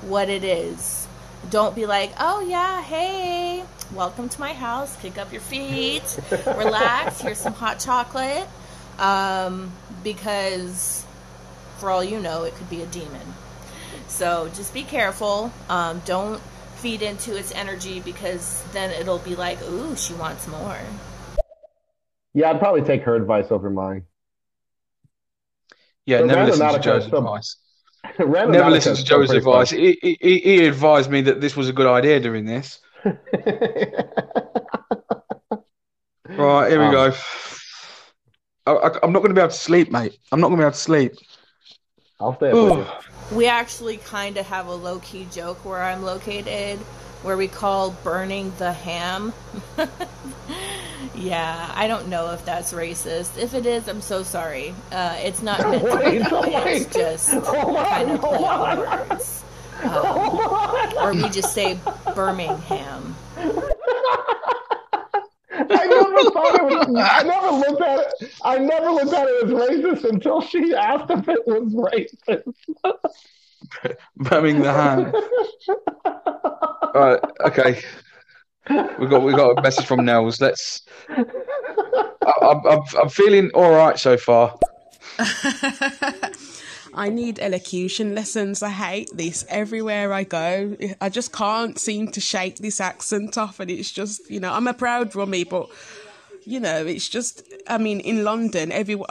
what it is. Don't be like, oh, yeah, hey, welcome to my house. Kick up your feet. Relax. Here's some hot chocolate. Because for all you know, it could be a demon. So just be careful. Don't feed into its energy because then it'll be like, ooh, she wants more. Yeah, I'd probably take her advice over mine. Yeah, never listen to Joe's advice. Never listen to Joe's advice. He advised me that this was a good idea doing this. Right, here we go. I'm not going to be able to sleep, mate. I'm not going to be able to sleep. I'll stay up with you. We actually kind of have a low-key joke where I'm located, where we call burning the ham. Yeah, I don't know if that's racist. If it is, I'm so sorry. It's not meant to be that way. It's just kind of play on words. Or we just say Birmingham. I don't I never looked at it as racist until she asked if it was racist. Bumming the hand. All right, okay. We got a message from Nels. I'm feeling all right so far. I need elocution lessons. I hate this everywhere I go. I just can't seem to shake this accent off, and it's just, you know, I'm a proud Rummy, but you know, it's just, I mean, in London, everyone,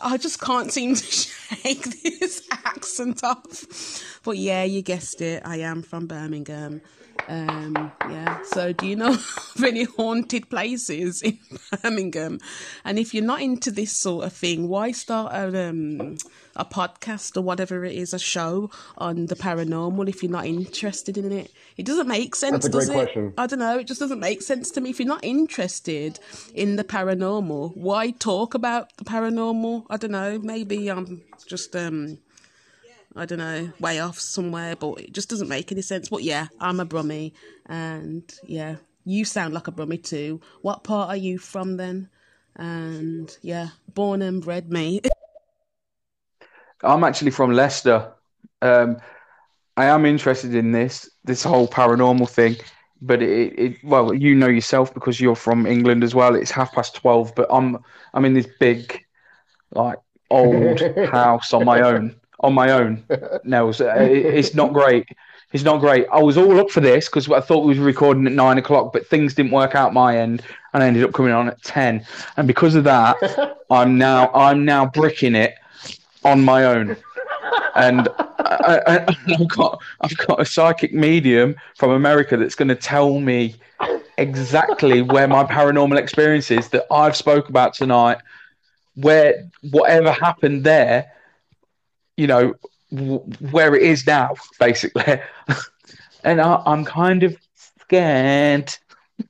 I just can't seem to shake this accent off. But yeah, you guessed it, I am from Birmingham. Yeah, so do you know of any haunted places in Birmingham? And if you're not into this sort of thing, why start a podcast or whatever it is, a show on the paranormal if you're not interested in it? It doesn't make sense, does it? That's a great question. I don't know, it just doesn't make sense to me. If you're not interested in the paranormal, why talk about the paranormal? I don't know, maybe I'm just... I don't know, way off somewhere, but it just doesn't make any sense. But yeah, I'm a Brummie, and yeah, you sound like a Brummie too. What part are you from then? And yeah, born and bred me. I'm actually from Leicester. I am interested in this whole paranormal thing, but well, you know yourself because you're from England as well. It's 12:30, but I'm in this big, like, old house on my own. Nels, it's not great. I was all up for this because I thought we was recording at 9:00, but things didn't work out my end, and I ended up coming on at 10, and because of that I'm now bricking it on my own, and I've got a psychic medium from America that's going to tell me exactly where my paranormal experience is that I've spoke about tonight, where whatever happened there, you know, where it is now, basically. And I'm kind of scared.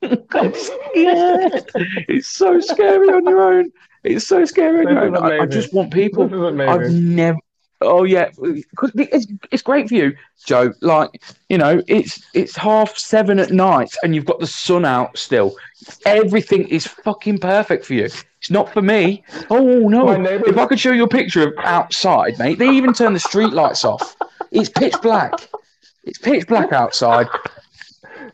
I'm scared. It's so scary on your own. It's so scary on your own. I just want people. I've never. Oh yeah, it's great for you, Joe. Like, you know, it's 7:30 at night, and you've got the sun out still. Everything is fucking perfect for you. It's not for me. Oh no! If I could show you a picture of outside, mate, they even turn the street lights off. It's pitch black. It's pitch black outside.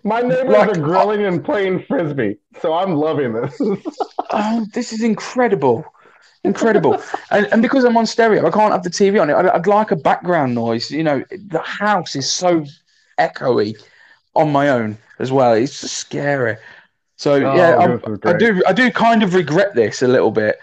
My neighbors are grilling and playing frisbee, so I'm loving this. Oh, this is incredible. Incredible. And because I'm on stereo, I can't have the TV on it. I'd like a background noise. You know, the house is so echoey on my own as well. It's just scary. So, I do kind of regret this a little bit.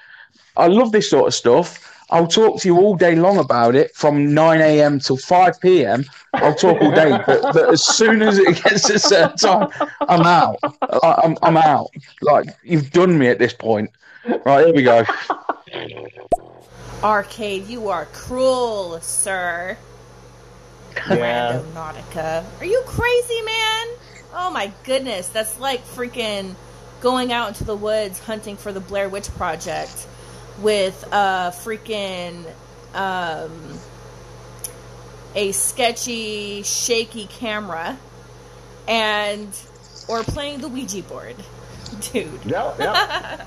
I love this sort of stuff. I'll talk to you all day long about it from 9 a.m. till 5 p.m. I'll talk all day, but as soon as it gets to a certain time, I'm out. I'm out. Like, you've done me at this point. Right, here we go. Arcade, you are cruel, sir. Yeah. Randonautica. Are you crazy, man? Oh my goodness, that's like freaking going out into the woods hunting for the Blair Witch Project with a sketchy, shaky camera, and or playing the Ouija board, dude. Yeah.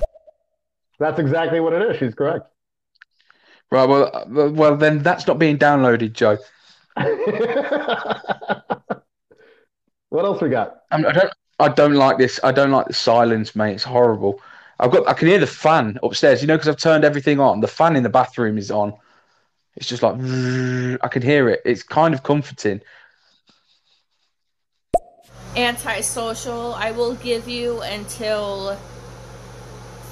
That's exactly what it is. She's correct. Right. Well, then that's not being downloaded, Joe. What else we got? I don't like this. I don't like the silence, mate. It's horrible. I can hear the fan upstairs. You know, because I've turned everything on. The fan in the bathroom is on. It's just like I can hear it. It's kind of comforting. Antisocial. I will give you until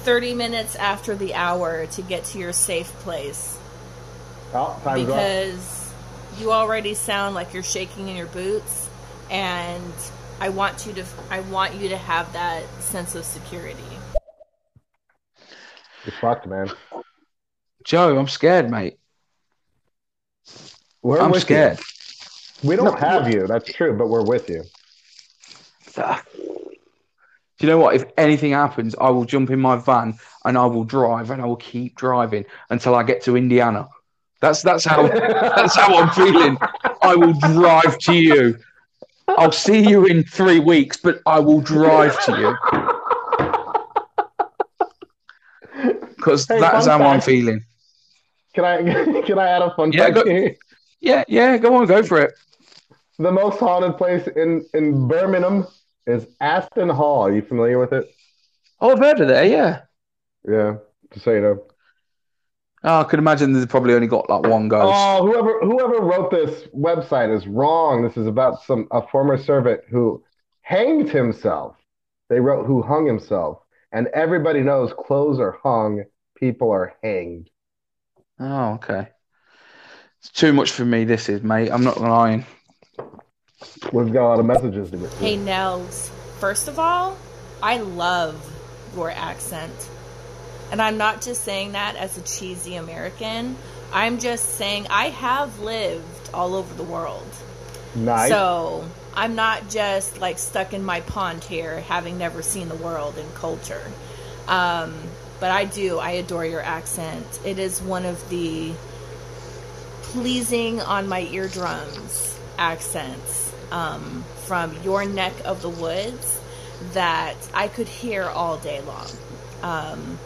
30 minutes after the hour to get to your safe place. Oh, time's because up. You already sound like you're shaking in your boots, and I want you to have that sense of security. You're fucked, man. Joe, I'm scared, mate. I'm scared. We don't have you. That's true, but we're with you. Do you know what? If anything happens, I will jump in my van and I will drive, and I will keep driving until I get to Indiana. That's how I'm feeling. I will drive to you. I'll see you in 3 weeks, but I will drive to you. because that's how I'm feeling. Can I add a fun fact here? Yeah, go on, go for it. The most haunted place in Birmingham is Aston Hall. Are you familiar with it? Oh, I've heard of that, yeah. Yeah, just so you know. Oh, I could imagine they've probably only got like one ghost. Oh, whoever wrote this website is wrong. This is about a former servant who hanged himself. They wrote who hung himself. And everybody knows clothes are hung, people are hanged. Oh, okay. It's too much for me, this is, mate. I'm not lying. We've got a lot of messages to get through. Hey, Nels. First of all, I love your accent. And I'm not just saying that as a cheesy American. I'm just saying I have lived all over the world. Nice. So I'm not just like stuck in my pond here, having never seen the world and culture. But I do. I adore your accent. It is one of the pleasing on my eardrums accents from your neck of the woods that I could hear all day long.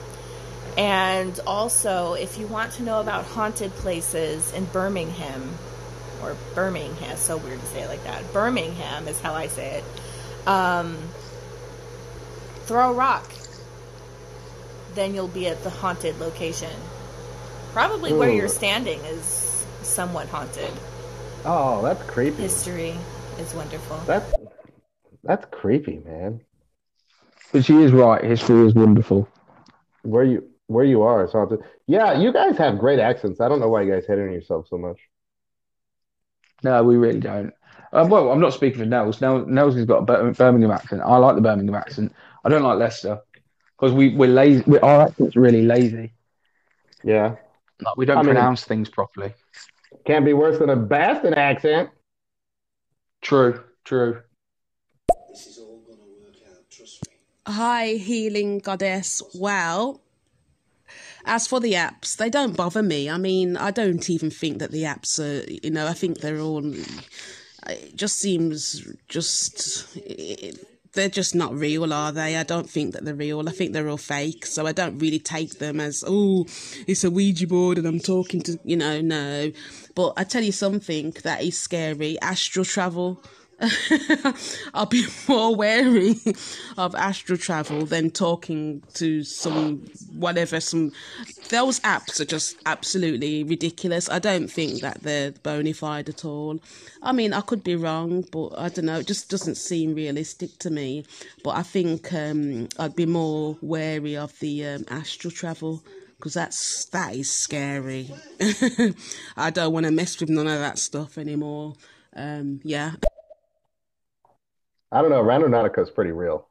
And also, if you want to know about haunted places in Birmingham, so weird to say it like that. Birmingham is how I say it. Throw a rock. Then you'll be at the haunted location. Probably where you're standing is somewhat haunted. Oh, that's creepy. History is wonderful. That's creepy, man. But she is right. History is wonderful. Where you are is haunted. Yeah, you guys have great accents. I don't know why you guys hate on yourself so much. No, we really don't. Well, I'm not speaking for Nels. Nels has got a Birmingham accent. I like the Birmingham accent. I don't like Leicester because we're lazy. Our accent's really lazy. Yeah. Like, we don't pronounce things properly. Can't be worse than a Boston accent. True. This is all going to work out, trust me. Hi, healing goddess. Well, as for the apps, they don't bother me. I mean, I don't even think that the apps are, you know, I think they're all, it just seems just, they're just not real, are they? I don't think that they're real. I think they're all fake. So I don't really take them as, oh, it's a Ouija board and I'm talking to, you know, no. But I tell you something that is scary, astral travel. I'll be more wary of astral travel than talking to those apps are just absolutely ridiculous. I don't think that they're bona fide at all. I mean, I could be wrong, but I don't know, it just doesn't seem realistic to me. But I think I'd be more wary of the astral travel, because that is scary. I don't want to mess with none of that stuff anymore. Yeah, I don't know. Randonautica is pretty real.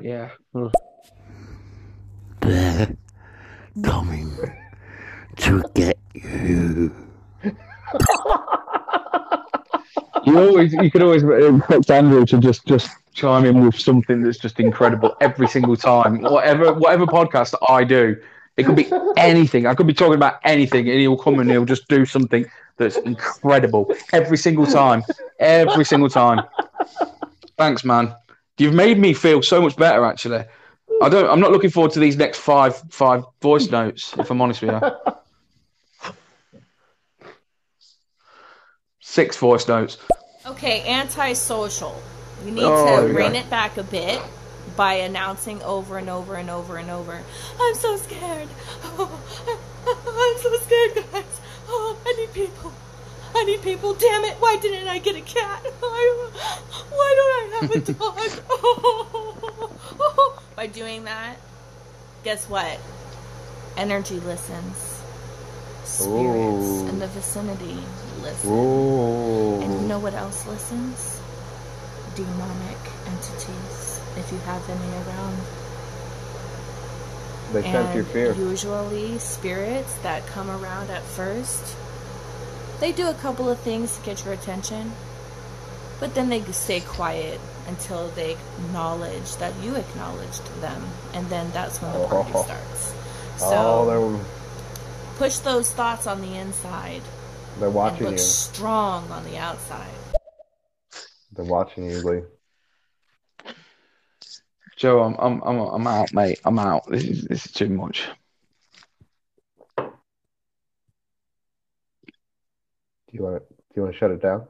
Yeah. They're coming to get you. You could always expect Andrew to just chime in with something that's just incredible every single time. Whatever podcast I do, it could be anything. I could be talking about anything, and he'll come and he'll just do something that's incredible every single time. Thanks, man. You've made me feel so much better, actually. I'm not looking forward to these next five voice notes, if I'm honest with you. 6 voice notes. Okay, antisocial. You need to rein it back a bit by announcing over and over and over and over, I'm so scared. I'm so scared, guys. I need people. Damn it, why didn't I get a cat? Why don't I have a dog? By doing that, guess what? Energy listens. Spirits in the vicinity listen. And you know what else listens? Demonic entities, if you have any around. They sense your fear. Usually spirits that come around at first, they do a couple of things to get your attention, but then they stay quiet until they acknowledge that you acknowledged them, and then that's when the party starts. So push those thoughts on the inside. They're watching you. Look strong on the outside. They're watching you, Lee. Joe, I'm out, mate. I'm out. This is too much. Do you want to shut it down?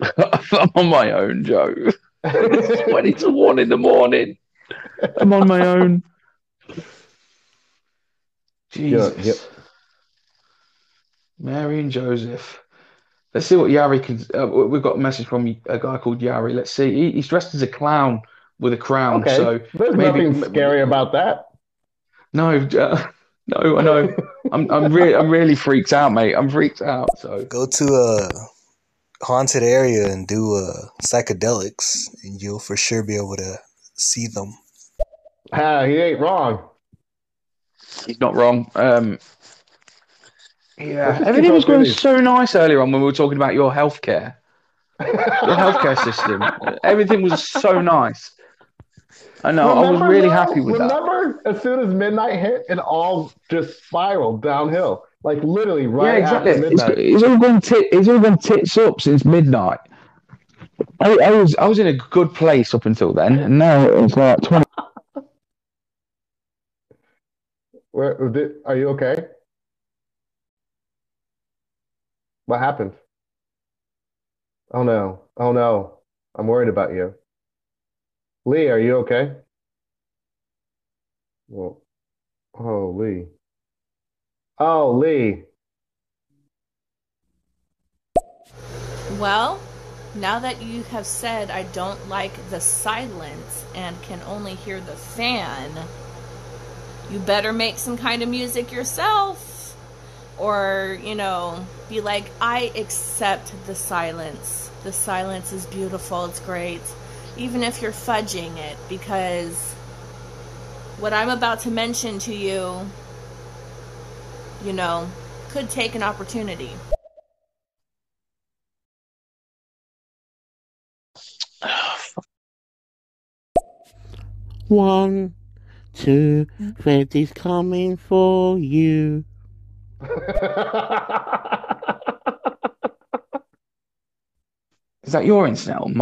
I'm on my own, Joe. It's 20 to 1 in the morning. I'm on my own. Jesus. Yep. Mary and Joseph. Let's see what Yari can... we've got a message from a guy called Yari. Let's see. He's dressed as a clown with a crown. Okay. So there's nothing scary about that. No, I know. I'm really freaked out, mate. I'm freaked out. So go to a haunted area and do psychedelics, and you'll for sure be able to see them. He ain't wrong. He's not wrong. Yeah, everything was going so nice earlier on when we were talking about your healthcare, your healthcare system. Everything was so nice. I know. I was really happy with that. Remember, as soon as midnight hit, it all just spiraled downhill, like literally right after midnight. It's all been tits up since midnight. I was in a good place up until then, and now it's like 20. Are you okay? What happened? Oh no. I'm worried about you. Lee, are you okay? Well, Oh, Lee. Well, now that you have said I don't like the silence and can only hear the fan, you better make some kind of music yourself. Or, be like, I accept the silence. The silence is beautiful. It's great. Even if you're fudging it, because what I'm about to mention to you, could take an opportunity. One, two, Freddy's coming for you. Is that your insnell?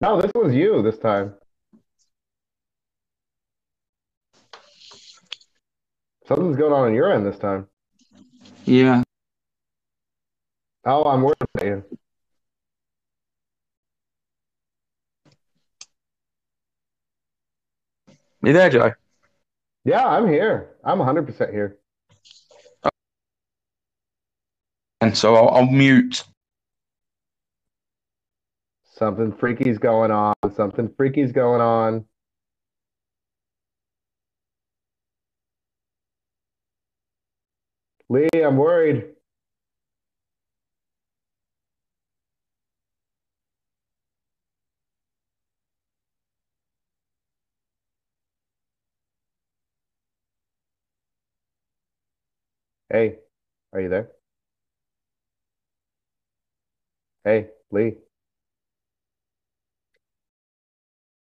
No, this was you this time. Something's going on your end this time. Yeah. Oh, I'm worried about you. You there, Joe? Yeah, I'm here. I'm 100% here. And so I'll mute. Something freaky's going on. Lee, I'm worried. Hey, are you there? Hey, Lee.